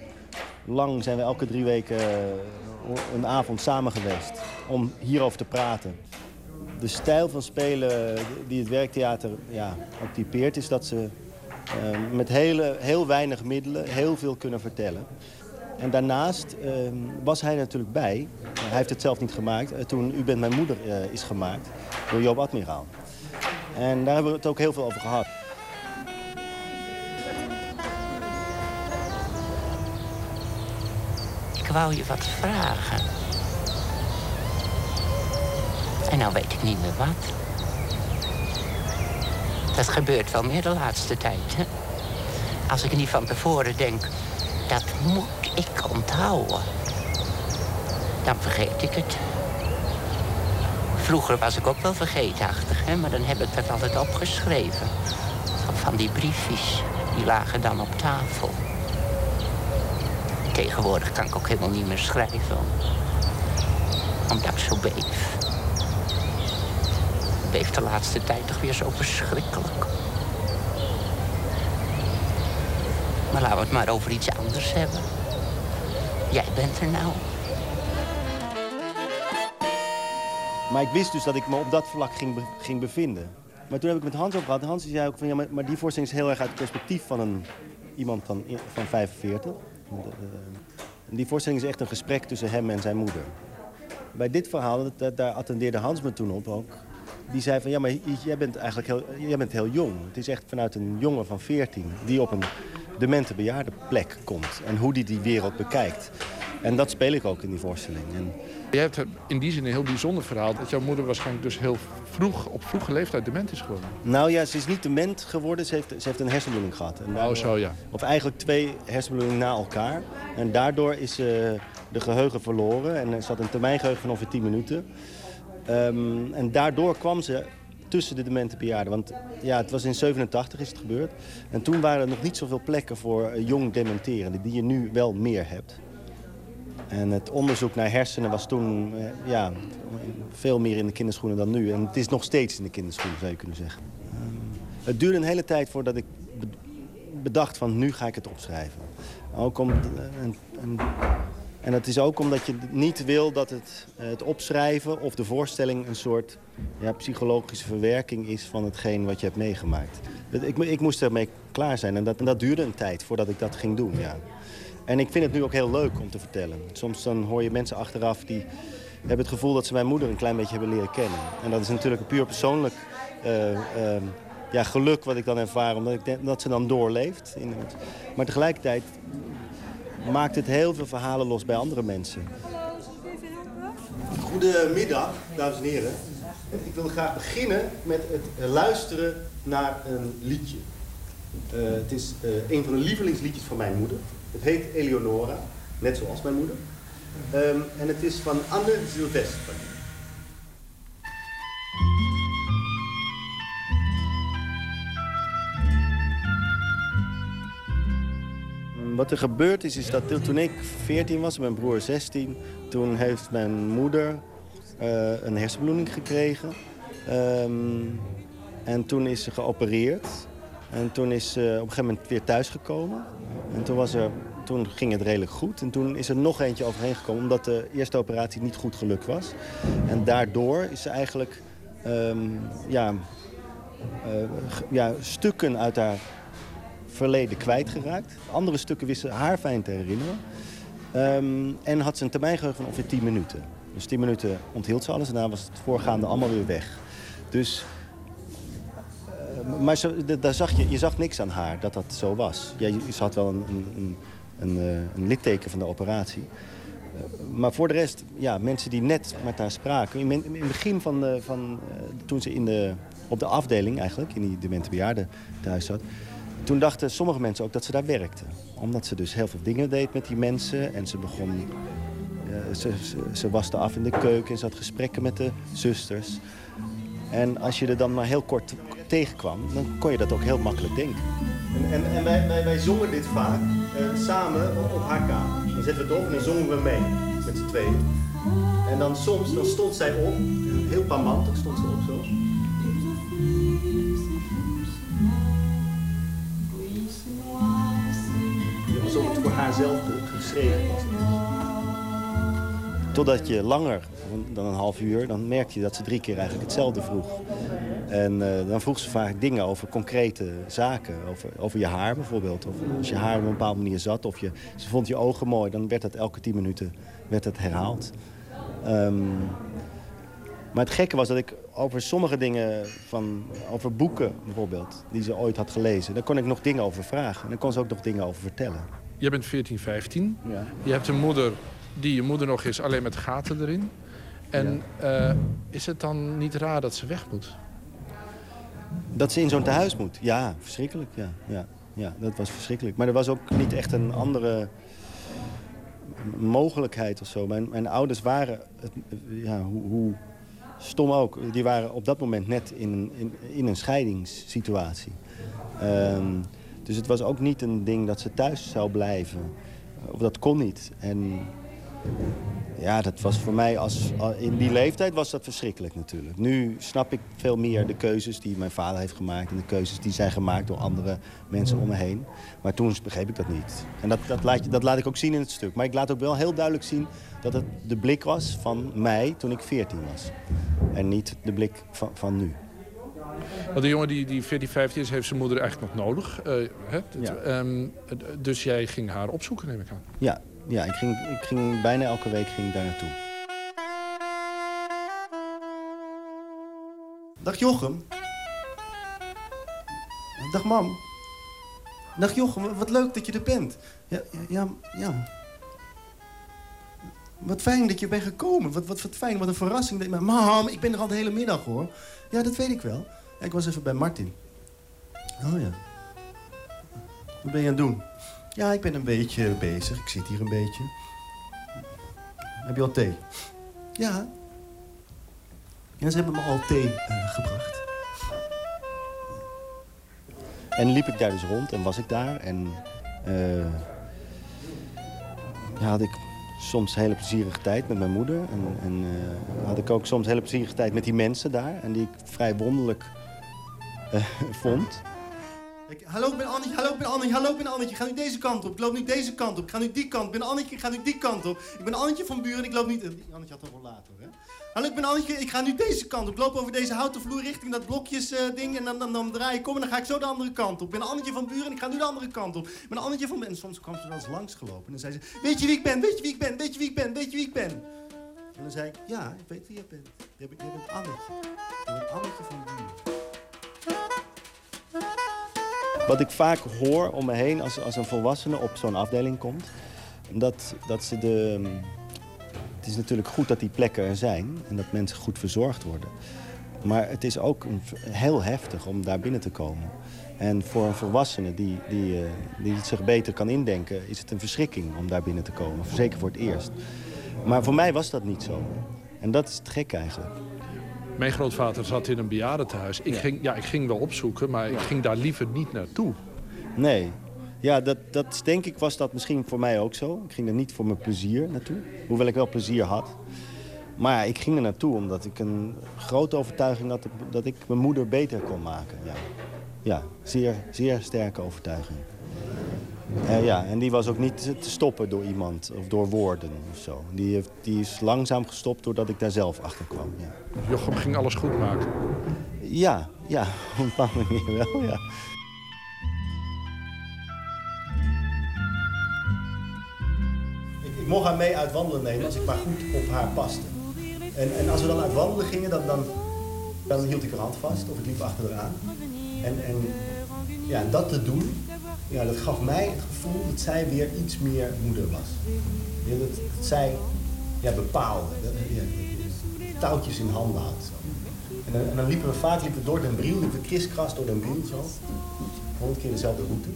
lang, zijn we elke drie weken een avond samen geweest om hierover te praten. De stijl van spelen die het werktheater ja, ook typeert is dat ze uh, met hele, heel weinig middelen heel veel kunnen vertellen. En daarnaast uh, was hij natuurlijk bij, uh, hij heeft het zelf niet gemaakt, uh, toen U bent mijn moeder uh, is gemaakt door Joop Admiraal. En daar hebben we het ook heel veel over gehad. Ik wou je wat vragen. En nou weet ik niet meer wat. Dat gebeurt wel meer de laatste tijd. Hè? Als ik niet van tevoren denk, dat moet ik onthouden. Dan vergeet ik het. Vroeger was ik ook wel vergeetachtig, hè? Maar dan heb ik dat altijd opgeschreven. Van die briefjes, die lagen dan op tafel. Tegenwoordig kan ik ook helemaal niet meer schrijven. Omdat ik zo beef. Ik beef de laatste tijd toch weer zo verschrikkelijk. Maar laten we het maar over iets anders hebben. Jij bent er nou. Maar ik wist dus dat ik me op dat vlak ging, be- ging bevinden. Maar toen heb ik met Hans over gehad. Hans zei ook van ja, maar, maar die voorstelling is heel erg uit het perspectief van een, iemand van, van vijfenveertig. En die voorstelling is echt een gesprek tussen hem en zijn moeder. Bij dit verhaal, dat, daar attendeerde Hans me toen op ook. Die zei van ja, maar jij bent eigenlijk heel, jij bent heel jong. Het is echt vanuit een jongen van veertien die op een demente bejaardenplek komt. En hoe die die wereld bekijkt. En dat speel ik ook in die voorstelling. En jij hebt in die zin een heel bijzonder verhaal. Dat jouw moeder waarschijnlijk dus heel vroeg, op vroege leeftijd dement is geworden. Nou ja, ze is niet dement geworden. Ze heeft, ze heeft een hersenbloeding gehad. En daardoor, oh zo, ja. Of eigenlijk twee hersenbloedingen na elkaar. En daardoor is uh, de geheugen verloren. En er zat een termijngeheugen van ongeveer tien minuten. Um, en daardoor kwam ze tussen de demente bejaarden. Want ja, het was in zevenentachtig is het gebeurd. En toen waren er nog niet zoveel plekken voor uh, jong dementerenden, die je nu wel meer hebt. En het onderzoek naar hersenen was toen uh, ja, veel meer in de kinderschoenen dan nu. En het is nog steeds in de kinderschoenen, zou je kunnen zeggen. Um, het duurde een hele tijd voordat ik be- bedacht van nu ga ik het opschrijven. Ook om, uh, en, en, en dat is ook omdat je niet wil dat het, uh, het opschrijven of de voorstelling een soort ja, psychologische verwerking is van hetgeen wat je hebt meegemaakt. Ik, ik moest ermee klaar zijn en dat, en dat duurde een tijd voordat ik dat ging doen. Ja. En ik vind het nu ook heel leuk om te vertellen. Soms dan hoor je mensen achteraf die hebben het gevoel dat ze mijn moeder een klein beetje hebben leren kennen. En dat is natuurlijk een puur persoonlijk uh, uh, ja, geluk wat ik dan ervaar, omdat ik denk dat ze dan doorleeft. Maar tegelijkertijd maakt het heel veel verhalen los bij andere mensen. Goedemiddag, dames en heren. Ik wil graag beginnen met het luisteren naar een liedje. Uh, het is uh, een van de lievelingsliedjes van mijn moeder. Het heet Eleonora, net zoals mijn moeder. Um, en het is van Anne Silvestre. Wat er gebeurd is, is dat toen ik veertien was, mijn broer zestien... toen heeft mijn moeder uh, een hersenbloeding gekregen. Um, en toen is ze geopereerd. En toen is ze op een gegeven moment weer thuisgekomen. En toen, was er, toen ging het redelijk goed. En toen is er nog eentje overheen gekomen, omdat de eerste operatie niet goed gelukt was. En daardoor is ze eigenlijk um, ja, uh, ja, stukken uit haar verleden kwijtgeraakt. Andere stukken wisten haar fijn te herinneren. Um, en had ze een termijngeheugen van ongeveer tien minuten. Dus tien minuten onthield ze alles en daarna was het voorgaande allemaal weer weg. Dus, uh, maar ze, daar zag je, je zag niks aan haar dat dat zo was. Ja, ze had wel een, een, een, een litteken van de operatie. Uh, maar voor de rest, ja, mensen die net met haar spraken. In, in het begin van, de, van uh, toen ze in de, op de afdeling eigenlijk, in die demente bejaarden thuis zat. Toen dachten sommige mensen ook dat ze daar werkte. Omdat ze dus heel veel dingen deed met die mensen. En ze begon... Uh, ze, ze, ze waste af in de keuken en ze had gesprekken met de zusters. En als je er dan maar heel kort tegenkwam, dan kon je dat ook heel makkelijk denken. En, en, en wij, wij, wij zongen dit vaak uh, samen op, op haar kamer. Dan zetten we het op en dan zongen we mee met z'n tweeën. En dan soms dan stond zij op, heel pamantig stond ze op zo. Alsof het voor haarzelf geschreven was. Totdat je langer dan een half uur, dan merk je dat ze drie keer eigenlijk hetzelfde vroeg. En uh, dan vroeg ze vaak dingen over concrete zaken. Over, over je haar bijvoorbeeld. Of als je haar op een bepaalde manier zat. Of je, ze vond je ogen mooi, dan werd dat elke tien minuten werd dat herhaald. Um, maar het gekke was dat ik over sommige dingen, van, over boeken bijvoorbeeld, die ze ooit had gelezen. Daar kon ik nog dingen over vragen. En daar kon ze ook nog dingen over vertellen. Je bent veertien, vijftien. Ja. Je hebt een moeder die je moeder nog is, alleen met gaten erin. En ja. uh, is het dan niet raar dat ze weg moet? Dat ze in zo'n tehuis moet? Ja, verschrikkelijk. Ja, ja, ja, dat was verschrikkelijk. Maar er was ook niet echt een andere mogelijkheid of zo. Mijn, mijn ouders waren, ja, hoe, hoe stom ook, die waren op dat moment net in, in, in een scheidingssituatie. Um, dus het was ook niet een ding dat ze thuis zou blijven. Of dat kon niet. En ja, dat was voor mij als, in die leeftijd was dat verschrikkelijk natuurlijk. Nu snap ik veel meer de keuzes die mijn vader heeft gemaakt en de keuzes die zijn gemaakt door andere mensen om me heen. Maar toen begreep ik dat niet. En dat, dat, laat, dat laat ik ook zien in het stuk. Maar ik laat ook wel heel duidelijk zien dat het de blik was van mij toen ik veertien was. En niet de blik van, van nu. Want de jongen die, die veertien, vijftien is, heeft zijn moeder eigenlijk nog nodig. Uh, hè? Ja. Um, dus jij ging haar opzoeken, neem ik aan. Ja, ja ik, ging, ik ging bijna elke week ging daar naartoe. Dag Jochem. Dag mam. Dag Jochem, wat leuk dat je er bent. Ja, ja, ja. Wat fijn dat je bent gekomen. Wat, wat, wat fijn, wat een verrassing. Maar mam, ik ben er al de hele middag hoor. Ja, dat weet ik wel. Ik was even bij Martin. Oh ja. Wat ben je aan het doen? Ja, ik ben een beetje bezig. Ik zit hier een beetje. Heb je al thee? Ja. Ja, ze hebben me al thee uh, gebracht. En liep ik daar dus rond en was ik daar. En uh, ja, had ik soms hele plezierige tijd met mijn moeder. En, en uh, had ik ook soms hele plezierige tijd met die mensen daar. En die ik vrij wonderlijk uh, vond. Ik, hallo, ik ben Annetje, hallo, ik ben Annetje, hallo, ik ben Annetje. Ik ga nu deze kant op, ik loop nu deze kant op. Ik ga nu die kant, ik ben Annetje, ik ga nu die kant op. Ik ben Annetje van Buren, ik loop niet... Uh, Annetje had dat wel later, hè? Hallo, ik ben Annetje, ik ga nu deze kant op. Ik loop over deze houten vloer richting dat blokjes uh, ding. En dan, dan, dan draai ik om en dan ga ik zo de andere kant op. Ik ben Annetje van Buren, ik ga nu de andere kant op. Ik ben Annetje van... En soms kwam ze wel eens langsgelopen. En dan zei ze, weet je wie ik ben, weet je wie ik ben, weet je wie ik ben, weet je wie ik ben. En dan zei ik, ja, ik weet wie jij bent. Jij bent, jij bent Annetje. Jij bent Annetje van Buren. Wat ik vaak hoor om me heen als, als een volwassene op zo'n afdeling komt, dat, dat ze de... Het is natuurlijk goed dat die plekken er zijn en dat mensen goed verzorgd worden. Maar het is ook een, heel heftig om daar binnen te komen. En voor een volwassene die, die, die het zich beter kan indenken, is het een verschrikking om daar binnen te komen. Zeker voor het eerst. Maar voor mij was dat niet zo. En dat is het gek eigenlijk. Mijn grootvader zat in een bejaardentehuis. Ik, ja. ging, ja, ik ging wel opzoeken, maar ja. Ik ging daar liever niet naartoe. Nee, Ja, dat, dat denk ik was dat misschien voor mij ook zo. Ik ging er niet voor mijn plezier naartoe, hoewel ik wel plezier had. Maar ja, ik ging er naartoe omdat ik een grote overtuiging had dat, dat ik mijn moeder beter kon maken. Ja, ja zeer, zeer sterke overtuiging. Uh, ja, en die was ook niet te stoppen door iemand of door woorden of zo. Die, heeft, die is langzaam gestopt doordat ik daar zelf achter kwam. Ja. Jochem ging alles goed maken. Ja, ja, op een bepaalde manier wel, ja. Ik, ik mocht haar mee uit wandelen nemen als ik maar goed op haar paste. En, en als we dan uit wandelen gingen, dan, dan, dan hield ik haar hand vast of ik liep achter haar aan. En, en ja, dat te doen, ja, dat gaf mij het gevoel dat zij weer iets meer moeder was. Ja, dat, dat zij ja, bepaalde, dat, ja, touwtjes in handen had. Zo. En dan, en dan liepen we vaak liepen door Den Briel, liepen we kriskras door Den Briel, zo. Honderd keer dezelfde route.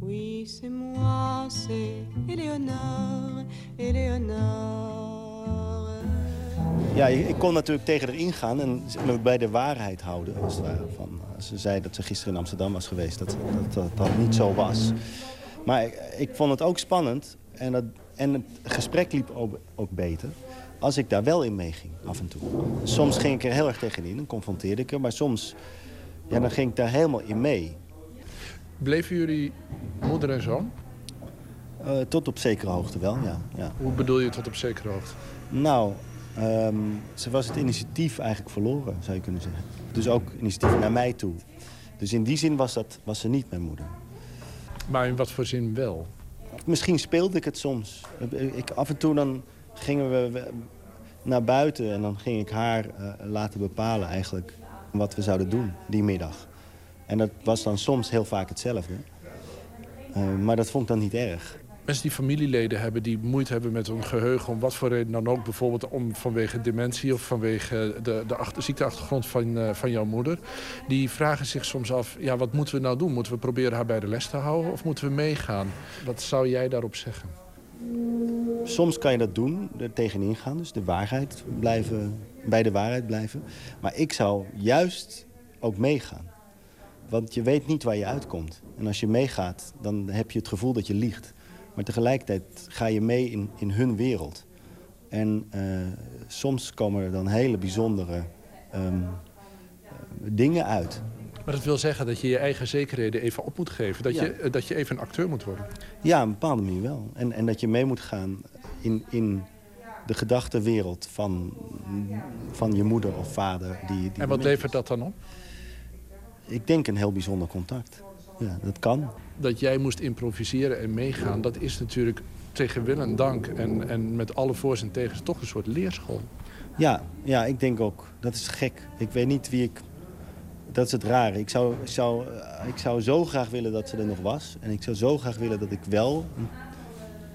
Oui, c'est moi, c'est Eleonore, Eleonore. Ja, ik kon natuurlijk tegen haar ingaan en me bij de waarheid houden. Als het ware, van, ze zei dat ze gisteren in Amsterdam was geweest, dat dat, dat, dat niet zo was. Maar ik, ik vond het ook spannend en, dat, en het gesprek liep ook, ook beter als ik daar wel in meeging, af en toe. Soms ging ik er heel erg tegenin, dan confronteerde ik er, maar soms ja, dan ging ik daar helemaal in mee. Bleven jullie moeder en zoon? Uh, tot op zekere hoogte wel, ja, ja. Hoe bedoel je tot op zekere hoogte? Nou, um, ze was het initiatief eigenlijk verloren, zou je kunnen zeggen. Dus ook initiatief naar mij toe. Dus in die zin was, dat, was ze niet mijn moeder. Maar in wat voor zin wel? Misschien speelde ik het soms. Ik, af en toe dan gingen we naar buiten en dan ging ik haar uh, laten bepalen eigenlijk wat we zouden doen die middag. En dat was dan soms heel vaak hetzelfde. Uh, maar dat vond ik dan niet erg. Mensen die familieleden hebben, die moeite hebben met hun geheugen... om wat voor reden dan ook, bijvoorbeeld om, vanwege dementie... of vanwege de, de achter, ziekteachtergrond van, uh, van jouw moeder... die vragen zich soms af, ja, wat moeten we nou doen? Moeten we proberen haar bij de les te houden of moeten we meegaan? Wat zou jij daarop zeggen? Soms kan je dat doen, er tegenin gaan. Dus de waarheid blijven, bij de waarheid blijven. Maar ik zou juist ook meegaan. Want je weet niet waar je uitkomt. En als je meegaat, dan heb je het gevoel dat je liegt. Maar tegelijkertijd ga je mee in, in hun wereld. En uh, soms komen er dan hele bijzondere um, dingen uit. Maar dat wil zeggen dat je je eigen zekerheden even op moet geven. Dat, ja. je, dat je even een acteur moet worden. Ja, op een bepaalde manier wel. En, en dat je mee moet gaan in, in de gedachtenwereld van, van je moeder of vader. Die, die en wat levert dat dan op? Ik denk een heel bijzonder contact. Ja, dat kan. Dat jij moest improviseren en meegaan, dat is natuurlijk tegen wil en dank... en, en met alle voor's en tegens toch een soort leerschool. Ja, ja, ik denk ook. Dat is gek. Ik weet niet wie ik... Dat is het rare. Ik zou, zou, ik zou zo graag willen dat ze er nog was. En ik zou zo graag willen dat ik wel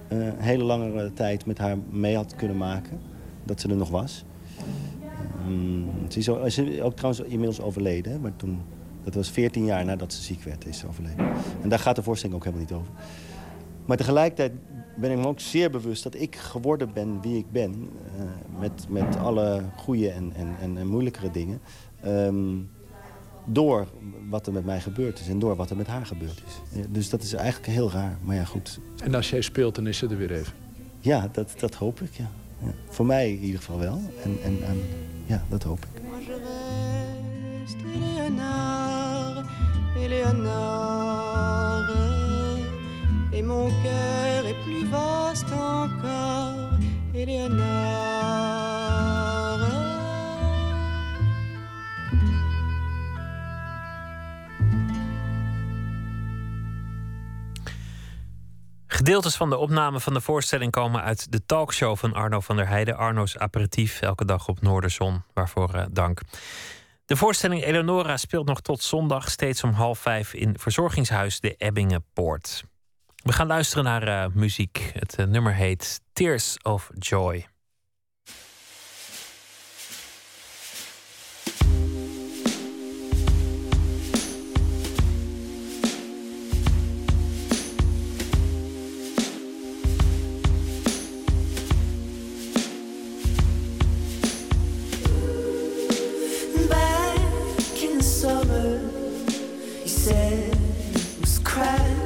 een uh, hele lange tijd met haar mee had kunnen maken. Dat ze er nog was. Um, ze, is ook, ze is ook trouwens inmiddels overleden, hè? Maar toen... Dat was veertien jaar nadat ze ziek werd, is ze overleden. En daar gaat de voorstelling ook helemaal niet over. Maar tegelijkertijd ben ik me ook zeer bewust dat ik geworden ben wie ik ben. Uh, met, met alle goede en, en, en, en moeilijkere dingen. Um, door wat er met mij gebeurd is en door wat er met haar gebeurd is. Uh, dus dat is eigenlijk heel raar, maar ja, goed. En als jij speelt, dan is ze er weer even? Ja, dat, dat hoop ik, ja. Ja. Voor mij in ieder geval wel. En, en, en ja, dat hoop ik. Eleonore, Eleonore, et mon cœur est plus vaste encore, Eleonore. Gedeeltes van de opname van de voorstelling komen uit de talkshow van Arno van der Heijden, Arno's Aperitief, elke dag op Noorderzon, waarvoor uh, dank. De voorstelling Eleonora speelt nog tot zondag steeds om half vijf in verzorgingshuis de Ebbingenpoort. We gaan luisteren naar uh, muziek. Het uh, nummer heet Tears of Joy. Summer, he said it was crying.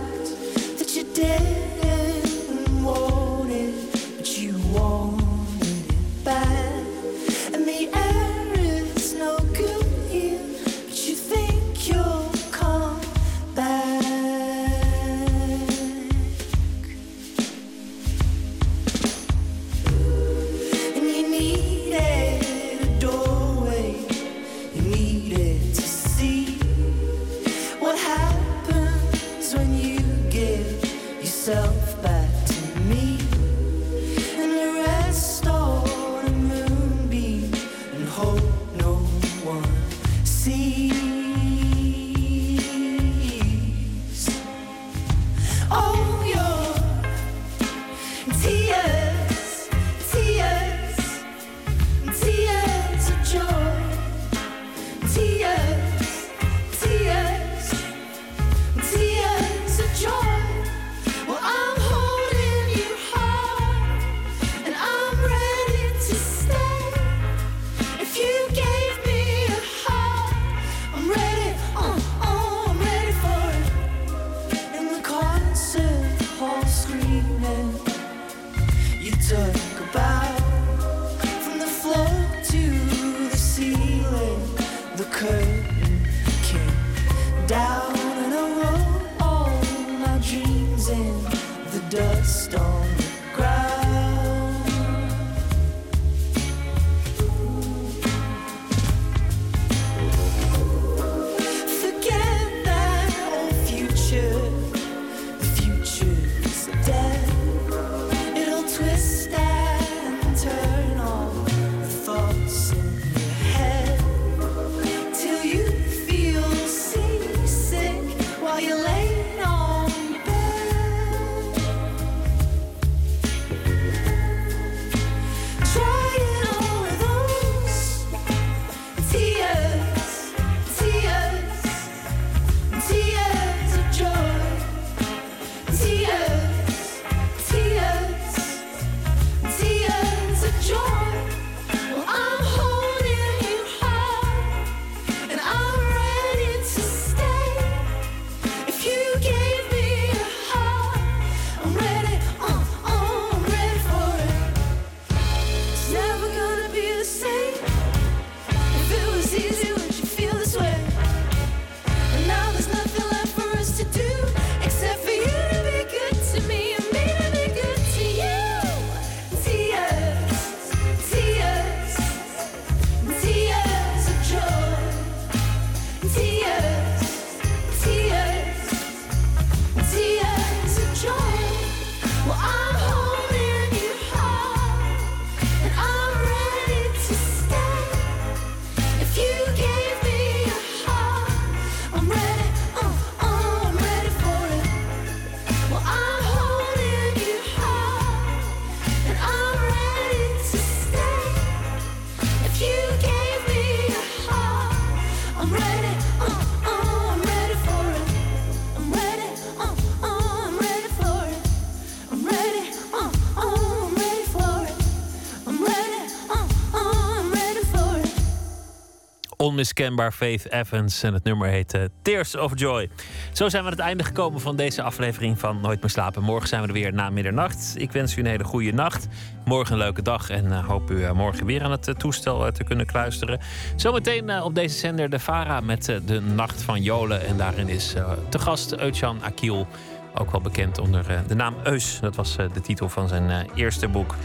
Onmiskenbaar Faith Evans en het nummer heet uh, Tears of Joy. Zo zijn we aan het einde gekomen van deze aflevering van Nooit meer slapen. Morgen zijn we er weer na middernacht. Ik wens u een hele goede nacht. Morgen een leuke dag en uh, hoop u uh, morgen weer aan het uh, toestel uh, te kunnen kluisteren. Zometeen uh, op deze zender de VARA met uh, de Nacht van Jolen. En daarin is uh, te gast Eutjan Akil, ook wel bekend onder uh, de naam Eus. Dat was uh, de titel van zijn uh, eerste boek.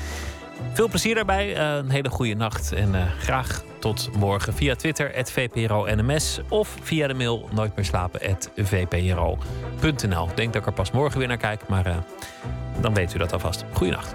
Veel plezier daarbij, een hele goede nacht en uh, graag tot morgen via Twitter, at V P R O N M S... of via de mail nooitmeerslapen at V P R O punt N L. Denk dat ik er pas morgen weer naar kijk, maar uh, dan weet u dat alvast. Goeienacht.